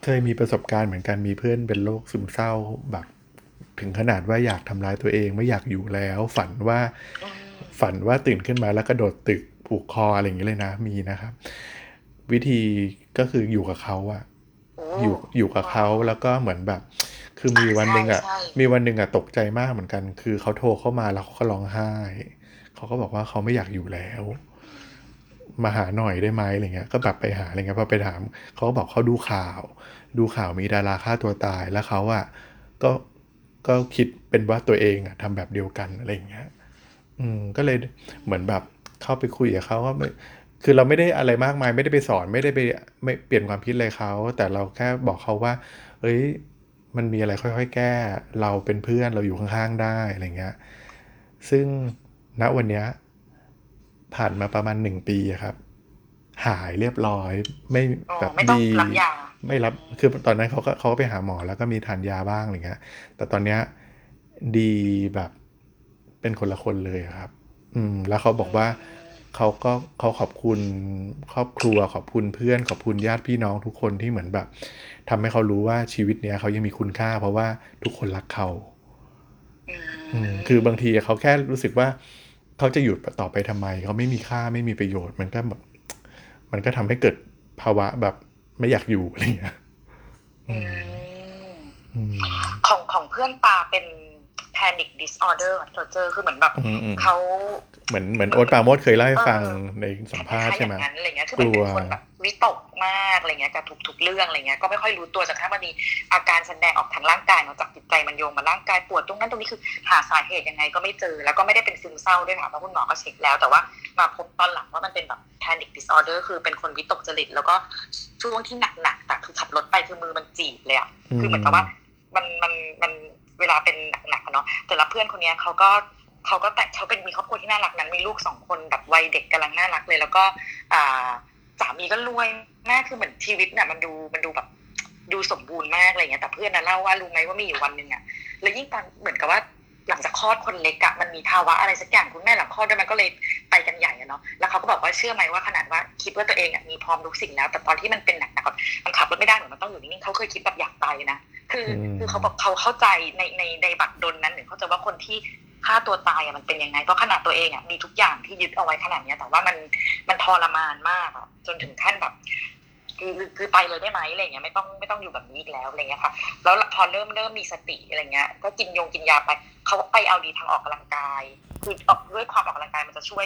เคยมีประสบการณ์เหมือนกันมีเพื่อนเป็นโรคซึมเศร้าแบบถึงขนาดว่าอยากทำร้ายตัวเองไม่อยากอยู่แล้วฝันว่าตื่นขึ้นมาแล้วกระโดดตึกผูกคออะไรอย่างนี้เลยนะมีนะครับวิธีก็คืออยู่กับเขาอะอยู่กับเขาแล้วก็เหมือนแบบคือมีวันหนึ่งอะตกใจมากเหมือนกันคือเขาโทรเข้ามาแล้วเขาก็ร้องไห้เขาก็บอกว่าเขาไม่อยากอยู่แล้วมาหาหน่อยได้ไหมอะไรเงี้ยก็แบบไปหาอะไรเงี้ยพอไปถามเขาก็บอกเขาดูข่าวมีดาราฆ่าตัวตายแล้วเขาอะก็คิดเป็นว่าตัวเองอะทำแบบเดียวกันอะไรเงี้ยก็เลยเหมือนแบบเข้าไปคุยกับเขาว่าคือเราไม่ได้อะไรมากมายไม่ได้ไปสอนไม่เปลี่ยนความคิดเลยเขาแต่เราแค่บอกเขาว่าเอ้ยมันมีอะไรค่อยๆแก้เราเป็นเพื่อนเราอยู่ข้างๆได้อะไรเงี้ยซึ่ง ณวันนี้ผ่านมาประมาณ1ปีครับหายเรียบร้อยไม่แบบดีไม่รับคือตอนนั้นเขาไปหาหมอแล้วก็มีทานยาบ้างอะไรเงี้ยแต่ตอนเนี้ยดีแบบเป็นคนละคนเลยครับแล้วเขาบอกว่าเขาขอบคุณครอบครัวขอบคุณเพื่อนขอบคุณญาติพี่น้องทุกคนที่เหมือนแบบทำให้เขารู้ว่าชีวิตเนี้ยเขายังมีคุณค่าเพราะว่าทุกคนรักเขาคือบางทีเขาแค่รู้สึกว่าเขาจะหยุดต่อไปทำไมเขาไม่มีค่าไม่มีประโยชน์มันก็แบบมันก็ทำให้เกิดภาวะแบบไม่อยากอยู่อะไรอย่างเงี้ยของเพื่อนปาเป็น panic disorder คือเหมือนแบบเขาเหมือนโอ๊ตปราโมชเคยเล่าให้ฟังในสัมภาษณ์ใช่ไหมกลัวแบบวิตกมากอะไรเงี้ยกับทุกๆเรื่องอะไรเงี้ยก็ไม่ค่อยรู้ตัวจากถ้ามันมีอาการแสดงออกทางร่างกายนอกจากจิตใจมันโยงมาร่างกายปวดตรงนั้นตรงนี้คือหาสาเหตุยังไงก็ไม่เจอแล้วก็ไม่ได้เป็นซึมเศร้าด้วยค่ะเพราะคุณหมอก็เช็คแล้วแต่ว่ามาพบตอนหลังว่ามันเป็นแบบ panic disorder คือเป็นคนวิตกจริตแล้วก็ช่วงที่หนักๆแต่คือขับรถไปคือมือมันจีบเลยอ่ะคือเหมือนกับว่ามันเวลาเป็นหนักๆเนาะแต่ละเพื่อนคนนี้เขาก็แต่เขาเป็นมีครอบครัวที่น่ารักนั้นมีลูก2คนแบบวัยเด็กกำลังน่ารักเลยแล้วก็สามีก็รวยมากคือเหมือนชีวิตเนี่ยมันดูแบบดูสมบูรณ์มากอะไรเงี้ยแต่เพื่อนน่ะเล่าว่ารู้ไหมว่ามีอยู่วันนึงอ่ะแล้วยิ่งตอนเหมือนกับว่าหลังจากคลอดคนเล็กอ่ะมันมีภาวะอะไรสักอย่างคุณแม่หลังคลอดด้วยมันก็เลยไปกันใหญ่อ่ะเนาะแล้วเขาก็บอกว่าเชื่อไหมว่าขนาดว่าคิดว่าตัวเองอ่ะมีพร้อมทุกสิ่งแล้วแต่ตอนที่มันเป็นหนักๆมันขับรถไม่ได้เหมือนมันต้องอยู่นิ่งๆเขาเคยคิดแบบอยากตายนะคือเขาบอกเขาเข้าใจในบัดดลนั้นหรือเขาจะว่าคนที่ฆ่าตัวตายอ่ะมันเป็นยังไงเพราะขนาดตัวเองอ่ะมีทุกอย่างที่ยึดเอาไว้ขนาดเนี้ยแต่ว่ามันทรมานมากอ่ะจนถึงขั้นแบบคือไปเลยได้ไหมอะไรเงี้ยไม่ต้องอยู่แบบนี้อีกแล้วอะไรเงี้ยค่ะแล้วพอเริ่มมีสติอะไรเงี้ยก็กินยงกินยาไปเขาไปเอาดีทางออกกำลังกายคือออกด้วยความออกกำลังกายมันจะช่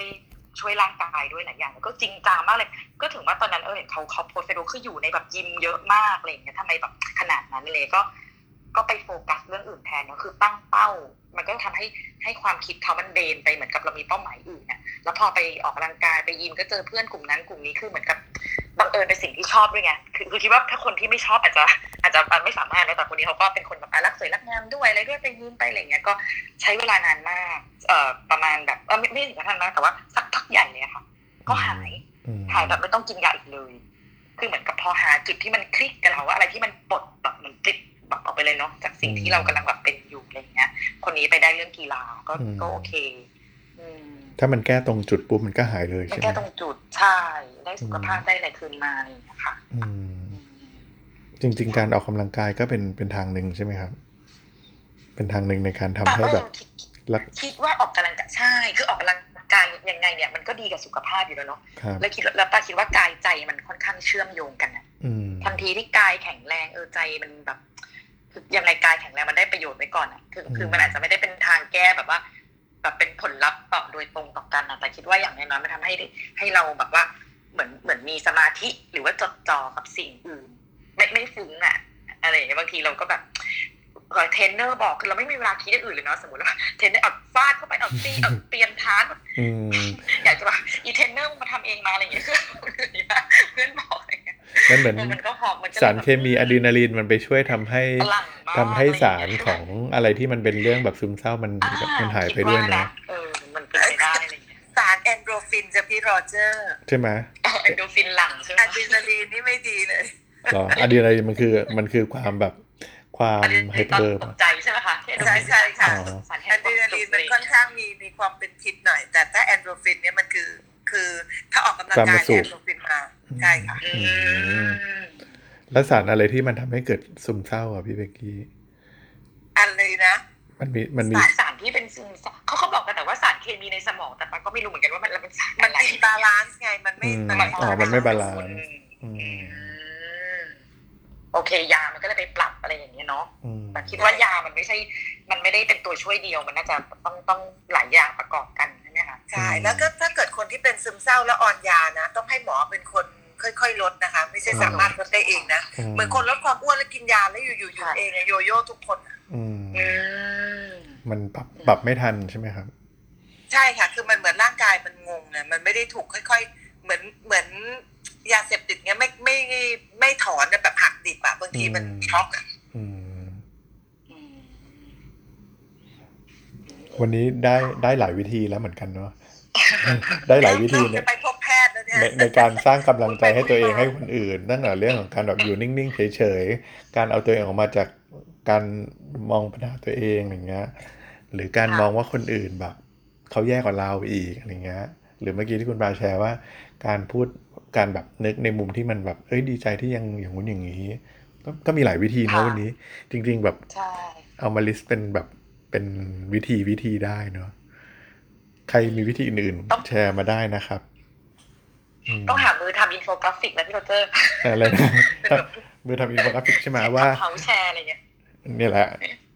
วยร่างกายด้วยหลายอย่างก็จริงจังมากเลยก็ถึงว่าตอนนั้นเห็นเขาโพสเฟซบุ๊กคืออยู่ในแบบยิมเยอะมากอะไรเงี้ยทำไมแบบขนาดนั้นเลยก็ไปโฟกัสเรื่องอื่นแทนก็คือตั้งเป้ามันก็ทำให้ความคิดเขามันเบนไปเหมือนกับเรามีเป้าหมายอื่นนะแล้วพอไปออกกำลังกายไปยิมก็เจอเพื่อนกลุ่มนั้นกลุ่มนี้คือเหมือนกับบังเอิญเป็นสิ่งที่ชอบด้วยไงคือคิดว่าถ้าคนที่ไม่ชอบอาจจะไม่สามารถนะแต่คนนี้เขาก็เป็นคนแบบรักสวยรักงามด้วยอะไรด้วยไปยิมไปอะไรเงี้ยก็ใช้เวลานานมากประมาณแบบไม่ถึงขนาดนั้นแต่ว่าสักพักใหญ่เลยค่ะก็หายแบบไม่ต้องกินยาอีกเลยคือเหมือนกับพอหาจุดที่มันคลิกกับเราว่าอะไรที่มันปลดแบบมันติดแบบออกไปเลยเนาะจากสิ่งที่เรากำลังแบบเป็นอยู่อะไรเงี้ยคนนี้ไปได้เรื่องกีฬาก็โอเคถ้ามันแก้ตรงจุดปุ๊บมันก็หายเลยใช่ไหมแก้ตรงจุดใช่ได้สุขภาพได้อะไรคืนมาอะไรเงี้ยค่ะจริงๆการออกกำลังกายก็เป็นทางหนึ่งใช่ไหมครับเป็นทางหนึ่งในการทำให้แบบคิดว่าออกกำลังกายใช่คือออกกำลังกายยังไงเนี่ยมันก็ดีกับสุขภาพอยู่แล้วเนาะแล้วคิดแล้วตาคิดว่ากายใจมันค่อนข้างเชื่อมโยงกันนะทันทีที่กายแข็งแรงใจมันแบบยังไงกายแข็งแรงมันได้ประโยชน์ไว้ก่อนอ่ะคือมันอาจจะไม่ได้เป็นทางแก้แบบเป็นผลลัพธ์ต่อโดยตรงต่อกันนะแต่คิดว่าอย่างน้อยมันทำให้เราแบบว่าเหมือนมีสมาธิหรือว่าจดจ่อกับสิ่งอื่นไม่ฟุ้งอ่ะอะไรอย่างเงี้ยบางทีเราก็แบบเทรนเนอร์บอกคือเราไม่มีเวลาคิดอื่นเลยเนาะสมมติว่าเทรนเนอร์เอาฟาดเข้าไปเอาตีเอาเปลี่ยนทานอยากจะแบบอีเทรนเนอร์มาทำเองมาอะไรอย่างเงี้ยเพื่อนบอกอะไรเงี้ยมันเหมือนสารเคมีอะดรีนาลีนมันไปช่วยทำให้สารของอะไรที่มันเป็นเรื่องแบบซึมเศร้ามันหายไปด้วยนะมันเป็นไปได้อะไรเงี้ยสารแอนโดรฟินจะพี่โรเจอร์ใช่ไหมแอนโดรฟินหลั่งใช่ไหมอะดรีนาลีนนี่ไม่ดีเลยหรออะดรีนาลีนมันคือความแบบความไฮเปอร์ตกใจใช่ไหมคะใช่ค่ะอะดรีนาลีนมันค่อนข้างมีความเป็นพิษหน่อยแต่ถ้าแอนโดรฟินเนี่ยมันคือถ้าออกกำลังกายแอนโดรฟินมาใช่ค่ะแล้วสารอะไรที่มันทำให้เกิดซึมเศร้าอ่ะพี่เบกกี้อะไรนะมันมีสารที่เป็นซึมเศร้าเขาบอกกันแต่ว่าสารเคมีในสมองแต่ปาก็ไม่รู้เหมือนกันว่ามันเป็นสารมันอินบาลานซ์ไงมันไม่บาลานซ์โอเคยามันก็เลยไปปรับอะไรอย่างเงี้ยเนาะแต่คิดว่ายามันไม่ใช่มันไม่ได้เป็นตัวช่วยเดียวมันน่าจะต้องหลายอย่างประกอบกันใช่ไหมคะใช่แล้วก็ถ้าเกิดคนที่เป็นซึมเศร้าแล้วอ่อนยานะต้องให้หมอเป็นคนค่อยๆลดนะคะไม่ใช่สามารถลดได้เองนะเหมือนคนลดความอ้วนแล้วกินยาแล้วอยู่ๆอยู่เองโยโย่ทุกคนมันปรับไม่ทันใช่ไหมครับใช่ค่ะคือมันเหมือนร่างกายมันงงเนี่ยมันไม่ได้ถูกค่อยๆเหมือนยาเสพติดเงี้ยไม่ถอนแบบหักดิบอะบางทีมันช็อก วันนี้ได้หลายวิธีแล้วเหมือนกันเนาะได้หลายวิธีเนี่ยในการสร้างกำลังใจให้ตัวเองให้คนอื่นนั่นแหละเรื่องของการแบบอยู่นิ่งๆเฉยๆการเอาตัวเองออกมาจากการมองปัญหาตัวเองอย่างเงี้ยหรือการมองว่าคนอื่นแบบเขาแย่กว่าเราอีกอย่างเงี้ยหรือเมื่อกี้ที่คุณปาแชร์ว่าการพูดการแบบนึกในมุมที่มันแบบเอ้ยดีใจที่ยังอย่างนู้นอย่างนี้ก็มีหลายวิธีนะวันนี้จริงๆแบบเอามาลิสต์เป็นแบบเป็นวิธีได้เนาะใครมีวิธีอื่นๆแชร์มาได้นะครับต้องหามือทำอินโฟกราฟิกนะพี่โรเจอร์อะไรนะมือทำอินโฟกราฟิกใช่ไหมว่าเขาแชร์อะไรเงี้ยนี่แหละ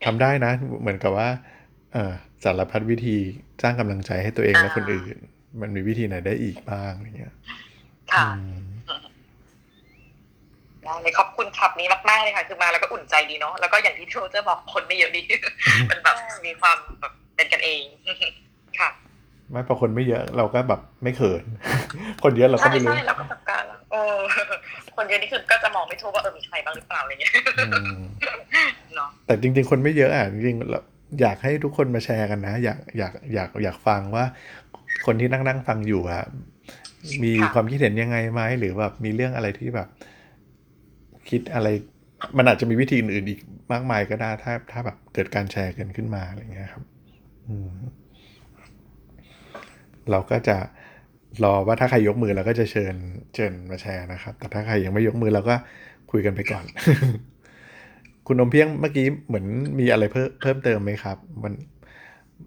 ทำได้นะเหมือนกับว่าสารพัดวิธีสร้างกำลังใจให้ตัวเองและคนอื่นมันมีวิธีไหนได้อีกบ้างอย่างเงี้ยค่ะเลยขอบคุณคลับนี้มากๆเลยค่ะคือมาแล้วก็อุ่นใจดีเนาะแล้วก็อย่างที่พี่โรเจอร์บอกคนไม่เยอะดีมันแบบมีความแบบเป็นกันเองค่ะไม่พอคนไม่เยอะเราก็แบบไม่เขินคนเยอะเราก็ไม่รู้ใช่เราก็จัดการคนเยอะนี่คือก็จะมองไม่ทั่วว่ามีใครบ้างหรือเปล่าอะไรเงี้ยเนาะแต่จริงๆคนไม่เยอะอ่ะจริงๆอยากให้ทุกคนมาแชร์กันนะอยากฟังว่าคนที่นั่งฟังอยู่อ่ะมีความคิดเห็นยังไงไหมหรือแบบมีเรื่องอะไรที่แบบคิดอะไรมันอาจจะมีวิธีอื่นๆอีกมากมายก็ได้ถ้าแบบเกิดการแชร์กันขึ้นมาอะไรเงี้ยครับเราก็จะรอว่าถ้าใครยกมือเราก็จะเชิญมาแชร์นะครับแต่ถ้าใครยังไม่ยกมือเราก็คุยกันไปก่อน คุณอมเพียงเมื่อกี้เหมือนมีอะไรเพิ่มเติมไหมครับมัน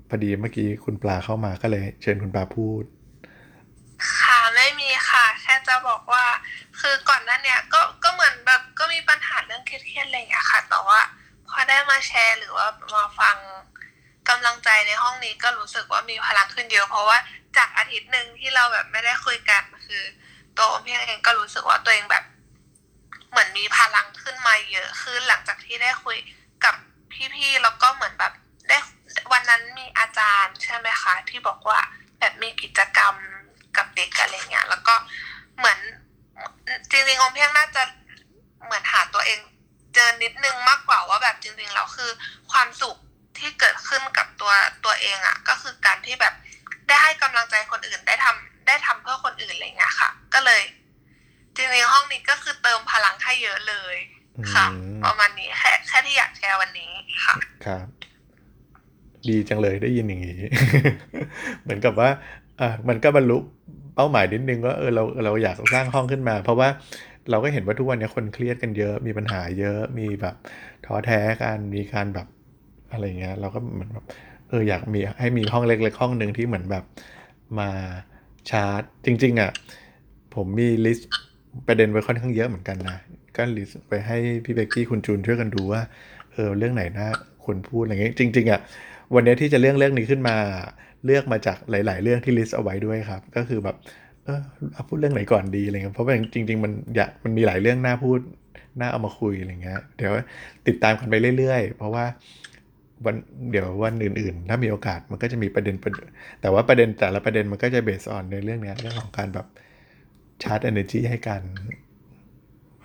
พอดีเมื่อกี้คุณปลาเข้ามาก็เลยเชิญคุณปลาพูดค่ะไม่มีค่ะแค่จะบอกว่าคือก่อนหน้าเนี้ยก็เหมือนแบบก็มีปัญหาเรื่องเครียดๆอะไรอย่างเงี้ยค่ะแต่ว่าพอได้มาแชร์หรือว่ามาฟังกำลังใจในห้องนี้ก็รู้สึกว่ามีพลังขึ้นเยอะเพราะว่าจากอาทิตย์หนึ่งที่เราแบบไม่ได้คุยกันคือตัวพี่เองก็รู้สึกว่าตัวเองแบบเหมือนมีพลังขึ้นมาเยอะขึ้นหลังจากที่ได้คุยกับพี่ๆแล้วก็เหมือนแบบได้วันนั้นมีอาจารย์ใช่ไหมคะที่บอกว่าแบบมีกิจกรรมกับเด็กอะไรเงี้ยแล้วก็เหมือนจริงๆพี่เองน่าจะเหมือนหาตัวเองเจอนิดนึงมากกว่าว่าแบบจริงๆแล้วคือความสุขที่เกิดขึ้นกับตัวเองอ่ะก็คือการที่แบบได้ให้กำลังใจคนอื่นได้ทำเพื่อคนอื่นอะไรเงี้ยค่ะก็เลยจริงๆห้องนี้ก็คือเติมพลังให้เยอะเลยค่ะประมาณนี้แค่ที่อยากแชร์วันนี้ค่ะครับดีจังเลยได้ยินอย่างนี้ เหมือนกับว่ามันก็บรรลุเป้าหมายนิดนึงว่าเราอยากสร้างห้องขึ้นมาเพราะว่าเราก็เห็นว่าทุกวันนี้คนเครียดกันเยอะมีปัญหาเยอะมีแบบท้อแท้กันมีการแบบอะไรเงี้ยเราก็เหมือนแบบอยากมีให้มีห้องเล็กๆห้องนึงที่เหมือนแบบมาชาร์จจริงๆอ่ะผมมีลิสต์ประเด็นไว้ค่อนข้างเยอะเหมือนกันนะก็ลิสต์ไปให้พี่เบกกี้คุณจูนช่วยกันดูว่าเรื่องไหนน่าควรพูดอะไรเงี้ยจริงๆอ่ะวันนี้ที่จะเรื่องนี้ขึ้นมาเลือกมาจากหลายๆเรื่องที่ลิสต์เอาไว้ด้วยครับก็คือแบบพูดเรื่องไหนก่อนดีอะไรเงี้ยเพราะว่าจริงๆมันมีหลายเรื่องน่าพูดน่าเอามาคุยอะไรเงี้ยเดี๋ยวติดตามกันไปเรื่อยๆเพราะว่าวันอื่นๆถ้ามีโอกาสมันก็จะมีประเด็นแต่ว่าประเด็นแต่ละประเด็นมันก็จะเบสออนในเรื่องนี้เรื่องของการแบบชาร์จ energy ให้กัน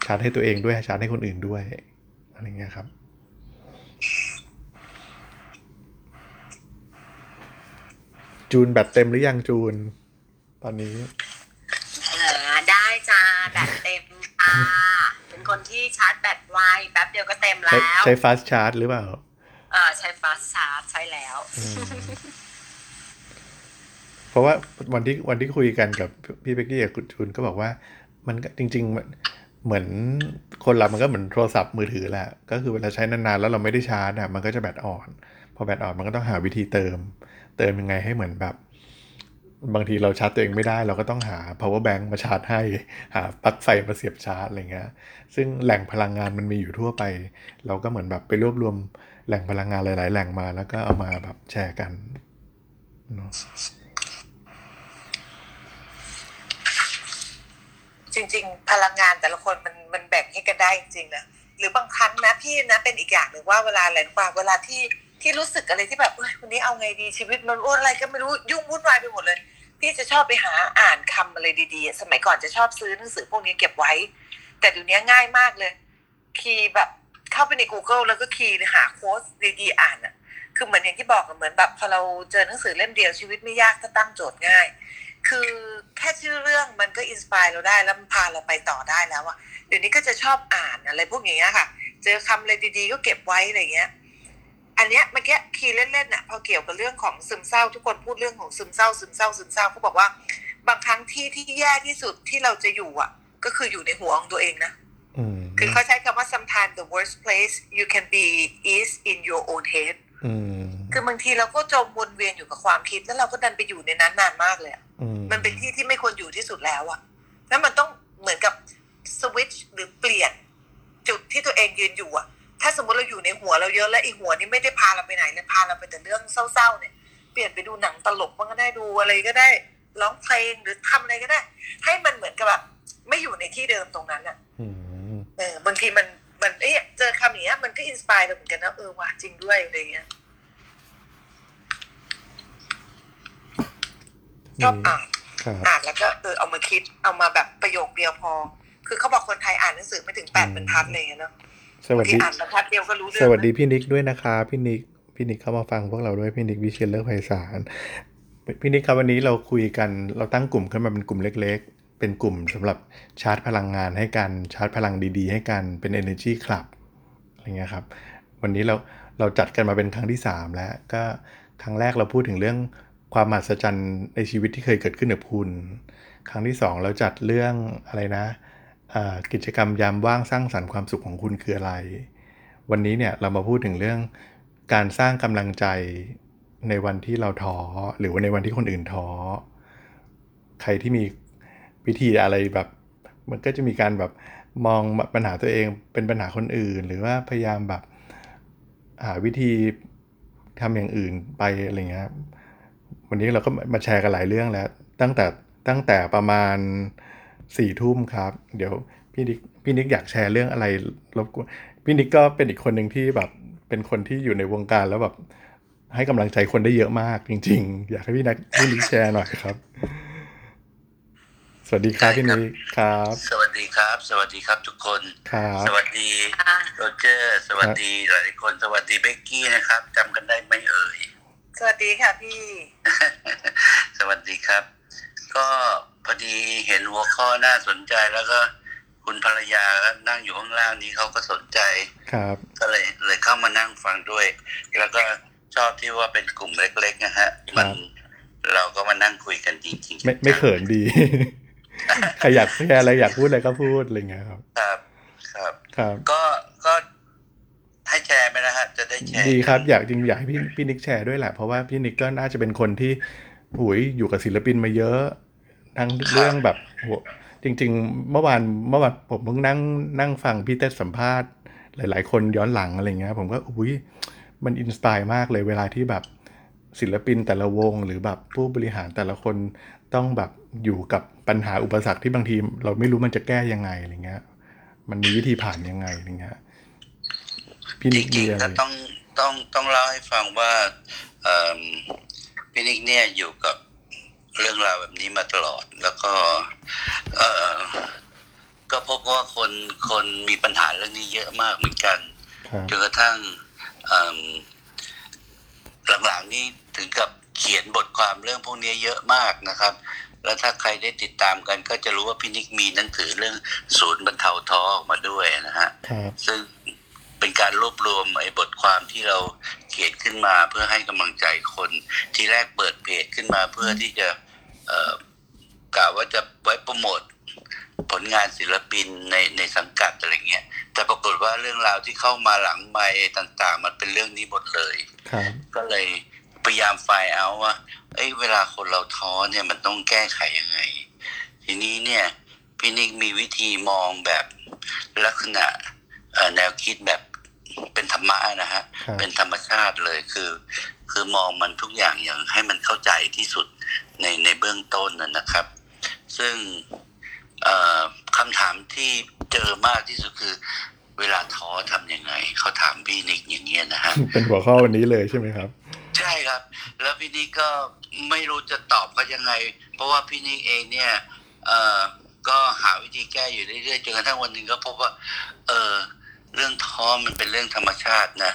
ชาร์จให้ตัวเองด้วยชาร์จให้คนอื่นด้วยอะไรเงี้ยครับจูนแบตเต็มหรือยังจูนตอนนี้ได้จ้าแบตเต็มค่ะ เป็นคนที่ชาร์จแบตไวแป๊บเดียวก็เต็มแล้วใช้ fast charge หรือเปล่าใช้fast charge ใช้แล้วเพราะว่าวันที่คุยกันกับพี่เบกกี้กับคุณจูนก็บอกว่ามันจริงๆเหมือนคนเรามันก็เหมือนโทรศัพท์มือถือแหละก็คือเวลาใช้นานๆแล้วเราไม่ได้ชาร์จอ่ะมันก็จะแบตอ่อนพอแบตอ่อนมันก็ต้องหาวิธีเติมยังไงให้เหมือนแบบบางทีเราชาร์จตัวเองไม่ได้เราก็ต้องหา power bank มาชาร์จให้หาปลั๊กไฟมาเสียบชาร์จอะไรเงี้ยซึ่งแหล่งพลังงานมันมีอยู่ทั่วไปเราก็เหมือนแบบไปรวบรวมแหล่งพลังงานหลายๆแหล่งมาแล้วก็เอามาแบบแชร์กันเนาะจริงๆพลังงานแต่ละคนมันแบ่งให้กันได้จริงๆนะหรือบางครั้งนะพี่นะเป็นอีกอย่างหนึ่งว่าเวลาอะไรกว่าเวลาที่รู้สึกอะไรที่แบบวันนี้เอาไงดีชีวิตมันอ้วนอะไรก็ไม่รู้ยุ่งวุ่นวายไปหมดเลยพี่จะชอบไปหาอ่านคำอะไรดีๆสมัยก่อนจะชอบซื้อหนังสือพวกนี้เก็บไว้แต่เดี๋ยวนี้ง่ายมากเลยคีย์แบบเข้าไปใน Google แล้วก็คีย์หาโค้ดดีๆอ่านอ่ะ คือเหมือนอย่างที่บอกเหมือนแบบพอเราเจอหนังสือเล่มเดียวชีวิตไม่ยากถ้าตั้งโจทย์ง่ายคือแค่ชื่อเรื่องมันก็อินสไปร์เราได้แล้วพาเราไปต่อได้แล้วอ่ะเดี๋ยวนี้ก็จะชอบอ่านอะไรพวกอย่างเงี้ยค่ะเจอคำอะไรดีๆก็เก็บไว้อะไรเงี้ยอันเนี้ยเมื่อกี้คีย์เล่นๆน่ะพอเกี่ยวกับเรื่องของซึมเศร้าทุกคนพูดเรื่องของซึมเศร้าเขาบอกว่าบางครั้งที่แย่ที่สุดที่เราจะอยู่อ่ะก็คืออยู่ในหัวของตัวเองนะคือเขาใช้คำว่า sometimes the worst place you can be is in your own head คือบางทีเราก็จมวนเวียนอยู่กับความคิดแล้วเราก็ดันไปอยู่ในนั้นนานมากเลยมันเป็นที่ที่ไม่ควรอยู่ที่สุดแล้วอ่ะแล้วมันต้องเหมือนกับสวิตช์หรือเปลี่ยนจุดที่ตัวเองยืนอยู่อ่ะถ้าสมมติเราอยู่ในหัวเราเยอะและอีหัวนี้ไม่ได้พาเราไปไหนเลยพาเราไปแต่เรื่องเศร้าๆเนี่ยเปลี่ยนไปดูหนังตลกบ้างก็ได้ดูอะไรก็ได้ร้องเพลงหรือทำอะไรก็ได้ให้มันเหมือนกับแบบไม่อยู่ในที่เดิมตรงนั้นอ่ะบางทีมันเจอคำอย่างเงี้ยมันก็อินสไปร์เราเหมือนกันนะว่ะจริงด้วยอะไรเงี้ยชอบอ่านแล้วก็เอามาคิดเอามาแบบประโยคเดียวพอคือเขาบอกคนไทยอ่านหนังสือไม่ถึง8บรรทัดเลยเนาะสวัสดีอ่านบรรทัดเดียวก็รู้เรื่องสวัสดีพี่นิกด้วยนะคะพี่นิกเข้ามาฟังพวกเราด้วยพี่นิกวิเชียรเลิศไพศาลพี่นิกครับวันนี้เราคุยกันเราตั้งกลุ่มขึ้นมาเป็นกลุ่มเล็กๆเป็นกลุ่มสำหรับชาร์จพลังงานให้กันชาร์จพลังดีๆให้กันเป็น Energy Club อะไรเงี้ยครับวันนี้เราจัดกันมาเป็นครั้งที่3แล้วก็ครั้งแรกเราพูดถึงเรื่องความมหัศจรรย์ในชีวิตที่เคยเกิดขึ้นกับคุณครั้งที่2เราจัดเรื่องอะไรนะกิจกรรมยามว่างสร้างสรรค์ความสุขของคุณคืออะไรวันนี้เนี่ยเรามาพูดถึงเรื่องการสร้างกำลังใจในวันที่เราท้อหรือว่าในวันที่คนอื่นท้อใครที่มีวิธีอะไรแบบมันก็จะมีการแบบมองปัญหาตัวเองเป็นปัญหาคนอื่นหรือว่าพยายามแบบหาวิธีทำอย่างอื่นไปอะไรเงี้ยวันนี้เราก็มาแชร์กันหลายเรื่องแล้วตั้งแต่ประมาณ 22:00 นครับเดี๋ยวพี่นิกอยากแชร์เรื่องอะไรรบกวนพี่นิกก็เป็นอีกคนนึงที่แบบเป็นคนที่อยู่ในวงการแล้วแบบให้กำลังใจคนได้เยอะมากจริงๆอยากให้พี่นิกแชร์หน่อยครับสวัสดีครับพี่นิกครับสวัสดีครับทุกคนสวัสดีโรเจอร์สวัสดีหลายคนสวัสดีเบกกี้นะครับจำกันได้ไหมเอ่ยสวัสดีค่ะพี่สวัสดีครับก็พอดีเห็นหัวข้อน่าสนใจแล้วก็คุณภรรยานั่งอยู่ข้างล่างนี้เขาก็สนใจครับก็เลยเข้ามานั่งฟังด้วยแล้วก็ชอบที่ว่าเป็นกลุ่มเล็กๆนะฮะมันเราก็มานั่งคุยกันจริงๆไม่เขินดีใครอยากแชร์อะไรอยากพูดอะไรก็พูดอะไรเงี้ยครับครับก็ให้แชร์ไหมนะฮะจะได้แชร์ดีครับอยากให้พี่นิกแชร์ด้วยแหละเพราะว่าพี่นิกก็น่าจะเป็นคนที่อยู่กับศิลปินมาเยอะทั้งเรื่องแบบจริงๆเมื่อวานผมเพิ่งนั่งฟังพี่เต้สัมภาษณ์หลายๆคนย้อนหลังอะไรเงี้ยผมก็มันอินสไปร์มากเลยเวลาที่แบบศิลปินแต่ละวงหรือแบบผู้บริหารแต่ละคนต้องแบบอยู่กับปัญหาอุปสรรคที่บางทีเราไม่รู้มันจะแก้ยังไงอะไรเงี้ยมันมีวิธีผ่านยังไงอะไรเงี้ยพี่นิกเนี่ยก็ต้องเล่าให้ฟังว่าพี่นิกเนี่ยอยู่กับเรื่องราวแบบนี้มาตลอดแล้วก็ก็พบว่าคนมีปัญหาเรื่องนี้เยอะมากเหมือนกันจนกระทั่งหลังๆนี่ถึงกับเขียนบทความเรื่องพวกนี้เยอะมากนะครับแล้วถ้าใครได้ติดตามกันก็จะรู้ว่าพี่นิกมีหนังสือเรื่องศูนย์บรรเทาท้อออกมาด้วยนะฮะซึ่งเป็นการรวบรวมไอ้บทความที่เราเขียนขึ้นมาเพื่อให้กำลังใจคนทีแรกเปิดเพจขึ้นมาเพื่อที่จะกล่าวว่าจะไว้โปรโมทผลงานศิลปินในสังกัดอะไรเงี้ยแต่ปรากฏว่าเรื่องราวที่เข้ามาหลังไมค์ต่างๆมันเป็นเรื่องนี้หมดเลยก็เลยพยายามไฟล์เอาว่าเวลาคนเราท้อเนี่ยมันต้องแก้ไขยังไงทีนี้เนี่ยพี่นิกมีวิธีมองแบบลักษณะแนวคิดแบบเป็นธรรมะนะฮะเป็นธรรมชาติเลยคือมองมันทุกอย่างอย่างให้มันเข้าใจที่สุดในเบื้องต้นนะครับซึ่งคำถามที่เจอมากที่สุดคือเวลาท้อทำยังไงเขาถามพี่นิกอย่างเงี้ยนะฮะเป็นหัวข้อวันนี้เลยใช่ไหมครับใช่ครับแล้วพี่นิกก็ไม่รู้จะตอบเขายังไงเพราะว่าพี่นิกเองเนี่ยก็หาวิธีแก้อยู่เรื่อยๆจนกระทั่งวันหนึ่งก็พบว่าเรื่องท้อมันเป็นเรื่องธรรมชาตินะ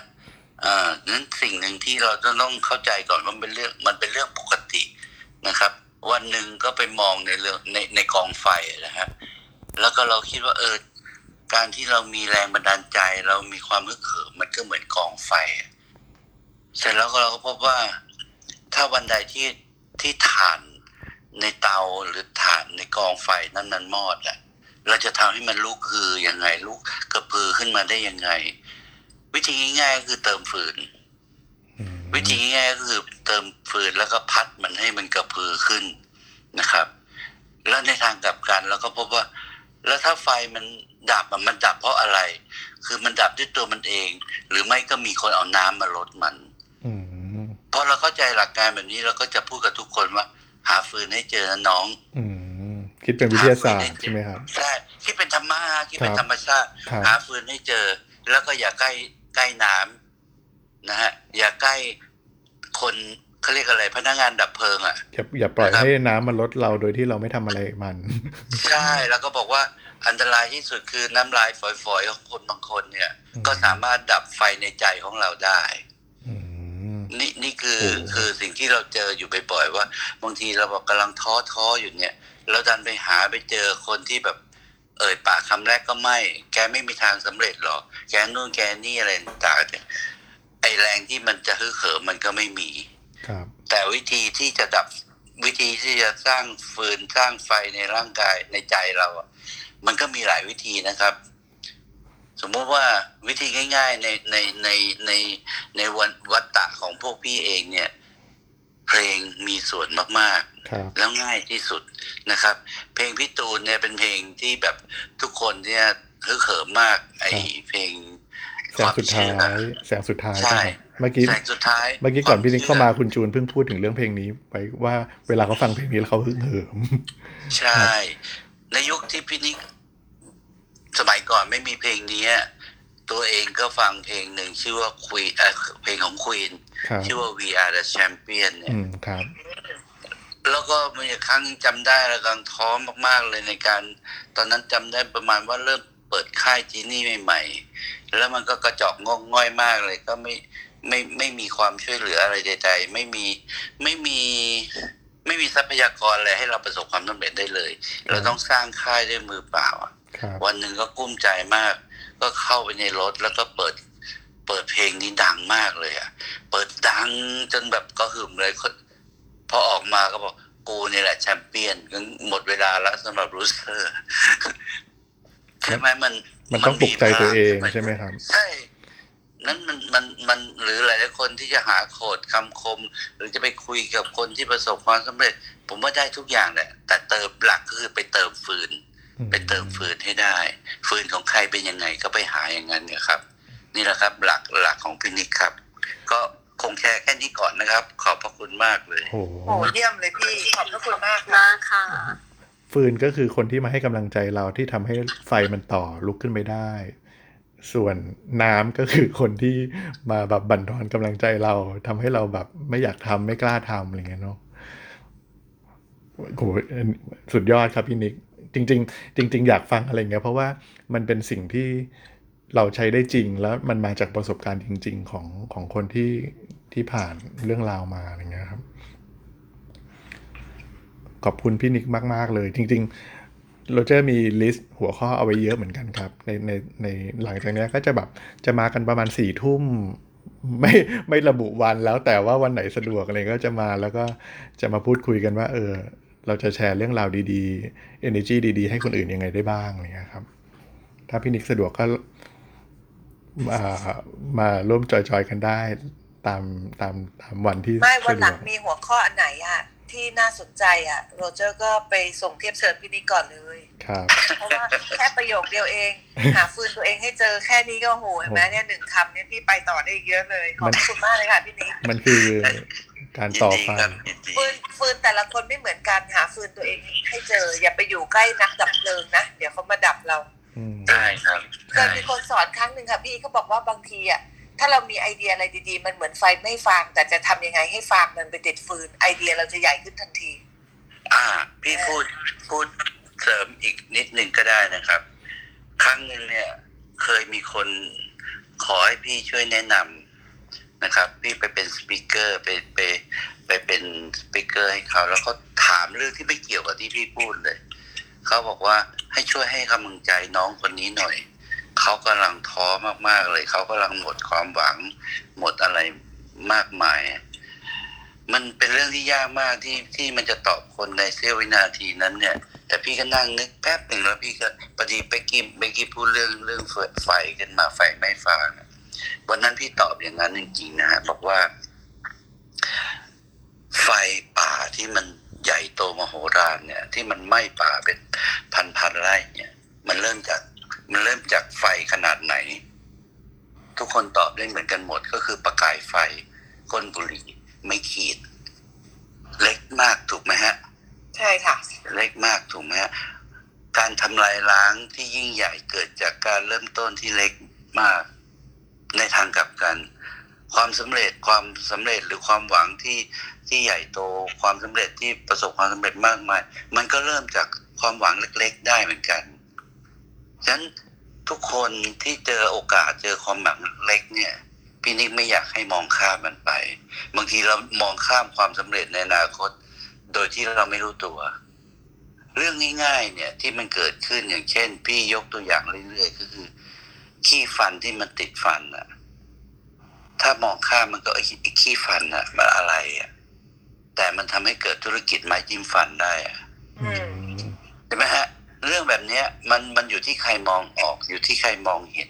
นั้นสิ่งหนึ่งที่เราต้องเข้าใจก่อนว่ามันเป็นเรื่องปกตินะครับวันหนึ่งก็ไปมองในเรื่องในกองไฟนะฮะแล้วก็เราคิดว่าการที่เรามีแรงบันดาลใจเรามีความฮึกเหิมมันก็เหมือนกองไฟเสร็จแล้วเราก็พบว่าถ้าวันใดที่ถ่านในเตาหรือถ่านในกองไฟนั้นมันมอดอะเราจะทำให้มันลุกคือยังไงลุกกระพือขึ้นมาได้ยังไงวิธีง่ายๆก็คือเติมฟืนวิธีง่ายๆก็คือเติมฟืนแล้วก็พัดมันให้มันกระพือขึ้นนะครับแล้วในทางกลับกันเราก็พบว่าแล้วถ้าไฟมันดับมันดับเพราะอะไรคือมันดับด้วยตัวมันเองหรือไม่ก็มีคนเอาน้ำมารดมันเพราะเราเข้าใจหลักการแบบนี้เราก็จะพูดกับทุกคนว่าหาฟืนให้เจอน้องคิดเป็นวิทยาศาสตร์ใช่ไหมครับใช่คิดเป็นธรรมะคิดเป็นธรรมชาติหาฟืนให้เจอแล้วก็อย่าใกล้น้ำนะฮะอย่าใกล้คนเขาเรียกอะไรพนักงานดับเพลิงอ่ะอย่าปล่อยให้น้ำมันลดเราโดยที่เราไม่ทำอะไรมันใช่แล้วก็บอกว่าอันตรายที่สุดคือน้ำลายฝอยๆของคนบางคนเนี่ยก็สามารถดับไฟในใจของเราได้นี่คือสิ่งที่เราเจออยู่บ่อยๆว่าบางทีเราแบบกำลังท้ออยู่เนี่ยเราดันไปหาไปเจอคนที่แบบเอ่ยปากคำแรกก็ไม่แกไม่มีทางสำเร็จหรอกแกนู่นแกนี่อะไรต่างๆไอแรงที่มันจะฮึ่ยเขิมมันก็ไม่มีแต่วิธีที่จะสร้างฟืนสร้างไฟในร่างกายในใจเราอ่ะมันก็มีหลายวิธีนะครับสมมติว่าวิธีง่ายๆในวัฏฏะของพวกพี่เองเนี่ยเพลงมีส่วนมากๆแล้วง่ายที่สุดนะครับเพลงพี่ตูนเนี่ยเป็นเพลงที่แบบทุกคนเนี่ยฮึกเหิมมากไอเพลงแสงสุดท้ายใช่เมื่อกี้ก่อนพี่นิกเข้ามาคุณจูนเพิ่งพูดถึงเรื่องเพลงนี้ไปว่าเวลาเขาฟังเพลงนี้แล้วเขาฮึกเหิมใช่ในยุคที่พี่นิกสมัยก่อนไม่มีเพลงนี้ตัวเองก็ฟังเพลงหนึ่งชื่อว่า Queen เพลงของ Queen ชื่อว่า We Are The Champion เนี่ยแล้วก็มีครั้งจำได้แล้วกันท้อมากๆเลยในการตอนนั้นจำได้ประมาณว่าเริ่มเปิดค่าย Genie ใหม่ๆแล้วมันก็กระจอกงอกง่อยมากเลยก็ไม่มีความช่วยเหลืออะไรใดๆไม่มีทรัพยากรอะไรให้เราประสบความสำเร็จได้เลยเราต้องสร้างค่ายด้วยมือเปล่าวันหนึ่งก็กุ้มใจมากก็เข้าไปในรถแล้วก็เปิดเพลงนี้ดังมากเลยอ่ะเปิดดังจนแบบก็หึ่มเลยพอออกมาก็บอกกูนี่แหละแชมเปี้ยนหมดเวลาแล้วสำหรับรูสเตอร์ใช่ไหมมันต้องปลุกใจตัวเองใช่ไหมครับใช่นั้นมันหรือหลายคนที่จะหาโคดคำคมหรือจะไปคุยกับคนที่ประสบความสำเร็จผมว่าได้ทุกอย่างแหละแต่เติมหลักก็คือไปเติมฟืนให้ได้ฟืนของใครเป็นยังไงก็ไปหาอย่างนั้นเนี่ยครับนี่แหละครับหลักของพี่นิกครับก็คงแชร์แค่นี้ก่อนนะครับขอบพระคุณมากเลยโอ้โหเยี่ยมเลยพี่ขอบพระคุณมากนะค่ะฟืนก็คือคนที่มาให้กำลังใจเราที่ทำให้ไฟมันต่อลุกขึ้นไม่ได้ส่วนน้ำก็คือคนที่มาแบบบั่นทอนกำลังใจเราทำให้เราแบบไม่อยากทำไม่กล้าทำอะไรเงี้ยเนาะโหสุดยอดครับพี่นิกจริงๆอยากฟังอะไรเงี้ยเพราะว่ามันเป็นสิ่งที่เราใช้ได้จริงแล้วมันมาจากประสบการณ์จริงๆของคนที่ผ่านเรื่องราวมาอะไรเงี้ยครับขอบคุณพี่นิกมากๆเลยจริงๆเราจะมีลิสต์หัวข้อเอาไว้เยอะเหมือนกันครับในหลังจากนี้ก็จะแบบจะมากันประมาณ 4:00 นไม่ระบุวันแล้วแต่ว่าวันไหนสะดวกอะไรก็จะมาแล้วก็จะมาพูดคุยกันว่าเราจะแชร์เรื่องราวดีๆ energy ดีๆให้คนอื่นยังไงได้บ้างอะไรเงี้ยครับถ้าพี่นิกสะดวกก็มาร่วมจอยๆกันได้ตามวันที่ไม่วันหลังมีหัวข้ออันไหนอ่ะที่น่าสนใจอ่ะโรเจอร์ก็ไปส่งเทียบเชิญพี่นิกก่อนเลยครับเพราะว่าแค่ประโยคเดียวเองหาฟืนตัวเองให้เจอแค่นี้ก็โหเห็นไหมเนี่ย1คำเนี่ยพี่ไปต่อได้อีกเยอะเลยขอบคุณมากเลยค่ะพี่นิกมันคือการต่อไฟฟืนแต่ละคนไม่เหมือนกันหาฟืนตัวเองให้เจออย่าไปอยู่ใกล้นักดับเพลิงนะเดี๋ยวเขามาดับเราใช่ครับเคยมีคนสอนครั้งหนึ่งค่ะพี่เขาบอกว่าบางทีอ่ะถ้าเรามีไอเดียอะไรดีๆมันเหมือนไฟไม่ฟางแต่จะทำยังไงให้ฟางมันไปติดฟืนไอเดียเราจะใหญ่ขึ้นทันทีพี่พูดเสริมอีกนิดนึงก็ได้นะครับครั้งนึงเนี่ยเคยมีคนขอให้พี่ช่วยแนะนำ นะครับนี่ไปเป็นสปีกเกอร์ไปเป็นสปีกเกอร์ให้เขาแล้วก็ถามเรื่องที่ไม่เกี่ยวกับที่พี่พูดเลยเขาบอกว่าให้ช่วยให้กำลังใจน้องคนนี้หน่อยเขากำลังท้อมากๆเลยเขากำลังหมดความหวังหมดอะไรมากมายมันเป็นเรื่องที่ยากมากที่มันจะตอบคนในเสี้ยววินาทีนั้นเนี่ยแต่พี่ก็นั่งนึกแป๊บหนึ่งแล้วพี่ก็พอดีไปกินพูดเรื่องไฟกันมาไฟไม่ฟ้าวันนั้นพี่ตอบอย่างนั้นจริงๆนะฮะบอกว่าไฟป่าที่มันใหญ่โตมโหฬารเนี่ยที่มันไหม้ป่าเป็นพันไร่เนี่ยมันเริ่มจากไฟขนาดไหนทุกคนตอบได้เหมือนกันหมดก็คือประกายไฟก้นบุหรี่ไม่ขีดเล็กมากถูกไหมฮะใช่ค่ะเล็กมากถูกไหมฮะการทำลายล้างที่ยิ่งใหญ่เกิดจากการเริ่มต้นที่เล็กมากในทางกลับกันความสำเร็จหรือความหวังที่ใหญ่โตความสำเร็จที่ประสบความสำเร็จมากมายมันก็เริ่มจากความหวังเล็กๆได้เหมือนกันฉะนั้นทุกคนที่เจอโอกาสเจอความหวังเล็กเนี่ยพี่นิกไม่อยากให้มองข้ามมันไปบางทีเรามองข้ามความสำเร็จในอนาคตโดยที่เราไม่รู้ตัวเรื่องง่ายๆเนี่ยที่มันเกิดขึ้นอย่างเช่นพี่ยกตัวอย่างเรื่อยๆก็คือขี้ฟันที่มันติดฟันอะถ้ามองข้ามมันก็ไอ้ขี้ฟันอะมันอะไรอะแต่มันทำให้เกิดธุรกิจไม้จิ้มฟันได้อะใช่ไหมฮะเรื่องแบบนี้มันอยู่ที่ใครมองออกอยู่ที่ใครมองเห็น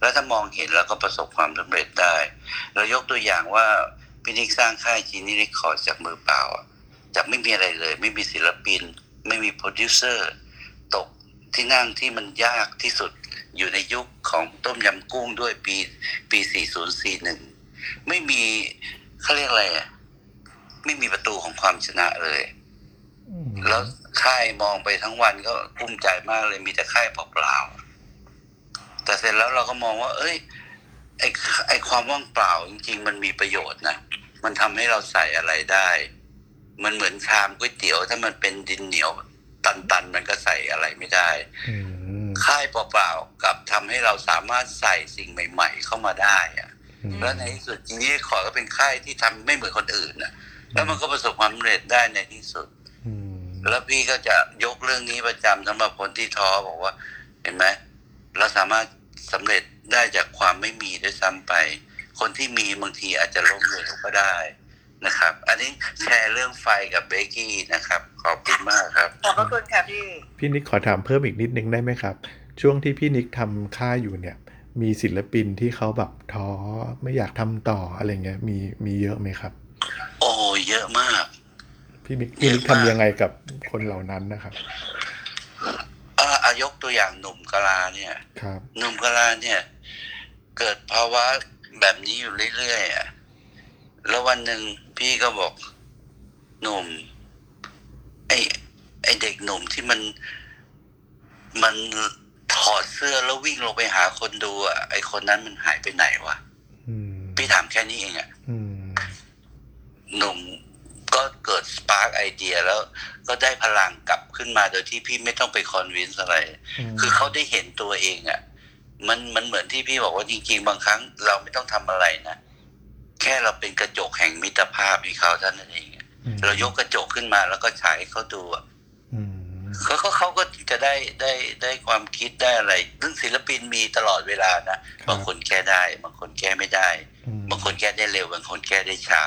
แล้วถ้ามองเห็นแล้วก็ประสบความสำเร็จได้เรายกตัวอย่างว่าพี่นิกสร้างค่าย Genie Records จากมือเปล่าจากไม่มีอะไรเลยไม่มีศิลปินไม่มีโปรดิวเซอร์ตกที่นั่งที่มันยากที่สุดอยู่ในยุคของต้มยำกุ้งด้วยปี4041ไม่มีเขาเรียกอะไรอ่ะไม่มีประตูของความชนะเลยแล้วค่ายมองไปทั้งวันก็กุ้มใจมากเลยมีแต่ค่ายเปล่าๆแต่เสร็จแล้วเราก็มองว่าเอ้ยไอความว่างเปล่าจริงๆมันมีประโยชน์นะมันทำให้เราใส่อะไรได้มันเหมือนชามก๋วยเตี๋ยวถ้ามันเป็นดินเหนียวตันๆมันก็ใส่อะไรไม่ได้ค่ายเปล่าๆกับทำให้เราสามารถใส่สิ่งใหม่ๆเข้ามาได้อะแล้วในที่สุดจริงๆขอก็เป็นค่ายที่ทำไม่เหมือนคนอื่นนะแล้วมันก็ประสบความสำเร็จได้ในที่สุดแล้วพี่ก็จะยกเรื่องนี้ประจำสำหรับคนที่ท้อบอกว่าเห็นไหมเราสามารถสำเร็จได้จากความไม่มีด้วยซ้ำไปคนที่มีบางทีอาจจะล้มเหลวก็ได้นะครับอันนี้แชร์เรื่องไฟกับเบกกี้นะครับขอบคุณมากครับขอบพระคุณค่ะพี่นิกขอถามเพิ่มอีกนิดนึงได้ไหมครับช่วงที่พี่นิกทำค่ายอยู่เนี่ยมีศิลปินที่เขาแบบท้อไม่อยากทำต่ออะไรเงี้ยมีเยอะไหมครับโอ้เยอะมากพี่นิกทำยังไงกับคนเหล่านั้นนะครับยกตัวอย่างหนุ่มกะลาเนี่ยครับหนุ่มกะลาเนี่ยเกิดภาวะแบบนี้อยู่เรื่อยๆอ่ะแล้ววันหนึ่งพี่ก็บอกหนุ่มไอเด็กหนุ่มที่มันถอดเสื้อแล้ววิ่งลงไปหาคนดูอ่ะไอคนนั้นมันหายไปไหนวะพี่ถามแค่นี้เองอ่ะหนุ่มก็เกิดสปาร์คไอเดียแล้วก็ได้พลังกลับขึ้นมาโดยที่พี่ไม่ต้องไปคอนวินส์อะไรคือเขาได้เห็นตัวเองอ่ะมันเหมือนที่พี่บอกว่าจริงๆบางครั้งเราไม่ต้องทำอะไรนะแค่เราเป็นกระจกแห่งมิตรภาพให้เขาเท่านั้นเองเรายกกระจกขึ้นมาแล้วก็ฉายให้เขาดูอ่ะเขาก็จะได้ความคิดได้อะไรซึ่งศิลปินมีตลอดเวลานะบางคนแก้ได้บางคนแก้ไม่ได้บางคนแก้ได้เร็วบางคนแก้ได้ช้า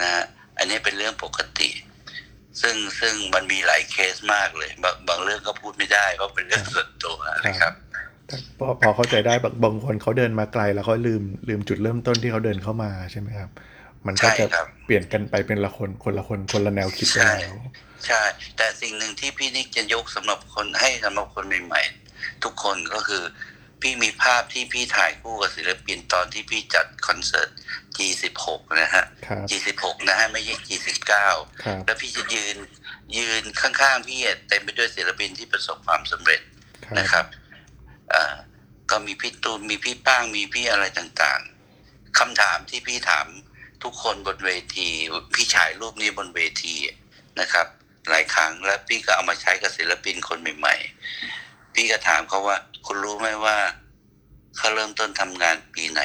นะอันนี้เป็นเรื่องปกติซึ่งมันมีหลายเคสมากเลยบางเรื่องก็พูดไม่ได้เพราะเป็นเรื่องส่วนตัวนะครับพอเข้าใจได้บางคนเขาเดินมาไกลแล้วก็ลืมจุดเริ่มต้นที่เขาเดินเข้ามาใช่ไหมครับมันก็จะเปลี่ยนกันไปเป็นละคนคนละคนคนละแนวคิดกันแล้วใช่แต่สิ่งหนึ่งที่พี่นิกจะยกสำหรับคนให้สำหรับคนใหม่ๆทุกคนก็คือพี่มีภาพที่พี่ถ่ายคู่กับศิลปินตอนที่พี่จัดคอนเสิร์ต G16 นะฮะ G16 นะฮะไม่ใช่ G19 แล้วพี่จะยืนข้างๆพี่เต็มไปด้วยศิลปินที่ประสบความสำเร็จนะครับก็มีพี่ตูนมีพี่ป้างมีพี่อะไรต่างๆคำถามที่พี่ถามทุกคนบนเวทีพี่ฉายรูปนี้บนเวทีนะครับหลายครั้งแล้วพี่ก็เอามาใช้กับศิลปินคนใหม่ๆพี่ก็ถามเขาว่าคุณรู้ไหมว่าเขาเริ่มต้นทำงานปีไหน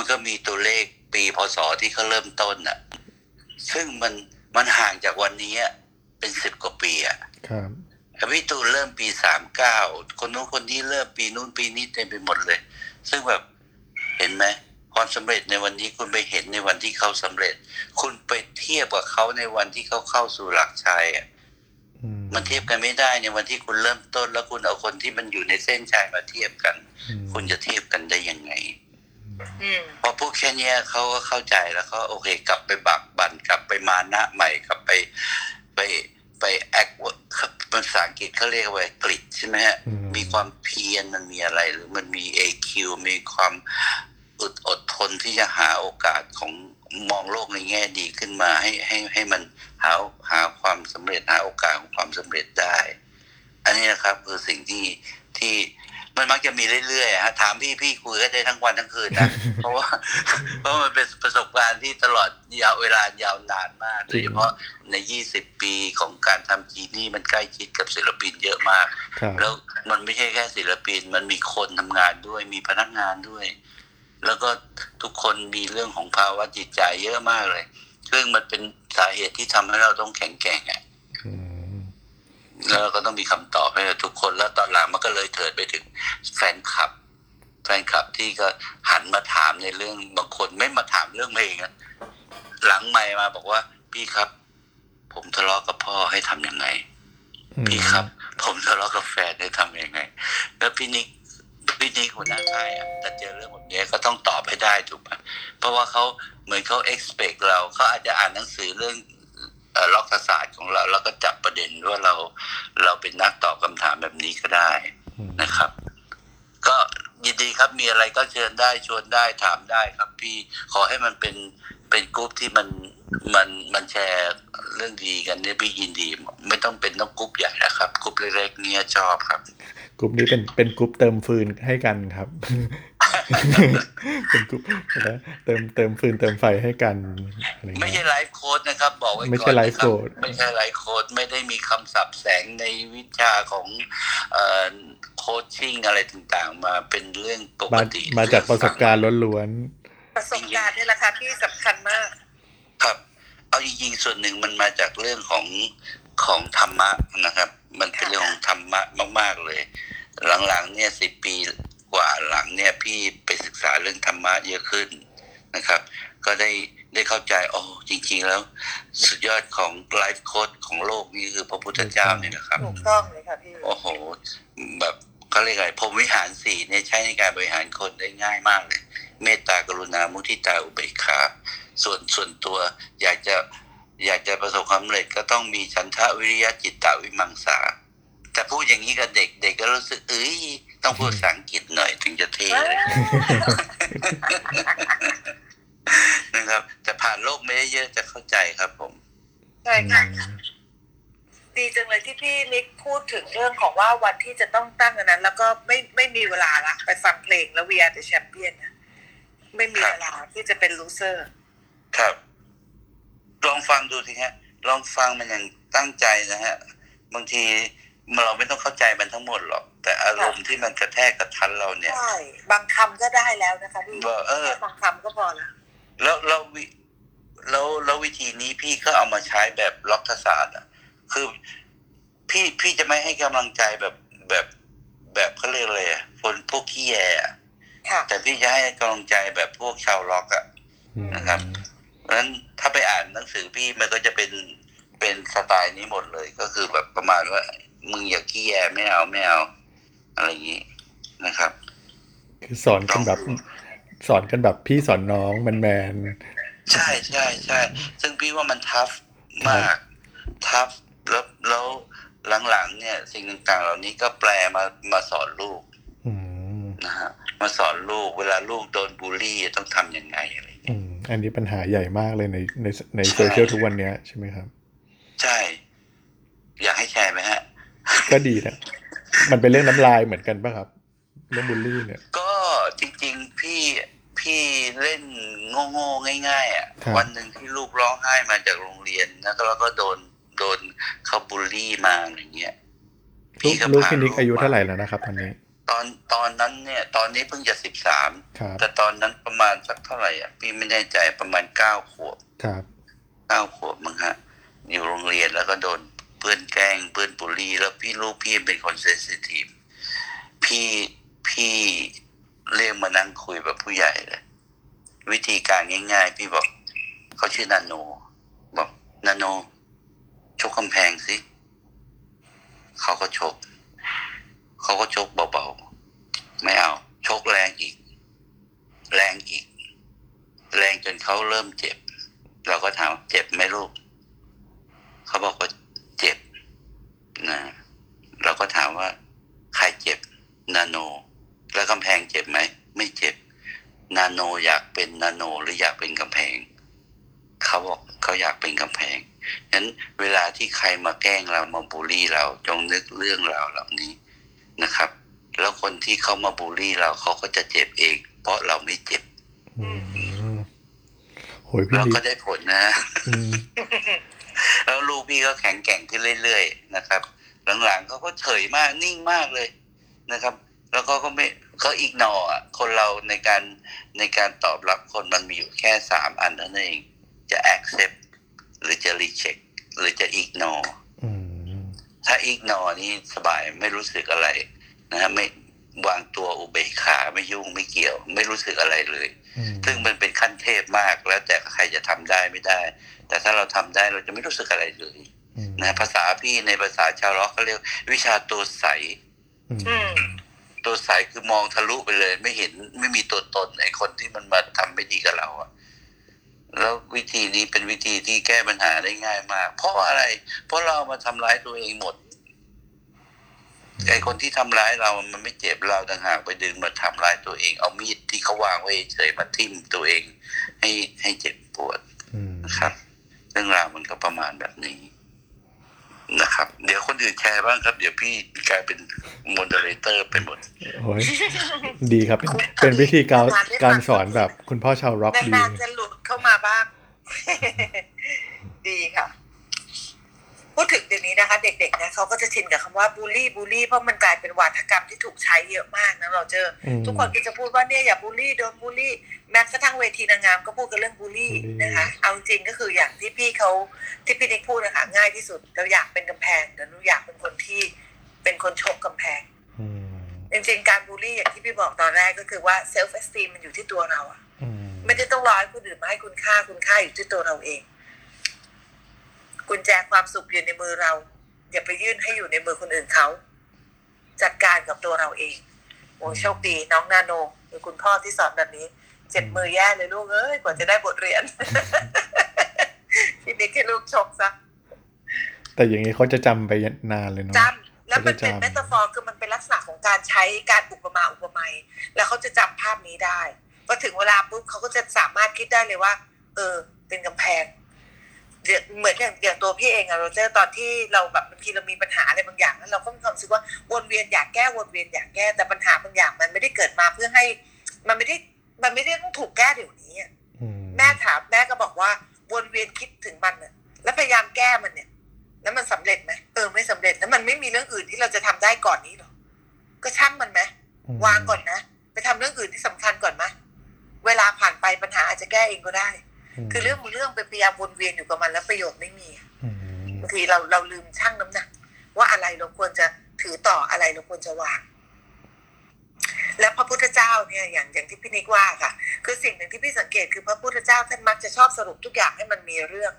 มันก็มีตัวเลขปีพศที่เขาเริ่มต้นน่ะซึ่งมันห่างจากวันนี้เป็น10กว่าปีอ่ะครับพี่ตูนเริ่มปี39คนนู้นคนนี้เริ่มปีนู้นปีนี้เต็มไปหมดเลยซึ่งแบบเห็นไหมความสำเร็จในวันนี้คุณไปเห็นในวันที่เขาสำเร็จคุณไปเทียบกับเขาในวันที่เขาเข้าสู่หลักชัยอ่ะมันเทียบกันไม่ได้ในวันที่คุณเริ่มต้นแล้วคุณเอาคนที่มันอยู่ในเส้นชัยมาเทียบกันคุณจะเทียบกันได้ยังไงพอพูดแค่นี้เขาก็เข้าใจแล้วเขาโอเคกลับไปบักบั่นกลับไปมานะใหม่กลับไปแอคภาษาอังกฤษเขาเรียกว่ากริดใช่ไหมฮะมีความเพียรมันมีอะไรหรือมันมี AQ มีความอดทนที่จะหาโอกาสของมองโลกในแง่ดีขึ้นมาให้มันหาความสำเร็จหาโอกาสของความสำเร็จได้อันนี้นะครับคือสิ่งที่มันมักจะมีเรื่อยๆฮะถามพี่คุยกันได้ทั้งวันทั้งคืนนะ เพราะมันเป็นประสบการณ์ที่ตลอดเวลายาวนานมากโดยเฉพาะใน20ปีของการทำจีนี่มันใกล้ชิดกับศิลปินเยอะมากแล้วมันไม่ใช่แค่ศิลปินมันมีคนทำงานด้วยมีพนักงานด้วยแล้วก็ทุกคนมีเรื่องของภาวะจิตใจเยอะมากเลยซึ่งมันเป็นสาเหตุที่ทำให้เราต้องแข็งแกร่งอ่ะแล้วก็ต้องมีคำตอบให้ทุกคนแล้วตอนหลังมันก็เลยเถิดไปถึงแฟนคลับที่ก็หันมาถามในเรื่องบางคนไม่มาถามเรื่องเพลงนะหลังไมค์มาบอกว่าพี่ครับผมทะเลาะกับพ่อให้ทำยังไงพี่ครับผมทะเลาะกับแฟนให้ทำยังไงแล้วพี่นิกหัวหน้าค่ายอ่ะถ้าเจอเรื่องแบบนี้ก็ต้องตอบให้ได้ถูกป่ะเพราะว่าเขาเหมือนเขา expect เราเขาอาจจะอ่านหนังสือเรื่องล็อกศาสตร์ของเราแล้วก็จับประเด็นว่าเราเป็นนักตอบคำถามแบบนี้ก็ได้นะครับก็ยินดีครับมีอะไรก็เชิญได้ชวนได้ถามได้ครับพี่ขอให้มันเป็นกลุ่มที่มันแชร์เรื่องดีกันเนี่ยพี่ยินดีไม่ต้องเป็นต้องกลุ่มใหญ่นะครับกลุ่มเล็กๆเนี่ยชอบครับกลุ่มนี้เป็นกลุ่มเติมฟืนให้กันครับ เป็นกลุ่มนะเติมฟืนเติมไฟให้กันไม่ใช่ไลฟ์โค้ดนะครับบอกไว้ก่อนไม่ใช่ไลฟ์โค้ดไม่ได้มีคำศัพท์แสงในวิชาของโค้ชชิ่งอะไรต่างๆมาเป็นเรื่องปกติมาจากประสบการณ์ล้วนๆประสบการณ์นี่แหละค่ะที่สำคัญมากครับเอาจริงๆส่วนหนึ่งมันมาจากเรื่องของธรรมะนะครับมันเป็นเรื่องของธรรมะมากๆเลยหลังๆเนี่ย10ปีกว่าหลังเนี่ยพี่ไปศึกษาเรื่องธรรมะเยอะขึ้นนะครับก็ได้เข้าใจอ๋อจริงๆแล้วสุดยอดของไลฟ์โค้ชของโลกนี่คือพระพุทธเจ้าเนี่ยนะครับถูกต้องเลยค่ะพี่โอ้โหแบบเขาเรียกอะไรพรหมวิหารสี่เนี่ยใช้ในการบริหารคนได้ง่ายมากเลยเมตตากรุณามุทิตาอุเบกขาส่วนตัวอยากจะประสบความสำเร็จก็ต้องมีฉันทะวิริยะจิตตวิมังสาแต่พูดอย่างนี้กับเด็กเด็กก็รู้สึกต้องพูดภาษาอังกฤษหน่อยถึงจะเท่เลย นะครับแต่ผ่านโลกไม่ได้เยอะจะเข้าใจครับผมใช่ค่ะดีจังเลยที่พี่นิกพูดถึงเรื่องของว่าวันที่จะต้องตั้งอันนั้นแล้วก็ไม่มีเวลาละไปฟังเพลงแล้ว We Are The Champion นะไม่มีเวลาที่จะเป็น loser ครับลองฟังดูสิฮะลองฟังมันอย่างตั้งใจนะฮะบางทีเราไม่ต้องเข้าใจมันทั้งหมดหรอกแต่อารมณ์ที่มันกระแทกกระทันเราเนี่ยใช่บางคำก็ได้แล้วนะคะพี่บางคำก็พอแล้วแล้ววิธีนี้พี่ก็เอามาใช้แบบล็อกศาสตร์อ่ะคือพี่จะไม่ให้กำลังใจแบบเขาเรียกอะไรอ่ะคนพวกขี้แยะแต่พี่จะให้กำลังใจแบบพวกชาวล็อกอ่ะนะครับเพราะฉะนั้นถ้าไปอ่านหนังสือพี่มันก็จะเป็นสไตล์นี้หมดเลยก็คือแบบประมาณว่ามึงอย่าขี้แยไม่เอาอะไรอย่างนี้นะครับคือสอนกันแบบพี่สอนน้องแมนใช่ใช่ใช่ซึ่งพี่ว่ามันทัฟมากทัฟแล้วหลังๆเนี่ยสิ่งต่างๆเหล่านี้ก็แปลมาสอนลูกนะฮะมาสอนลูกเวลาลูกโดนบูลลี่ต้องทำยังไงอะไรอย่างนี้อันนี้ปัญหาใหญ่มากเลยในโซเชียลทุกวันนี้ใช่ไหมครับใช่อยากให้แชร์ไหมฮะก็ดีนะมันเป็นเรื่องน้ำลายเหมือนกันป่ะครับเรื่องบูลลี่เนี่ยก็จริงๆพี่เล่นโง่ๆง่ายๆอ่ะวันหนึ่งที่ลูกร้องไห้มาจากโรงเรียนนะแล้วก็โดนเขาบูลลี่มาอย่างเงี้ยลูกพี่นิกอายุเท่าไหร่แล้วนะครับตอนนี้ ตอนนั้นเนี่ยตอนนี้เพิ่งจะ13แต่ตอนนั้นประมาณสักเท่าไหร่อ่ะพี่ไม่แน่ใจประมาณ9 ขวบครับ9 ขวบมั้งฮะอยู่โรงเรียนแล้วก็โดนเพื่อนแกล้งเพื่อนบูลลี่แล้วพี่ลูกพี่เป็นคนเซนซิทีฟพี่เรียกมานั่งคุยแบบผู้ใหญ่เลยวิธีการง่ายๆพี่บอกเขาชื่อนาโนบอกนาโนชกกำแพงสิเขาก็ชกเบาๆไม่เอาชกแรงอีกแรงอีกแรงจนเขาเริ่มเจ็บเราก็ถามเจ็บไหมลูกเขาบอกว่าเจ็บนะเราก็ถามว่าใครเจ็บนาโนแล้วกำแพงเจ็บไหมไม่เจ็บนาโนอยากเป็นนาโนหรืออยากเป็นกำแพงเขาบอกเขาอยากเป็นกำแพงงั้นเวลาที่ใครมาแกล้งเรามาบูลลี่เราจงนึกเรื่องราวเหล่านี้นะครับแล้วคนที่เขามาบูลลี่เราเขาก็จะเจ็บเองเพราะเราไม่เจ็บเราก็ได้ผลนะแล้วลูกพี่ก็แข็งแกร่งขึ้นเรื่อยๆนะครับหลังๆเขาก็เฉยมากนิ่งมากเลยนะครับแล้วเขาก็ไม่เขาอิกนอร์คนเราในการตอบรับคนมันมีอยู่แค่3 อันเท่านั้นเองจะ accept หรือจะ reject หรือจะ ignore ถ้า ignore นี่สบายไม่รู้สึกอะไรนะฮะไม่วางตัวอุเบกขาไม่ยุ่งไม่เกี่ยวไม่รู้สึกอะไรเลยซึ่งมันเป็นขั้นเทพมากแล้วแต่ใครจะทำได้ไม่ได้แต่ถ้าเราทำได้เราจะไม่รู้สึกอะไรเลยนะภาษาพี่ในภาษาชาวล็อกเขาเรียกวิชาตัวใสตัวใสคือมองทะลุไปเลยไม่เห็นไม่มีตัวตนไอ้คนที่มันมาทำไม่ดีกับเราอะแล้ววิธีนี้เป็นวิธีที่แก้ปัญหาได้ง่ายมากเพราะอะไรเพราะเรามาทำร้ายตัวเองหมดไอ้คนที่ทำร้ายเรามันไม่เจ็บเราต่างหากไปดึงมาทำร้ายตัวเองเอามีดที่เขาวางไว้เฉยมาทิ่มตัวเองให้เจ็บปวดนะครับเรื่องราวมันก็ประมาณแบบนี้นะครับเดี๋ยวคนอื่นแชร์บ้างครับเดี๋ยวพี่กลายเป็นโมเดเลเตอร์ไปหมดโอ้ยดีครับเป็นวิธีการสอนแบบคุณพ่อชาวร็อกดีนานๆจะหลุดเข้ามาบ้างดีค่ะพูดถึงเดี๋ยวนี้นะคะเด็กๆนะเขาก็จะชินกับคำว่าบูลลี่บูลลี่เพราะมันกลายเป็นวาทกรรมที่ถูกใช้เยอะมากนะเราเจอทุกคนก็จะพูดว่าเนี่ยอย่าบูลลี่โดนบูลลี่แม้กระทั่งเวทีนางงามก็พูดกันเรื่องบูลลี่นะคะเอาจริงก็คืออย่างที่พี่เขาที่พี่นิกพูดนะคะง่ายที่สุดเราอยากเป็นกำแพงแต่หนูอยากเป็นคนที่เป็นคนชกกำแพงจริงๆการบูลลี่อย่างที่พี่บอกตอนแรกก็คือว่าเซลฟ์เอสตีมมันอยู่ที่ตัวเราอะไม่ได้ต้องรอให้คนอื่นมาให้คุณค่าอยู่ที่ตัวเราเองกุญแจความสุขอยู่ในมือเราอย่าไปยื่นให้อยู่ในมือคนอื่นเขาจัดการกับตัวเราเองโอ้โชคดีน้องนาโนหรือคุณพ่อที่สอนแบบนี้เจ็บมือแย่เลยลูกเอ้ยกว่าจะได้บทเรียนที่นี่คือลูกชกซะแต่อย่างนี้เขาจะจำไปนานเลยเนาะจำแล้วมันเป็นเมตาฟอร์คือมันเป็นลักษณะของการใช้การอุปมาแล้วเขาจะจำภาพนี้ได้พอถึงเวลาปุ๊บเขาก็จะสามารถคิดได้เลยว่าเป็นกำแพงเหมือนอย่างตัวพี่เองอะโรเจอร์ตอนที่เราแบบบางทีเรามีปัญหาอะไรบางอย่างแล้วเราก็มีความรู้สึกว่าวนเวียนอยากแก้แต่ปัญหาบางอย่างมันไม่ได้เกิดมาเพื่อให้มันไม่ได้ต้องถูกแก้เดี๋ยวนี้แม่ถามแม่ก็บอกว่าวนเวียนคิดถึงมันเนี่ยแล้วพยายามแก้มันเนี่ยแล้วมันสำเร็จไหมไม่สำเร็จแล้วมันไม่มีเรื่องอื่นที่เราจะทำได้ก่อนนี้หรอก็ช่างมันไหมวางก่อนนะไปทำเรื่องอื่นที่สำคัญก่อนไหมเวลาผ่านไปปัญหาอาจจะแก้เองก็ได้คือเรื่องไปพยายามวนเวียนอยู่กับมันแล้วประโยชน์ไม่มีบางทีเราลืมชั่งน้ำหนักว่าอะไรเราควรจะถือต่ออะไรเราควรจะวางและพระพุทธเจ้าเนี่ยอย่างที่พี่นิกว่าค่ะคือสิ่งหนึ่งที่พี่สังเกตคือพระพุทธเจ้าท่านมักจะชอบสรุปทุกอย่างให้มันมีเรื่อง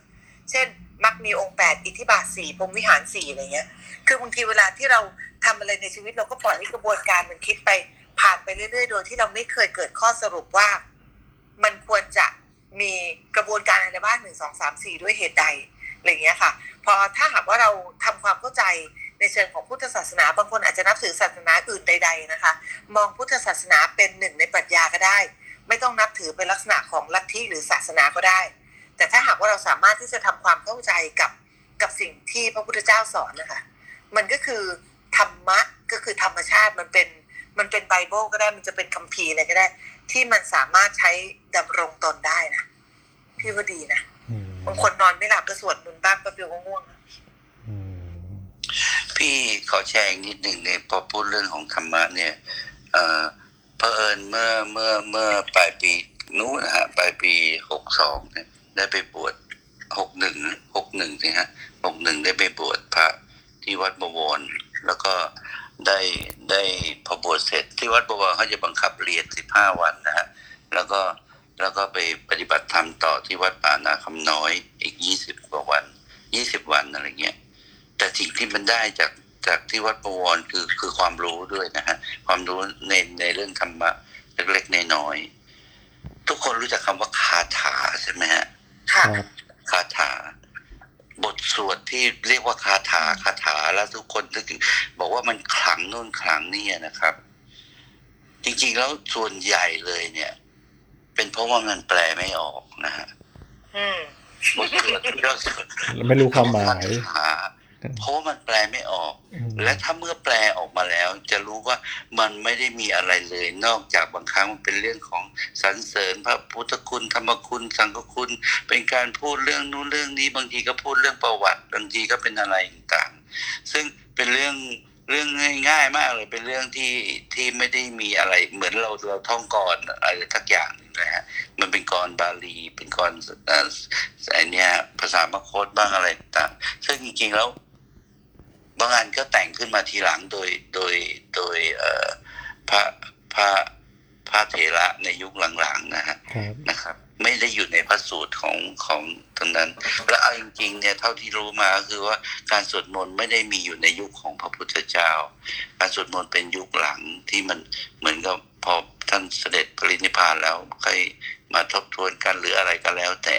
เช่นมักมีองค์8อิทธิบาท4พรหมวิหาร4อะไรเงี้ยคือบางทีเวลาที่เราทำอะไรในชีวิตเราก็ปล่อยให้กระบวนการมันคิดไปผ่านไปเรื่อยๆโดยที่เราไม่เคยเกิดข้อสรุปว่ามันควรจะมีกระบวนการอะไรบ้าง1 2 3 4ด้วยเหตุใดอะไรอย่างเงี้ยค่ะพอถ้าหากว่าเราทำความเข้าใจในเชิงของพุทธศาสนาบางคนอาจจะนับถือศาสนาอื่นใดๆนะคะมองพุทธศาสนาเป็นหนึ่งในปรัชญาก็ได้ไม่ต้องนับถือเป็นลักษณะของลัทธิหรือศาสนาก็ได้แต่ถ้าหากว่าเราสามารถที่จะทำความเข้าใจกับสิ่งที่พระพุทธเจ้าสอนนะคะมันก็คือธรรมะก็คือธรรมชาติมันเป็นไบเบิลก็ได้มันจะเป็นคัมภีร์อะไรก็ได้ที่มันสามารถใช้ดำรงตนได้นะพี่ว่าดีนะบางคนนอนไม่หลับก็สวดมนต์บ้างแป๊บเดียวก็ง่วงพี่ พี่ขอแชร์อีกนิดหนึ่งในพอพูดเรื่องของธรรมะเนี่ยเผอิญเมื่อปลายปีนู้นนะฮะปลายปี62เนี่ยได้ไปบวช61สิฮะ61ได้ไปบวชพระที่วัดบวรแล้วก็ได้พอบวชเสร็จที่วัดบวรเขาจะบังคับเรียน15วันนะฮะแล้วก็ไปปฏิบัติธรรมต่อที่วัดป่านาคำน้อยอีก20กว่าวันอะไรเงี้ยแต่สิ่งที่มันได้จากที่วัดบวรคือความรู้ด้วยนะฮะความรู้ในเรื่องธรรมะเล็กๆน้อยๆทุกคนรู้จักคำว่าคาถาใช่ไหมฮะค่ะคาถาบทสวดที่เรียกว่าคาถาแล้วทุกคนถึงบอกว่ามันขลังนู่นขลังนี่นะครับจริงๆแล้วส่วนใหญ่เลยเนี่ยเป็นเพราะว่ามันแปลไม่ออกนะฮะบทสวดเราไม่รู้ความหมายเพราะมันแปลไม่ออกและถ้าเมื่อแปลออกมาแล้วจะรู้ว่ามันไม่ได้มีอะไรเลยนอกจากบางครั้งมันเป็นเรื่องของสรรเสริญพระพุทธคุณธรรมคุณสังฆคุณเป็นการพูดเรื่องนู้นเรื่องนี้บางทีก็พูดเรื่องประวัติบางทีก็เป็นอะไรต่างๆซึ่งเป็นเรื่องง่ายๆมากเลยเป็นเรื่องที่ไม่ได้มีอะไรเหมือนเราท่องกรอะไรสักอย่างนะฮะมันเป็นกรบาลีเป็นกรไอ้เนี่ยภาษามคธบ้างอะไรต่างซึ่งจริงๆแล้วบางอันก็แต่งขึ้นมาทีหลังโดยพระเถระในยุคหลังๆนะครับไม่ได้อยู่ในพระสูตรของตอนนั้นและเอาจริงๆเนี่ยเท่าที่รู้มาก็คือว่าการสวดมนต์ไม่ได้มีอยู่ในยุคของพระพุทธเจ้าการสวดมนต์เป็นยุคหลังที่มันเหมือนกับพอท่านเสด็จปรินิพพานแล้วค่อยมาทบทวนกันหรืออะไรก็แล้วแต่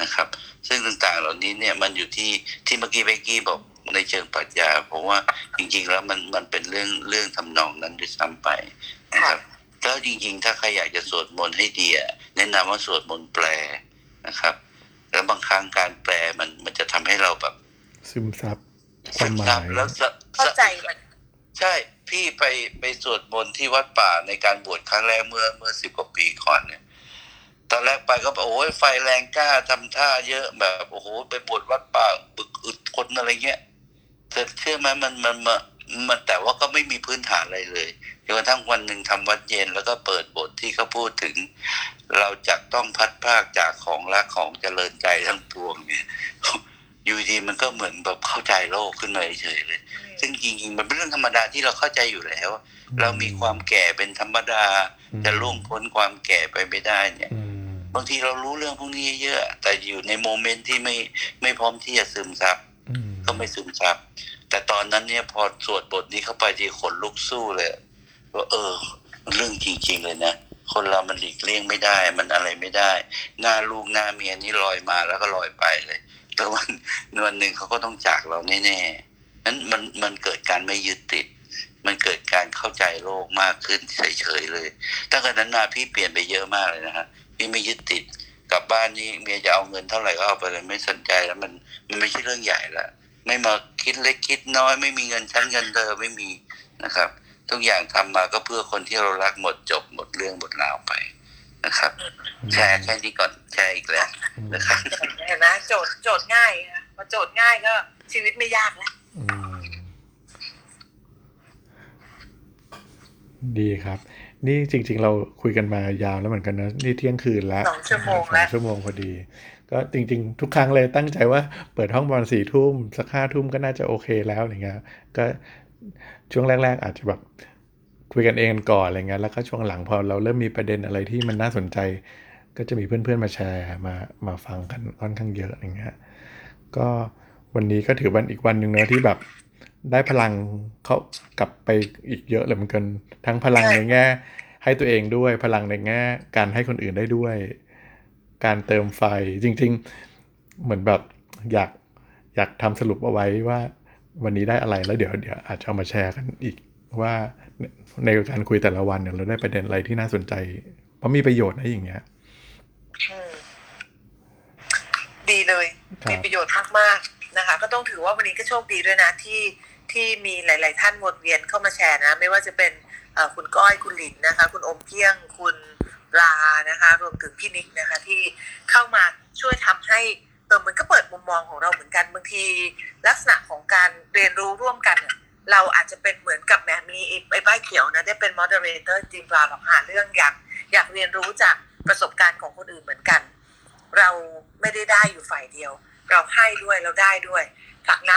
นะครับซึ่งต่างๆเหล่านี้เนี่ยมันอยู่ที่เมื่อกี้เบกกี้บอกในเชิงปรัชญาเพราะว่าจริงๆแล้วมันเป็นเรื่องทำนองนั้นด้วยซ้ำไปนะครับแล้วจริงๆถ้าใครอยากจะสวดมนต์ให้ดีแนะนำว่าสวดมนต์แปลนะครับแล้วบางครั้งการแปลมันจะทำให้เราแบบซึมซับแล้วเข้าใจมันใช่พี่ไปสวดมนต์ที่วัดป่าในการบวชครั้งแรกเมื่อ10 กว่าปีก่อนเนี่ยตอนแรกไปก็โอ้ยไฟแรงกล้าทำท่าเยอะแบบโอ้โหไปบวชวัดป่าบึกอึดคนอะไรเงี้ยแต่เชื่อไหมมันแต่ว่าก็ไม่มีพื้นฐานอะไรเลยจนกระทั่งวันหนึ่งทำวัดเย็นแล้วก็เปิดบทที่เขาพูดถึงเราจะต้องพัดพรากจากของรักของเจริญใจทั้งปวงเนี่ยอยู่ดีมันก็เหมือนแบบเข้าใจโลกขึ้นมาเฉยเลยซึ่งจริงๆมันเป็นเรื่องธรรมดาที่เราเข้าใจอยู่แล้วเรามีความแก่เป็นธรรมดาจะล่วงพ้นความแก่ไปไม่ได้เนี่ยบางทีเรารู้เรื่องพวกนี้เยอะแต่อยู่ในโมเมนต์ที่ไม่พร้อมที่จะซึมซับก็ไม่ซึมซับแต่ตอนนั้นเนี่ยพอสวดบทนี้เข้าไปที่ขนลุกสู้เลยว่าเรื่องจริงๆเลยนะคนเรามันหลีกเลี่ยงไม่ได้มันอะไรไม่ได้หน้าลูกหน้าเมียนี่ลอยมาแล้วก็ลอยไปเลยแต่วันหนึ่งเขาก็ต้องจากเราแน่ๆนั้นมันเกิดการไม่ยึดติดมันเกิดการเข้าใจโลกมากขึ้นเฉยๆเลยตั้งแต่นั้นมาพี่เปลี่ยนไปเยอะมากเลยนะฮะพี่ไม่ยึดติดกลับบ้านนี่เมียจะเอาเงินเท่าไหร่ก็เอาไปเลยไม่สนใจแล้วมันไม่ใช่เรื่องใหญ่ละไม่มาคิดเล็กคิดน้อยไม่มีเงินชั้นเงินเธอไม่มีนะครับทุกอย่างทำมาก็เพื่อคนที่เรารักหมดจบหมดเรื่องหมดราวไปนะครับแชร์แค่นี้ก่อนแชร์อีกแล้วนะครับเห็นไหมโจทย์ง่ายนะพอโจทย์ง่ายก็ชีวิตไม่ยากแล้วดีครับนี่จริงๆเราคุยกันมายาวแล้วเหมือนกันนะนี่เที่ยงคืนแล้ว2 ชั่วโมงพอดีก็จริงๆทุกครั้งเลยตั้งใจว่าเปิดห้องบอล 22:00 นสัก 5:00 นก็น่าจะโอเคแล้วอย่างเงี้ยก็ช่วงแรกๆอาจจะแบบคุยกันเองก่อนอะไรเงี้ยแล้วก็ช่วงหลังพอเราเริ่มมีประเด็นอะไรที่มันน่าสนใจก็จะมีเพื่อนๆมาแชร์มาฟังกันค่อนข้างเยอะอย่างเงี้ยก็วันนี้ก็ถือวันอีกวันนึงนะที่แบบได้พลังเขากลับไปอีกเยอะเลยเหมือนกันทั้งพลังในแง่ให้ตัวเองด้วยพลังในแง่การให้คนอื่นได้ด้วยการเติมไฟจริงๆเหมือนแบบอยากทำสรุปเอาไว้ว่าวันนี้ได้อะไรแล้วเดี๋ยวอาจจะเอามาแชร์กันอีกว่าในการคุยแต่ละวันเนี่ยเราได้ประเด็นอะไรที่น่าสนใจเพราะมีประโยชน์นะอย่างเงี้ยดีเลยมีประโยชน์มากๆนะคะก็ต้องถือว่าวันนี้ก็โชคดีด้วยนะที่มีหลายๆท่านวนเวียนเข้ามาแชร์นะไม่ว่าจะเป็นคุณก้อยคุณหลินนะคะคุณอมเพียงคุณลานะคะรวมถึงพี่นิกนะคะที่เข้ามาช่วยทำให้มันก็เปิดมุมมองของเราเหมือนกันบางทีลักษณะของการเรียนรู้ร่วมกัน เราอาจจะเป็นเหมือนกับแหมมีไอ้ใบเขียวนะได้เป็น moderator จริงเปล่าเราหาเรื่องอยากเรียนรู้จากประสบการณ์ของคนอื่นเหมือนกันเราไม่ได้อยู่ฝ่ายเดียวเราให้ด้วยเราได้ด้วยผักน้ำ